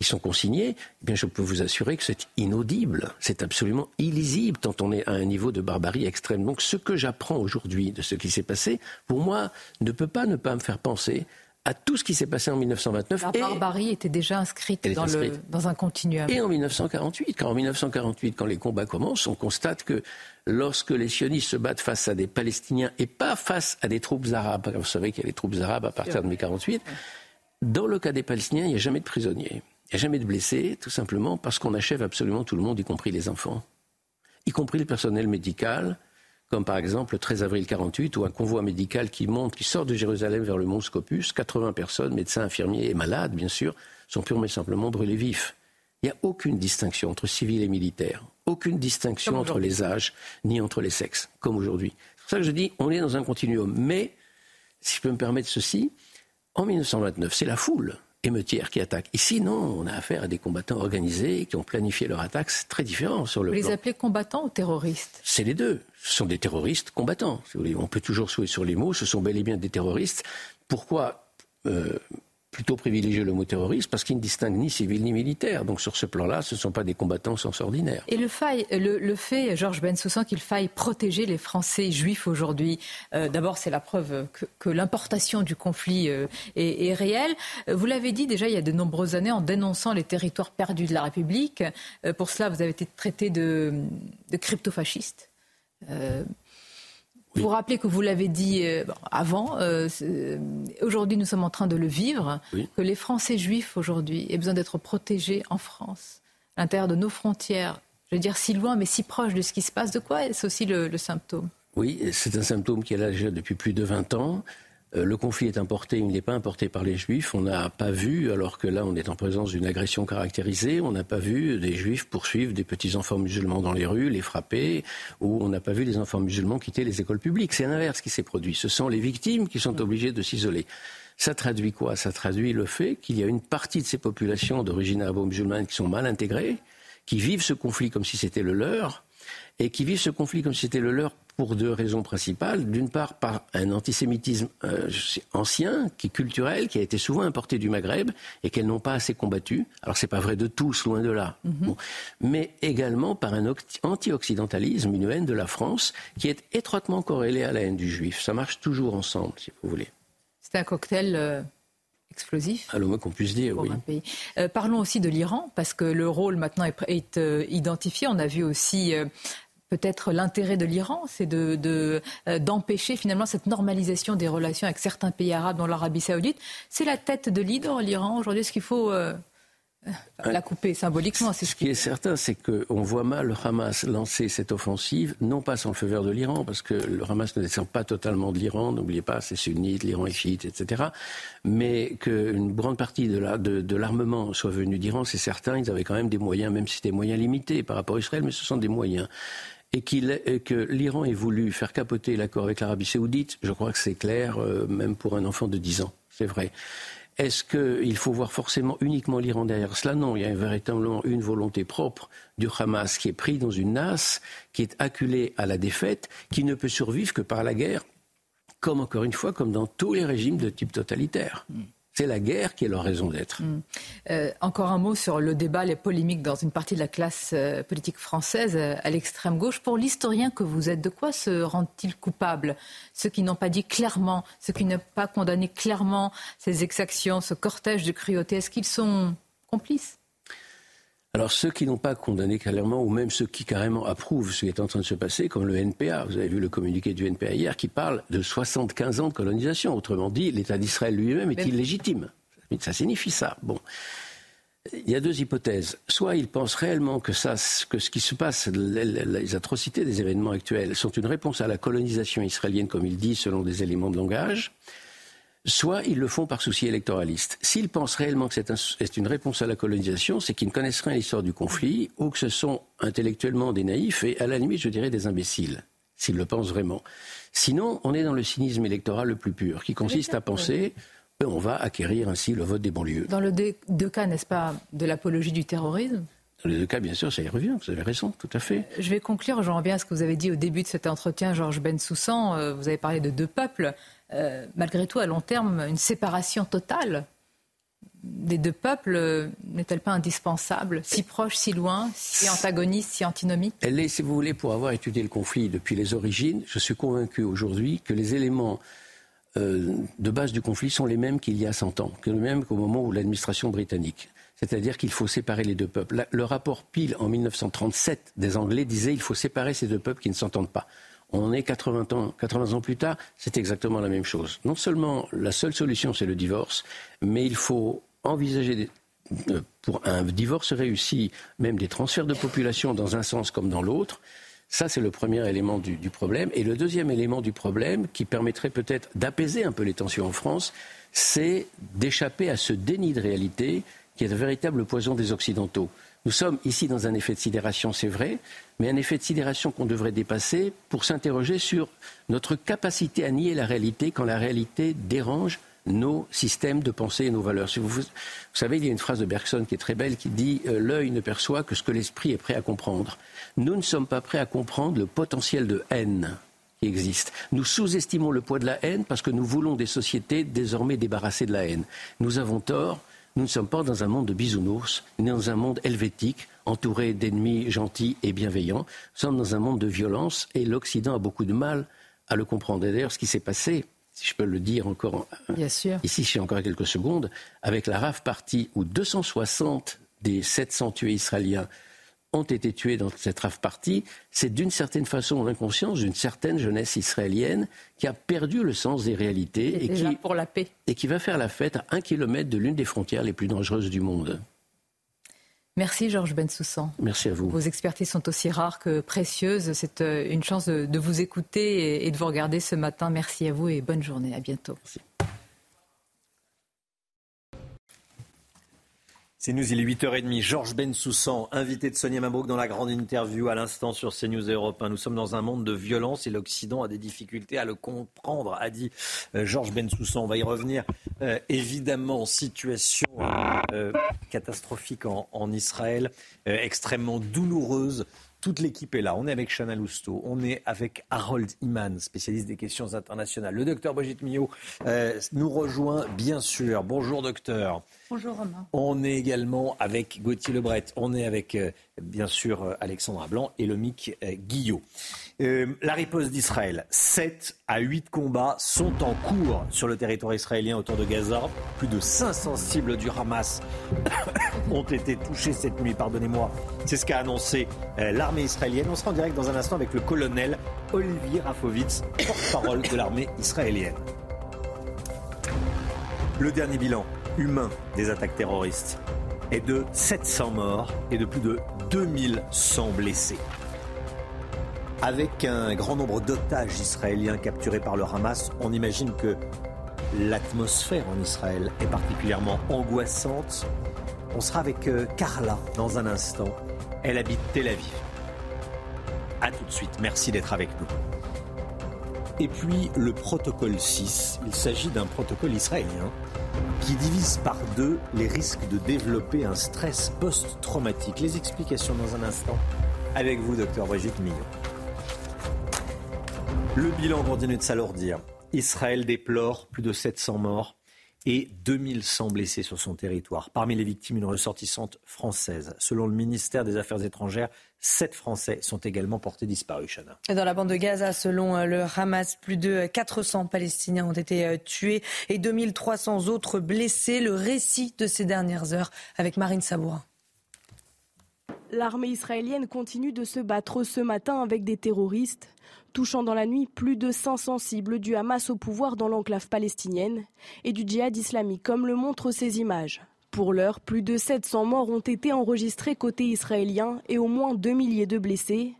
Ils sont consignés, eh bien je peux vous assurer que c'est inaudible, c'est absolument illisible tant on est à un niveau de barbarie extrême. Donc ce que j'apprends aujourd'hui de ce qui s'est passé, pour moi, ne peut pas ne pas me faire penser à tout ce qui s'est passé en mille neuf cent vingt-neuf. La barbarie était déjà inscrite, dans, inscrite. Le, dans un continuum. Et en mille neuf cent quarante-huit, car en mille neuf cent quarante-huit, quand les combats commencent, on constate que lorsque les sionistes se battent face à des Palestiniens et pas face à des troupes arabes, vous savez qu'il y a des troupes arabes à partir de mai quarante-huit, dans le cas des Palestiniens, il n'y a jamais de prisonniers. Il n'y a jamais de blessés, tout simplement parce qu'on achève absolument tout le monde, y compris les enfants, y compris le personnel médical, comme par exemple le treize avril quarante-huit, où un convoi médical qui monte, qui sort de Jérusalem vers le mont Scopus, quatre-vingts personnes, médecins, infirmiers et malades, bien sûr, sont purement et simplement brûlés vifs. Il n'y a aucune distinction entre civils et militaires, aucune distinction entre les âges, ni entre les sexes, comme aujourd'hui. C'est pour ça que je dis, on est dans un continuum. Mais, si je peux me permettre ceci, en mille neuf cent vingt-neuf, c'est la foule émeutière qui attaque. Ici, non, on a affaire à des combattants organisés qui ont planifié leur attaque. C'est très différent sur le plan. Vous les appelez combattants ou terroristes ? C'est les deux. Ce sont des terroristes combattants. Si vous voulez. On peut toujours jouer sur les mots. Ce sont bel et bien des terroristes. Pourquoi euh, plutôt privilégier le mot terroriste ? Parce qu'ils ne distinguent ni civils ni militaires. Donc sur ce plan-là, ce ne sont pas des combattants au sens ordinaire. Et le, faille, le, le fait, Georges Bensoussan, qu'il faille protéger les Français juifs aujourd'hui, euh, d'abord c'est la preuve que, que l'importation du conflit euh, est, est réelle. Vous l'avez dit déjà il y a de nombreuses années en dénonçant les territoires perdus de la République. Euh, pour cela, vous avez été traité de, de crypto-fasciste. Euh, Vous rappelez que vous l'avez dit avant, euh, aujourd'hui nous sommes en train de le vivre, oui. Que les Français juifs aujourd'hui aient besoin d'être protégés en France, à l'intérieur de nos frontières, je veux dire si loin mais si proche de ce qui se passe, de quoi est-ce aussi le, le symptôme ? Oui, c'est un symptôme qui est là déjà depuis plus de vingt ans. Euh, le conflit est importé, il n'est pas importé par les Juifs. On n'a pas vu, alors que là on est en présence d'une agression caractérisée, on n'a pas vu des Juifs poursuivre des petits-enfants musulmans dans les rues, les frapper, ou on n'a pas vu les enfants musulmans quitter les écoles publiques. C'est l'inverse qui s'est produit. Ce sont les victimes qui sont obligées de s'isoler. Ça traduit quoi ? Ça traduit le fait qu'il y a une partie de ces populations d'origine arabo-musulmane qui sont mal intégrées, qui vivent ce conflit comme si c'était le leur, et qui vivent ce conflit comme si c'était le leur pour deux raisons principales. D'une part, par un antisémitisme euh, ancien, qui est culturel, qui a été souvent importé du Maghreb, et qu'elles n'ont pas assez combattu. Alors, c'est pas vrai de tous, loin de là. Mm-hmm. Bon. Mais également par un anti-occidentalisme, une haine de la France, qui est étroitement corrélée à la haine du juif. Ça marche toujours ensemble, si vous voulez. C'est un cocktail... Euh... explosif. Alors, moi, qu'on puisse dire, oui. Pays. Euh, parlons aussi de l'Iran, parce que le rôle maintenant est, est euh, identifié. On a vu aussi euh, peut-être l'intérêt de l'Iran, c'est de, de, euh, d'empêcher finalement cette normalisation des relations avec certains pays arabes, dont l'Arabie Saoudite. C'est la tête de leader, l'Iran. Aujourd'hui, est-ce qu'il faut euh, la couper symboliquement? C'est ce, ce qui est certain, c'est qu'on voit mal le Hamas lancer cette offensive, non pas sans le feu vert de l'Iran, parce que le Hamas ne descend pas totalement de l'Iran, n'oubliez pas, c'est sunnite, l'Iran est chiite, et cetera. Mais qu'une grande partie de, la, de, de l'armement soit venue d'Iran, c'est certain, ils avaient quand même des moyens, même si c'était des moyens limités par rapport à Israël, mais ce sont des moyens. Et, qu'il, et que l'Iran ait voulu faire capoter l'accord avec l'Arabie Saoudite, je crois que c'est clair, euh, même pour un enfant de dix ans, c'est vrai. Est-ce qu'il faut voir forcément uniquement l'Iran derrière cela ? Non, il y a véritablement une volonté propre du Hamas qui est pris dans une nasse, qui est acculé à la défaite, qui ne peut survivre que par la guerre, comme encore une fois, comme dans tous les régimes de type totalitaire. Mmh. C'est la guerre qui est leur raison d'être. Mmh. Euh, encore un mot sur le débat, les polémiques dans une partie de la classe euh, politique française euh, à l'extrême gauche. Pour l'historien que vous êtes, de quoi se rendent-ils coupables ? Ceux qui n'ont pas dit clairement, ceux qui n'ont pas condamné clairement ces exactions, ce cortège de cruauté, est-ce qu'ils sont complices ? Alors ceux qui n'ont pas condamné clairement, ou même ceux qui carrément approuvent ce qui est en train de se passer, comme le N P A, vous avez vu le communiqué du N P A hier, qui parle de soixante-quinze ans de colonisation. Autrement dit, l'État d'Israël lui-même est illégitime. Ça signifie ça. Bon. Il y a deux hypothèses. Soit ils pensent réellement que, ça, que ce qui se passe, les atrocités des événements actuels, sont une réponse à la colonisation israélienne, comme ils disent, selon des éléments de langage. Soit ils le font par souci électoraliste. S'ils pensent réellement que c'est, un, c'est une réponse à la colonisation, c'est qu'ils ne connaissent rien à l'histoire du conflit, ou que ce sont intellectuellement des naïfs et à la limite, je dirais, des imbéciles, s'ils le pensent vraiment. Sinon, on est dans le cynisme électoral le plus pur, qui consiste à penser ben, on va acquérir ainsi le vote des banlieues. Dans le deux cas, n'est-ce pas, de l'apologie du terrorisme ? Dans les deux cas, bien sûr, ça y revient, vous avez raison, tout à fait. Je vais conclure, j'en reviens à ce que vous avez dit au début de cet entretien, Georges Bensoussan, euh, vous avez parlé de deux peuples, euh, malgré tout, à long terme, une séparation totale des deux peuples euh, n'est-elle pas indispensable ? Si proche, si loin, si antagoniste, si antinomique ? Elle est, si vous voulez, pour avoir étudié le conflit depuis les origines, je suis convaincu aujourd'hui que les éléments euh, de base du conflit sont les mêmes qu'il y a cent ans, que les mêmes qu'au moment où l'administration britannique... C'est-à-dire qu'il faut séparer les deux peuples. Le rapport Peel en dix-neuf cent trente-sept des Anglais disait qu'il faut séparer ces deux peuples qui ne s'entendent pas. On est quatre-vingts ans, quatre-vingts ans plus tard, c'est exactement la même chose. Non seulement la seule solution c'est le divorce, mais il faut envisager des, pour un divorce réussi, même des transferts de population dans un sens comme dans l'autre. Ça, c'est le premier élément du, du problème. Et le deuxième élément du problème, qui permettrait peut-être d'apaiser un peu les tensions en France, c'est d'échapper à ce déni de réalité qui est le véritable poison des Occidentaux. Nous sommes ici dans un effet de sidération, c'est vrai, mais un effet de sidération qu'on devrait dépasser pour s'interroger sur notre capacité à nier la réalité quand la réalité dérange nos systèmes de pensée et nos valeurs. Vous, vous savez, il y a une phrase de Bergson qui est très belle qui dit euh, « L'œil ne perçoit que ce que l'esprit est prêt à comprendre ». Nous ne sommes pas prêts à comprendre le potentiel de haine qui existe. Nous sous-estimons le poids de la haine parce que nous voulons des sociétés désormais débarrassées de la haine. Nous avons tort. Nous ne sommes pas dans un monde de bisounours, nous sommes dans un monde helvétique, entouré d'ennemis gentils et bienveillants. Nous sommes dans un monde de violence et l'Occident a beaucoup de mal à le comprendre. Et d'ailleurs, ce qui s'est passé, si je peux le dire encore Bien sûr. ici, j'ai encore quelques secondes, avec la R A F partie où deux cent soixante des sept cents tués israéliens ont été tués dans cette R A F partie, c'est d'une certaine façon l'inconscience d'une certaine jeunesse israélienne qui a perdu le sens des réalités et qui, pour la paix. et qui va faire la fête à un kilomètre de l'une des frontières les plus dangereuses du monde. Merci Georges Bensoussan. Merci à vous. Vos expertises sont aussi rares que précieuses. C'est une chance de vous écouter et de vous regarder ce matin. Merci à vous et bonne journée. À bientôt. Merci. C'est News, il est huit heures trente. Georges Bensoussan, invité de Sonia Mabrouk dans la grande interview à l'instant sur CNews Europe un. Nous sommes dans un monde de violence et l'Occident a des difficultés à le comprendre, a dit euh, Georges Bensoussan. On va y revenir euh, évidemment. Situation euh, catastrophique en, en Israël, euh, extrêmement douloureuse. Toute l'équipe est là. On est avec Chana Lousteau, on est avec Harold Iman, spécialiste des questions internationales. Le docteur Brigitte Millot euh, nous rejoint, bien sûr. Bonjour docteur. Bonjour Romain. On est également avec Gauthier Lebret. On est avec, euh, bien sûr, euh, Alexandra Blanc et Lomique euh, Guillot. Euh, la riposte d'Israël. sept à huit combats sont en cours sur le territoire israélien autour de Gaza. Plus de cinq cents cibles du Hamas ont été touchées cette nuit. Pardonnez-moi. C'est ce qu'a annoncé euh, l'armée. L'armée israélienne. On sera en direct dans un instant avec le colonel Olivier Rafovitz, porte-parole de l'armée israélienne. Le dernier bilan humain des attaques terroristes est de sept cents morts et de plus de deux mille cent blessés. Avec un grand nombre d'otages israéliens capturés par le Hamas, on imagine que l'atmosphère en Israël est particulièrement angoissante. On sera avec Carla dans un instant. Elle habite Tel Aviv. A tout de suite, merci d'être avec nous. Et puis le protocole six, il s'agit d'un protocole israélien qui divise par deux les risques de développer un stress post-traumatique. Les explications dans un instant avec vous, docteur Brigitte Millot. Le bilan continue de s'alourdir. Israël déplore plus de sept cents morts et deux mille cent blessés sur son territoire. Parmi les victimes, une ressortissante française. Selon le ministère des Affaires étrangères, sept Français sont également portés disparus, Chana. Dans la bande de Gaza, selon le Hamas, plus de quatre cents Palestiniens ont été tués et deux mille trois cents autres blessés. Le récit de ces dernières heures avec Marine Sabourin. L'armée israélienne continue de se battre ce matin avec des terroristes, touchant dans la nuit plus de cinq cents cibles du Hamas au pouvoir dans l'enclave palestinienne et du djihad islamique, comme le montrent ces images. Pour l'heure, plus de sept cents morts ont été enregistrés côté israélien et au moins deux milliers de blessés.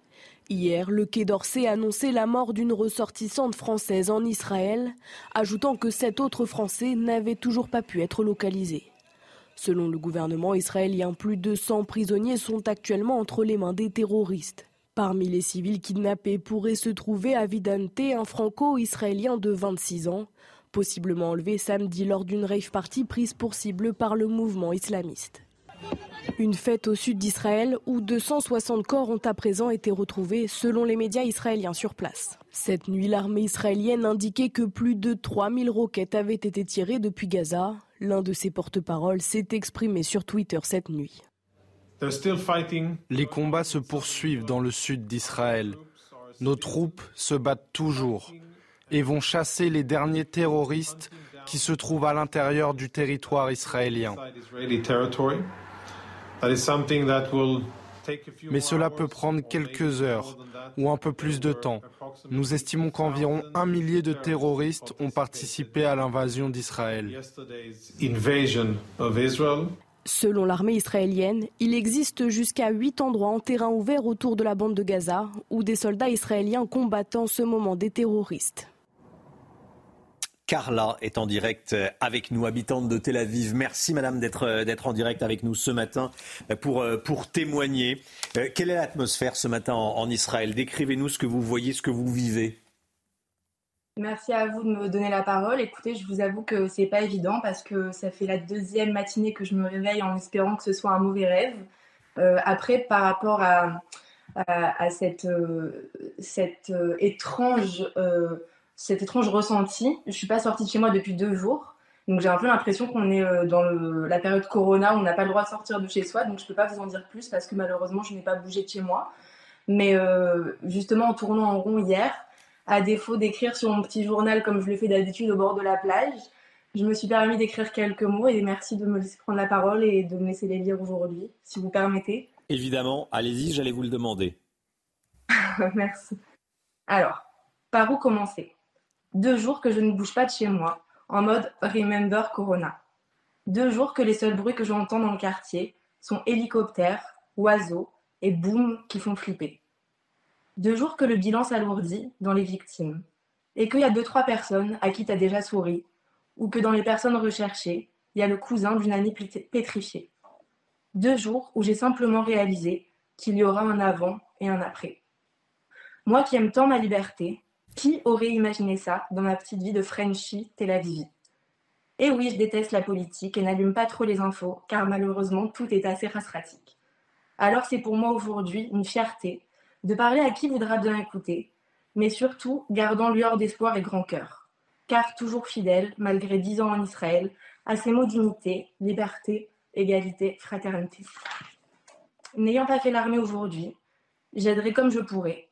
Hier, le Quai d'Orsay annonçait la mort d'une ressortissante française en Israël, ajoutant que sept autres Français n'avaient toujours pas pu être localisés. Selon le gouvernement israélien, plus de cent prisonniers sont actuellement entre les mains des terroristes. Parmi les civils kidnappés pourrait se trouver Avi Dante, un franco-israélien de vingt-six ans, possiblement enlevé samedi lors d'une rave party prise pour cible par le mouvement islamiste. Une fête au sud d'Israël où deux cent soixante corps ont à présent été retrouvés, selon les médias israéliens sur place. Cette nuit, l'armée israélienne indiquait que plus de trois mille roquettes avaient été tirées depuis Gaza. L'un de ses porte-paroles s'est exprimé sur Twitter cette nuit. Les combats se poursuivent dans le sud d'Israël. Nos troupes se battent toujours et vont chasser les derniers terroristes qui se trouvent à l'intérieur du territoire israélien. Mais cela peut prendre quelques heures ou un peu plus de temps. Nous estimons qu'environ un millier de terroristes ont participé à l'invasion d'Israël. Selon l'armée israélienne, il existe jusqu'à huit endroits en terrain ouvert autour de la bande de Gaza où des soldats israéliens combattent en ce moment des terroristes. Carla est en direct avec nous, habitante de Tel Aviv. Merci madame d'être, d'être en direct avec nous ce matin pour, pour témoigner. Euh, quelle est l'atmosphère ce matin en, en Israël ? Décrivez-nous ce que vous voyez, ce que vous vivez. Merci à vous de me donner la parole. Écoutez, je vous avoue que c'est pas évident parce que ça fait la deuxième matinée que je me réveille en espérant que ce soit un mauvais rêve. Euh, après, par rapport à, à, à cette, euh, cette euh, étrange... Euh, cet étrange ressenti. Je ne suis pas sortie de chez moi depuis deux jours, donc j'ai un peu l'impression qu'on est dans le, la période Corona où on n'a pas le droit de sortir de chez soi, donc je ne peux pas vous en dire plus parce que malheureusement, je n'ai pas bougé de chez moi. Mais euh, justement, en tournant en rond hier, à défaut d'écrire sur mon petit journal comme je le fais d'habitude au bord de la plage, je me suis permis d'écrire quelques mots et merci de me laisser prendre la parole et de me laisser les lire aujourd'hui, si vous permettez. Évidemment, allez-y, j'allais vous le demander. Merci. Alors, par où commencer ? Deux jours que je ne bouge pas de chez moi, en mode Remember Corona. Deux jours que les seuls bruits que j'entends dans le quartier, sont hélicoptères, oiseaux et boum qui font flipper. Deux jours que le bilan s'alourdit dans les victimes et qu'il y a deux trois personnes à qui t'as déjà souri ou que dans les personnes recherchées, il y a le cousin d'une année pétrifiée. Deux jours où j'ai simplement réalisé qu'il y aura un avant et un après. Moi qui aime tant ma liberté, qui aurait imaginé ça dans ma petite vie de Frenchie Tel Aviv? Et oui, je déteste la politique et n'allume pas trop les infos, car malheureusement, tout est assez rasratique. Alors c'est pour moi aujourd'hui une fierté de parler à qui voudra bien écouter, mais surtout gardant lueur d'espoir et grand cœur. Car toujours fidèle, malgré dix ans en Israël, à ces mots d'unité, liberté, égalité, fraternité. N'ayant pas fait l'armée aujourd'hui, j'aiderai comme je pourrai,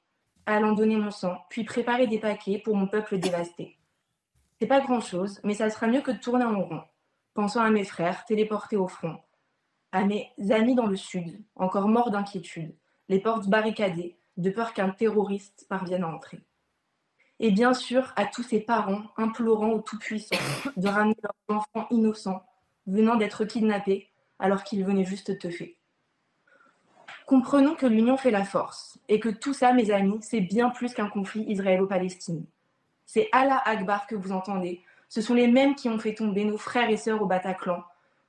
allant donner mon sang, puis préparer des paquets pour mon peuple dévasté. C'est pas grand-chose, mais ça sera mieux que de tourner en rond, pensant à mes frères téléportés au front, à mes amis dans le sud, encore morts d'inquiétude, les portes barricadées, de peur qu'un terroriste parvienne à entrer. Et bien sûr, à tous ces parents implorant au Tout-Puissant de ramener leurs enfants innocents, venant d'être kidnappés alors qu'ils venaient juste teuffer. Comprenons que l'union fait la force, et que tout ça, mes amis, c'est bien plus qu'un conflit israélo-palestinien. C'est Allah Akbar que vous entendez, ce sont les mêmes qui ont fait tomber nos frères et sœurs au Bataclan,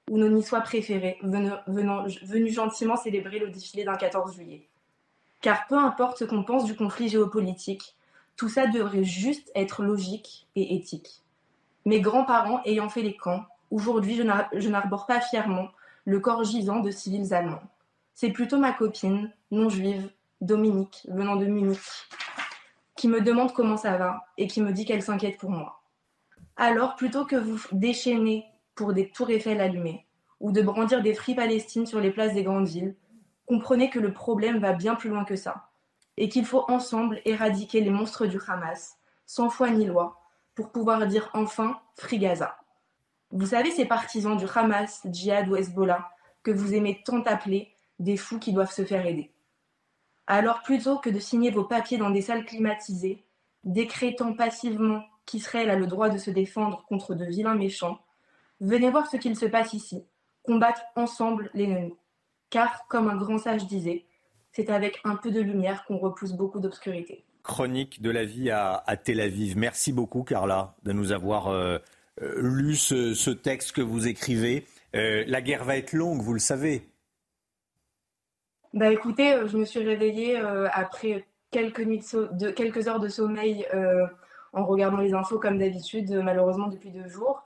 ou nos niçois préférés, venus, venant, venus gentiment célébrer le défilé d'un quatorze juillet. Car peu importe ce qu'on pense du conflit géopolitique, tout ça devrait juste être logique et éthique. Mes grands-parents ayant fait les camps, aujourd'hui je, n'a, je n'arbore pas fièrement le corps gisant de civils allemands. C'est plutôt ma copine, non-juive, Dominique, venant de Munich, qui me demande comment ça va et qui me dit qu'elle s'inquiète pour moi. Alors, plutôt que vous déchaîner pour des tours Eiffel allumées ou de brandir des fris palestines sur les places des grandes villes, comprenez que le problème va bien plus loin que ça et qu'il faut ensemble éradiquer les monstres du Hamas, sans foi ni loi, pour pouvoir dire enfin « Free Gaza ». Vous savez ces partisans du Hamas, Djihad ou Hezbollah que vous aimez tant appeler des fous qui doivent se faire aider. Alors plutôt que de signer vos papiers dans des salles climatisées, décrétant passivement qu'Israël a le droit de se défendre contre de vilains méchants, venez voir ce qu'il se passe ici, combattre ensemble l'ennemi. Car, comme un grand sage disait, c'est avec un peu de lumière qu'on repousse beaucoup d'obscurité. Chronique de la vie à, à Tel Aviv. Merci beaucoup Carla de nous avoir euh, lu ce, ce texte que vous écrivez. Euh, la guerre va être longue, vous le savez. Bah écoutez, je me suis réveillée euh, après quelques, nuits de so- de, quelques heures de sommeil euh, en regardant les infos comme d'habitude, euh, malheureusement depuis deux jours.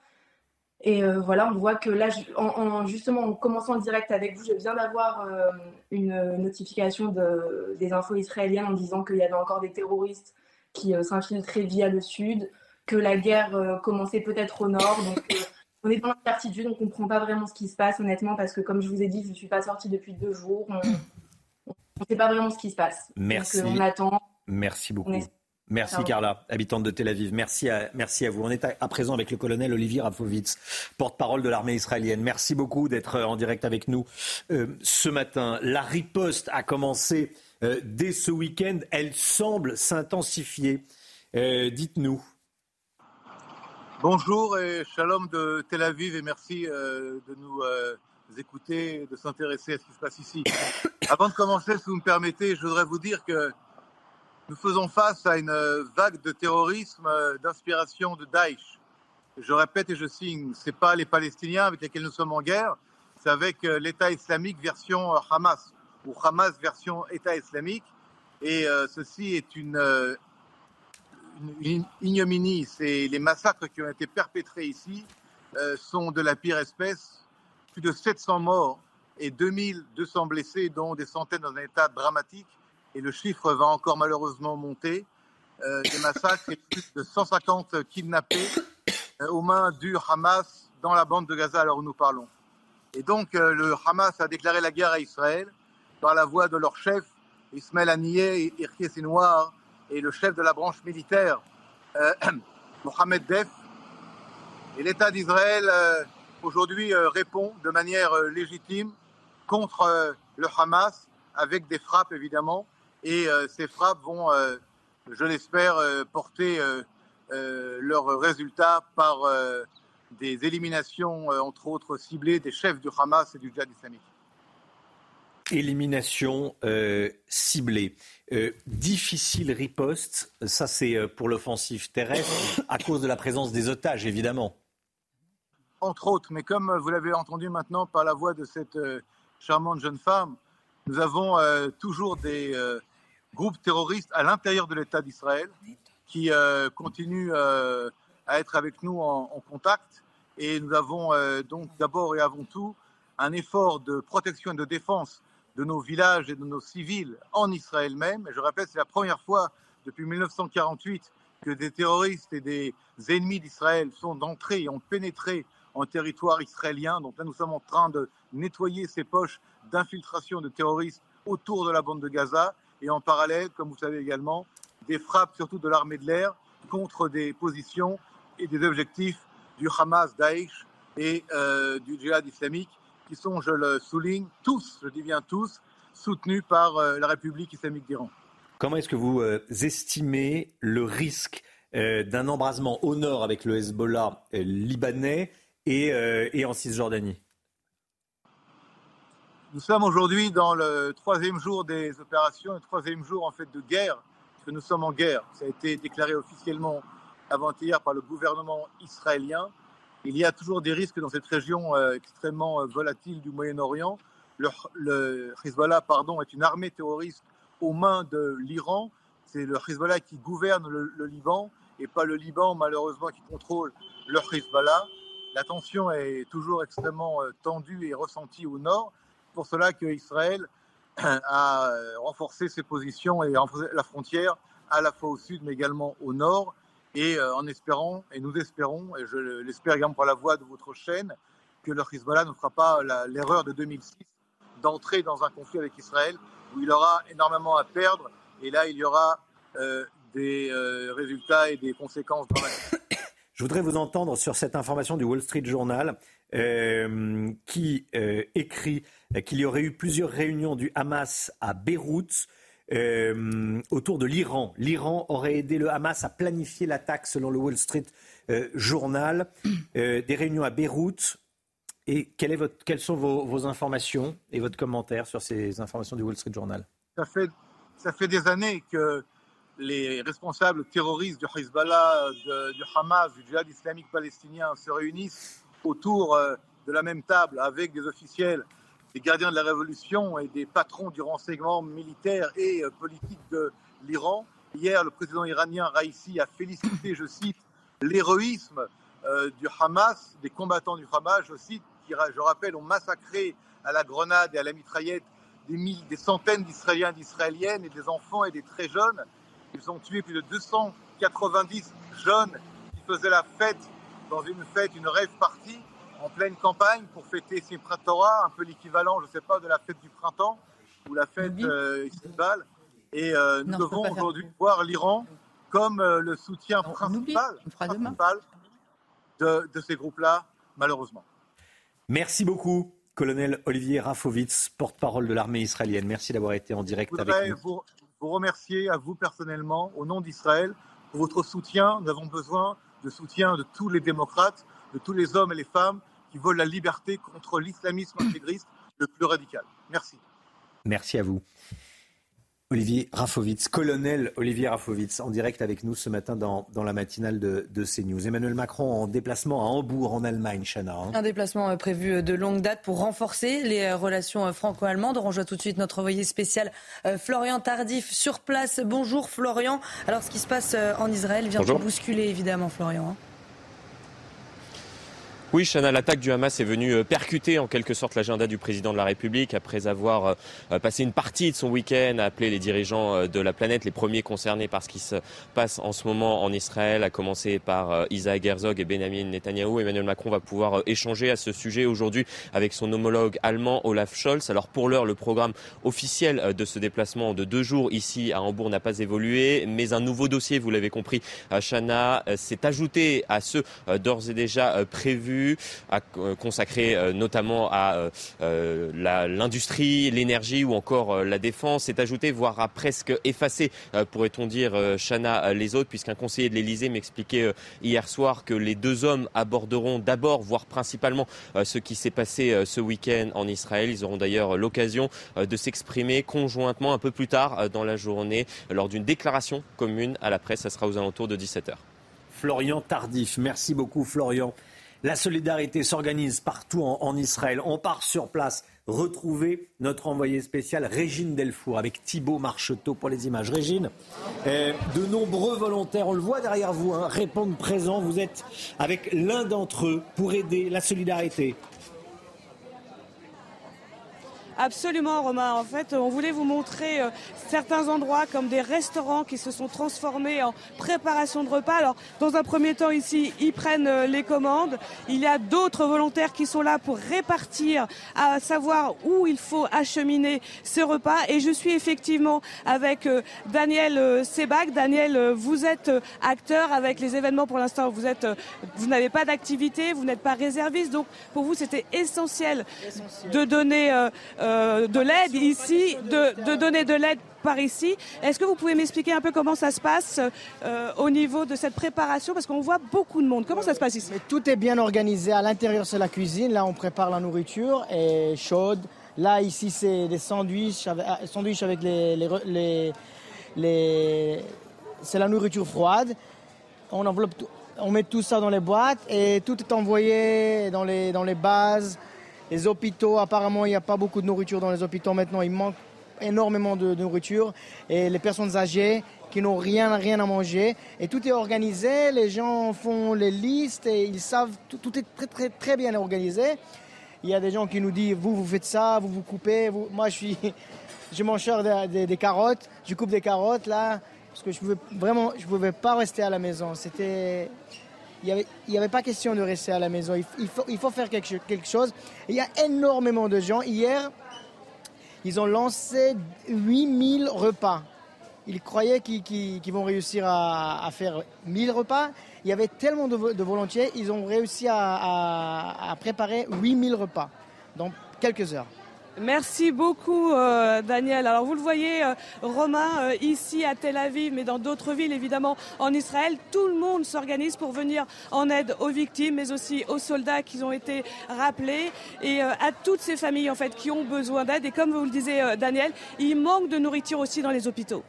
Et euh, voilà, on voit que là, je, en, en, justement, en commençant en direct avec vous, je viens d'avoir euh, une notification de, des infos israéliennes en disant qu'il y avait encore des terroristes qui euh, s'infiltraient via le sud, que la guerre euh, commençait peut-être au nord, donc... Euh, On est dans l'incertitude, on ne comprend pas vraiment ce qui se passe, honnêtement, parce que comme je vous ai dit, je ne suis pas sortie depuis deux jours. On ne sait pas vraiment ce qui se passe. Merci. Donc, on attend. Merci beaucoup. Est... Merci Carla, habitante de Tel Aviv. Merci à, merci à vous. On est à, à présent avec le colonel Olivier Rafovitz, porte-parole de l'armée israélienne. Merci beaucoup d'être en direct avec nous euh, ce matin. La riposte a commencé euh, dès ce week-end. Elle semble s'intensifier. Euh, dites-nous. Bonjour et shalom de Tel Aviv et merci euh, de nous euh, écouter et de s'intéresser à ce qui se passe ici. Avant de commencer, si vous me permettez, je voudrais vous dire que nous faisons face à une vague de terrorisme euh, d'inspiration de Daesh. Je répète et je signe, ce n'est pas les Palestiniens avec lesquels nous sommes en guerre, c'est avec euh, l'État islamique version euh, Hamas ou Hamas version État islamique et euh, ceci est une... Euh, Une ignominie, c'est les massacres qui ont été perpétrés ici euh, sont de la pire espèce. Plus de sept cents morts et deux mille deux cents blessés, dont des centaines dans un état dramatique. Et le chiffre va encore malheureusement monter. Euh, des massacres et plus de cent cinquante kidnappés euh, aux mains du Hamas dans la bande de Gaza, alors où nous parlons. Et donc euh, le Hamas a déclaré la guerre à Israël par la voix de leur chef, Ismaël Haniyeh, Irkez Sinouar, et le chef de la branche militaire, euh, Mohamed Def. Et l'État d'Israël, euh, aujourd'hui, euh, répond de manière euh, légitime contre euh, le Hamas, avec des frappes, évidemment. Et euh, ces frappes vont, euh, je l'espère, euh, porter euh, euh, leurs résultats par euh, des éliminations, euh, entre autres ciblées, des chefs du Hamas et du Djihad islamique. Élimination euh, ciblée. Euh, difficile riposte, ça c'est pour l'offensive terrestre, à cause de la présence des otages évidemment. Entre autres, mais comme vous l'avez entendu maintenant par la voix de cette euh, charmante jeune femme, nous avons euh, toujours des euh, groupes terroristes à l'intérieur de l'État d'Israël qui euh, continuent euh, à être avec nous en, en contact. Et nous avons euh, donc d'abord et avant tout un effort de protection et de défense de nos villages et de nos civils en Israël même. Et je rappelle, c'est la première fois depuis dix-neuf cent quarante-huit que des terroristes et des ennemis d'Israël sont entrés et ont pénétré en territoire israélien. Donc là, nous sommes en train de nettoyer ces poches d'infiltration de terroristes autour de la bande de Gaza. Et en parallèle, comme vous savez également, des frappes surtout de l'armée de l'air contre des positions et des objectifs du Hamas, Daesh et euh, du djihad islamique, qui sont, je le souligne, tous, je dis bien tous, soutenus par euh, la République islamique d'Iran. Comment est-ce que vous euh, estimez le risque euh, d'un embrasement au nord avec le Hezbollah euh, libanais et, euh, et en Cisjordanie ? Nous sommes aujourd'hui dans le troisième jour des opérations, le troisième jour en fait de guerre, parce que nous sommes en guerre. Ça a été déclaré officiellement avant-hier par le gouvernement israélien. Il y a toujours des risques dans cette région euh, extrêmement euh, volatile du Moyen-Orient. Le, le Hezbollah pardon, est une armée terroriste aux mains de l'Iran. C'est le Hezbollah qui gouverne le, le Liban et pas le Liban, malheureusement, qui contrôle le Hezbollah. La tension est toujours extrêmement euh, tendue et ressentie au nord. C'est pour cela qu'Israël a renforcé ses positions et renforcé la frontière, à la fois au sud, mais également au nord. Et en espérant, et nous espérons, et je l'espère également par la voix de votre chaîne, que le Hezbollah ne fera pas la, l'erreur de deux mille six d'entrer dans un conflit avec Israël où il aura énormément à perdre. Et là, il y aura euh, des euh, résultats et des conséquences dramatiques. Je voudrais vous entendre sur cette information du Wall Street Journal euh, qui euh, écrit qu'il y aurait eu plusieurs réunions du Hamas à Beyrouth. Euh, autour de l'Iran. L'Iran aurait aidé le Hamas à planifier l'attaque selon le Wall Street euh, Journal. Euh, des réunions à Beyrouth. Et quelle est votre, quelles sont vos, vos informations et votre commentaire sur ces informations du Wall Street Journal ? Ça fait, ça fait des années que les responsables terroristes du Hezbollah, de, du Hamas, du djihad islamique palestinien se réunissent autour euh, de la même table avec des officiels, des gardiens de la révolution et des patrons du renseignement militaire et politique de l'Iran. Hier, le président iranien Raïsi a félicité, je cite, l'héroïsme euh, du Hamas, des combattants du Hamas, je cite, qui, je rappelle, ont massacré à la grenade et à la mitraillette des, mille, des centaines d'Israéliens et d'Israéliennes et des enfants et des très jeunes. Ils ont tué plus de deux cent quatre-vingt-dix jeunes qui faisaient la fête dans une fête, une rave party, en pleine campagne pour fêter Simchat Torah, un peu l'équivalent, je ne sais pas, de la fête du printemps ou la fête euh, estivale. Et euh, nous non, devons aujourd'hui voir l'Iran comme euh, le soutien non, principal, principal de, de ces groupes-là, malheureusement. Merci beaucoup, colonel Olivier Rafovitz, porte-parole de l'armée israélienne. Merci d'avoir été en direct avec nous. Je voudrais vous, vous remercier à vous personnellement, au nom d'Israël, pour votre soutien. Nous avons besoin de soutien de tous les démocrates, de tous les hommes et les femmes qui veulent la liberté contre l'islamisme intégriste le plus radical. Merci. Merci à vous. Olivier Rafovitz, colonel Olivier Rafovitz, en direct avec nous ce matin dans, dans la matinale de, de CNews. Emmanuel Macron en déplacement à Hambourg, en Allemagne, Chana. Hein. Un déplacement prévu de longue date pour renforcer les relations franco-allemandes. On rejoint tout de suite notre envoyé spécial Florian Tardif sur place. Bonjour Florian. Alors ce qui se passe en Israël vient Bonjour. de bousculer évidemment Florian. Oui, Chana, l'attaque du Hamas est venue percuter en quelque sorte l'agenda du président de la République après avoir passé une partie de son week-end à appeler les dirigeants de la planète, les premiers concernés par ce qui se passe en ce moment en Israël, à commencer par Isaac Herzog et Benjamin Netanyahou. Emmanuel Macron va pouvoir échanger à ce sujet aujourd'hui avec son homologue allemand Olaf Scholz. Alors pour l'heure, le programme officiel de ce déplacement de deux jours ici à Hambourg n'a pas évolué, mais un nouveau dossier, vous l'avez compris, Chana, s'est ajouté à ceux d'ores et déjà prévus revue, à, euh, consacrée euh, notamment à euh, la, l'industrie, l'énergie ou encore euh, la défense, est ajoutée, voire à presque effacée, euh, pourrait-on dire, euh, Chana les autres, puisqu'un conseiller de l'Elysée m'expliquait euh, hier soir que les deux hommes aborderont d'abord, voire principalement, euh, ce qui s'est passé euh, ce week-end en Israël. Ils auront d'ailleurs l'occasion euh, de s'exprimer conjointement un peu plus tard euh, dans la journée, lors d'une déclaration commune à la presse. Ça sera aux alentours de dix-sept heures. Florian Tardif, merci beaucoup Florian. La solidarité s'organise partout en, en Israël. On part sur place retrouver notre envoyée spéciale Régine Delfour avec Thibaut Marcheteau pour les images. Régine, eh, de nombreux volontaires, on le voit derrière vous, hein, répondent présents. Vous êtes avec l'un d'entre eux pour aider la solidarité. Absolument Romain, en fait on voulait vous montrer euh, certains endroits comme des restaurants qui se sont transformés en préparation de repas. Alors dans un premier temps ici ils prennent euh, les commandes, il y a d'autres volontaires qui sont là pour répartir, à savoir où il faut acheminer ces repas, et je suis effectivement avec euh, Daniel euh, Sebag. Daniel, euh, vous êtes euh, acteur avec les événements pour l'instant, vous êtes, euh, vous n'avez pas d'activité, vous n'êtes pas réserviste, donc pour vous c'était essentiel, essentiel. de donner... Euh, Euh, de l'aide ici, de, de donner de l'aide par ici. Est-ce que vous pouvez m'expliquer un peu comment ça se passe euh, au niveau de cette préparation? Parce qu'on voit beaucoup de monde. Comment ça se passe ici? Mais tout est bien organisé. À l'intérieur, c'est la cuisine. Là, on prépare la nourriture et chaude. Là, ici, c'est des sandwichs avec, sandwichs avec les, les, les, les... C'est la nourriture froide. On enveloppe tout, on met tout ça dans les boîtes et tout est envoyé dans les, dans les bases. Les hôpitaux, apparemment, il n'y a pas beaucoup de nourriture dans les hôpitaux maintenant. Il manque énormément de, de nourriture. Et les personnes âgées qui n'ont rien, rien à manger. Et tout est organisé. Les gens font les listes et ils savent. Tout, tout est très, très, très bien organisé. Il y a des gens qui nous disent, vous, vous faites ça, vous, vous coupez. Vous... Moi, je suis, je m'enchère des, des, des carottes. Je coupe des carottes, là. Parce que je pouvais vraiment, je pouvais pas rester à la maison. C'était... Il n'y avait, avait pas question de rester à la maison. Il, il, faut, il faut faire quelque, quelque chose. Il y a énormément de gens. Hier, ils ont lancé huit mille repas. Ils croyaient qu'ils, qu'ils, qu'ils vont réussir à, à faire mille repas. Il y avait tellement de, de volontiers, ils ont réussi à, à, à préparer huit mille repas dans quelques heures. Merci beaucoup euh, Daniel. Alors vous le voyez euh, Romain, euh, ici à Tel Aviv, mais dans d'autres villes évidemment en Israël, tout le monde s'organise pour venir en aide aux victimes, mais aussi aux soldats qui ont été rappelés et euh, à toutes ces familles en fait qui ont besoin d'aide. Et comme vous le disiez euh, Daniel, il manque de nourriture aussi dans les hôpitaux.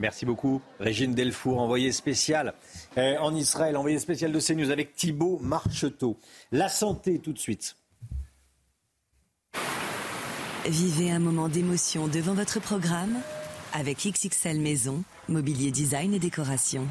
Merci beaucoup Régine Delfour, envoyée spéciale euh, en Israël, envoyée spéciale de CNews avec Thibaut Marcheteau. La santé tout de suite. Vivez un moment d'émotion devant votre programme avec X X L Maison, mobilier design et décoration.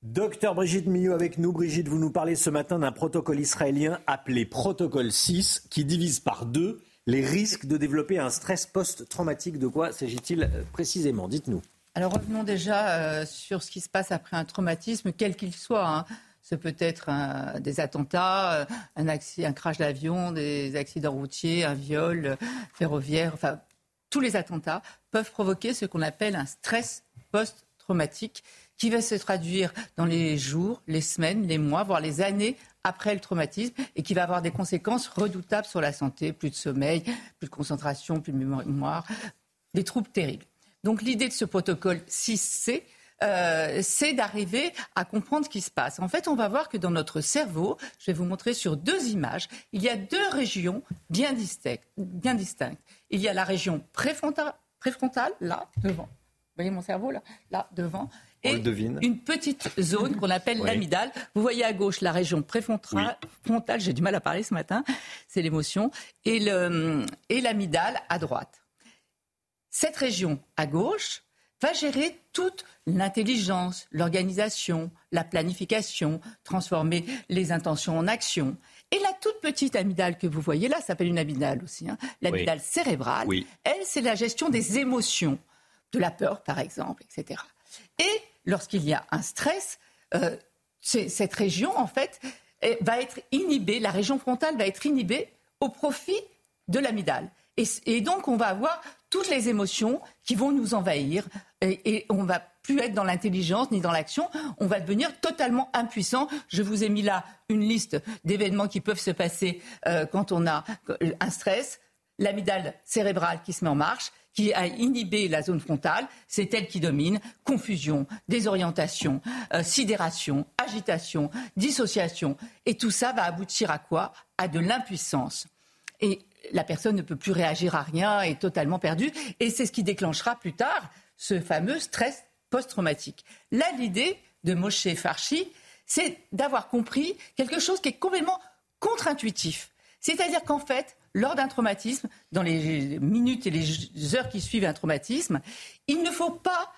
Docteur Brigitte Millot avec nous. Brigitte, vous nous parlez ce matin d'un protocole israélien appelé protocole six qui divise par deux les risques de développer un stress post-traumatique. De quoi s'agit-il précisément? Dites-nous. Alors revenons déjà euh, sur ce qui se passe après un traumatisme, quel qu'il soit, hein. Ce peut être un, des attentats, un, accident, un crash d'avion, des accidents routiers, un viol ferroviaire. Enfin, tous les attentats peuvent provoquer ce qu'on appelle un stress post-traumatique qui va se traduire dans les jours, les semaines, les mois, voire les années après le traumatisme et qui va avoir des conséquences redoutables sur la santé. Plus de sommeil, plus de concentration, plus de mémoire, des troubles terribles. Donc l'idée de ce protocole six C, Euh, c'est d'arriver à comprendre ce qui se passe. En fait, on va voir que dans notre cerveau, je vais vous montrer sur deux images, il y a deux régions bien distinctes. Bien distinctes. Il y a la région préfrontale, préfrontale là, devant. Vous voyez mon cerveau, là, là devant. Et une petite zone qu'on appelle oui. l'amidale. Vous voyez à gauche la région préfrontale, oui. j'ai du mal à parler ce matin, c'est l'émotion, et, le, et l'amidale à droite. Cette région à gauche va gérer toute l'intelligence, l'organisation, la planification, transformer les intentions en actions. Et la toute petite amygdale que vous voyez là, ça s'appelle une amygdale aussi, hein, l'amygdale oui. cérébrale, oui. elle, c'est la gestion des émotions, de la peur par exemple, et cetera. Et lorsqu'il y a un stress, euh, c'est, cette région en fait va être inhibée, la région frontale va être inhibée au profit de l'amygdale. Et, et donc on va avoir toutes les émotions qui vont nous envahir, et, et on va plus être dans l'intelligence ni dans l'action, on va devenir totalement impuissant. Je vous ai mis là une liste d'événements qui peuvent se passer euh, quand on a un stress, l'amygdale cérébrale qui se met en marche, qui a inhibé la zone frontale, c'est elle qui domine, confusion, désorientation, euh, sidération, agitation, dissociation, et tout ça va aboutir à quoi ? À de l'impuissance. Et la personne ne peut plus réagir à rien, est totalement perdue, et c'est ce qui déclenchera plus tard ce fameux stress post-traumatique. Là, l'idée de Moshe Farshi, c'est d'avoir compris quelque chose qui est complètement contre-intuitif. C'est-à-dire qu'en fait, lors d'un traumatisme, dans les minutes et les heures qui suivent un traumatisme, il ne faut pas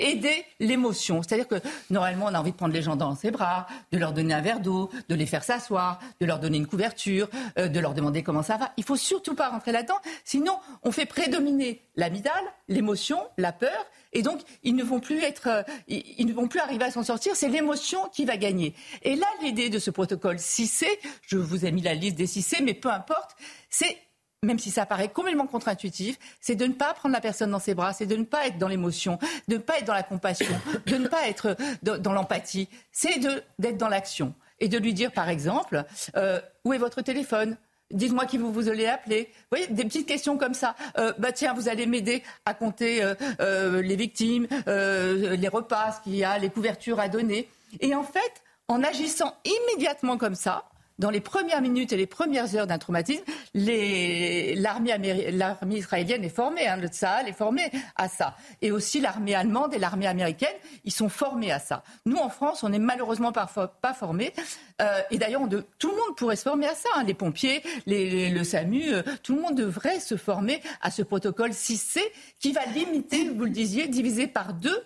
aider l'émotion. C'est-à-dire que normalement, on a envie de prendre les gens dans ses bras, de leur donner un verre d'eau, de les faire s'asseoir, de leur donner une couverture, euh, de leur demander comment ça va. Il ne faut surtout pas rentrer là-dedans, sinon on fait prédominer l'amygdale, l'émotion, la peur, et donc ils ne vont plus être, euh, ils ne vont plus arriver à s'en sortir. C'est l'émotion qui va gagner. Et là, l'idée de ce protocole six C, je vous ai mis la liste des six C, mais peu importe, c'est, même si ça paraît complètement contre-intuitif, c'est de ne pas prendre la personne dans ses bras, c'est de ne pas être dans l'émotion, de ne pas être dans la compassion, de ne pas être dans l'empathie, c'est de, d'être dans l'action et de lui dire, par exemple, euh, où est votre téléphone ? Dites-moi qui vous, vous allez appeler. Vous voyez, des petites questions comme ça. Euh, bah tiens, vous allez m'aider à compter euh, euh, les victimes, euh, les repas, ce qu'il y a, les couvertures à donner. Et en fait, en agissant immédiatement comme ça, dans les premières minutes et les premières heures d'un traumatisme, les, l'armée, améri- l'armée israélienne est formée, hein, le Tsahal est formé à ça. Et aussi l'armée allemande et l'armée américaine, ils sont formés à ça. Nous, en France, on n'est malheureusement parfois pas formés. Euh, et d'ailleurs, on de, tout le monde pourrait se former à ça. Hein, les pompiers, les, les, le SAMU, euh, tout le monde devrait se former à ce protocole six C qui va limiter, vous le disiez, diviser par deux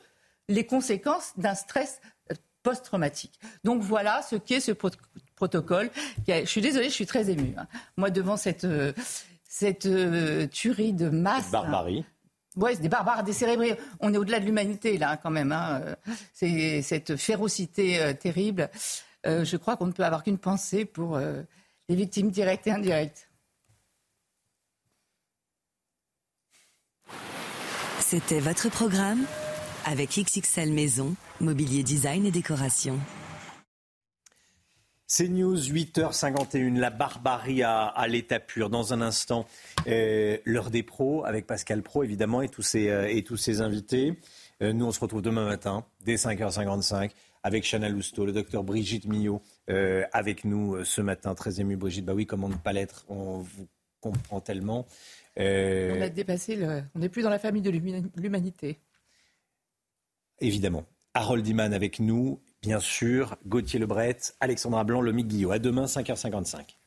les conséquences d'un stress post-traumatique. Donc voilà ce qu'est ce protocole. protocole. Je suis désolée, je suis très émue. Moi, devant cette, cette euh, tuerie de masse... Cette barbarie. Hein, ouais, c'est des barbares, des cérébrés. On est au-delà de l'humanité, là, quand même. Hein. C'est cette férocité euh, terrible. Euh, je crois qu'on ne peut avoir qu'une pensée pour euh, les victimes directes et indirectes. C'était votre programme avec X X L Maison, mobilier design et décoration. CNews, huit heures cinquante et un, la barbarie à, à l'état pur. Dans un instant, euh, l'heure des pros avec Pascal Praud, évidemment, et tous ses, euh, et tous ses invités. Euh, nous, on se retrouve demain matin, dès cinq heures cinquante-cinq, avec Chana Lousteau, le docteur Brigitte Millot, euh, avec nous euh, ce matin. Très émue, Brigitte. Bah oui, comment ne pas l'être ? On vous comprend tellement. Euh... On a dépassé le... On n'est plus dans la famille de l'humanité. Évidemment. Harold Iman avec nous. Bien sûr, Gauthier Lebret, Alexandra Blanc, Lomique Guillot. À demain, cinq heures cinquante-cinq.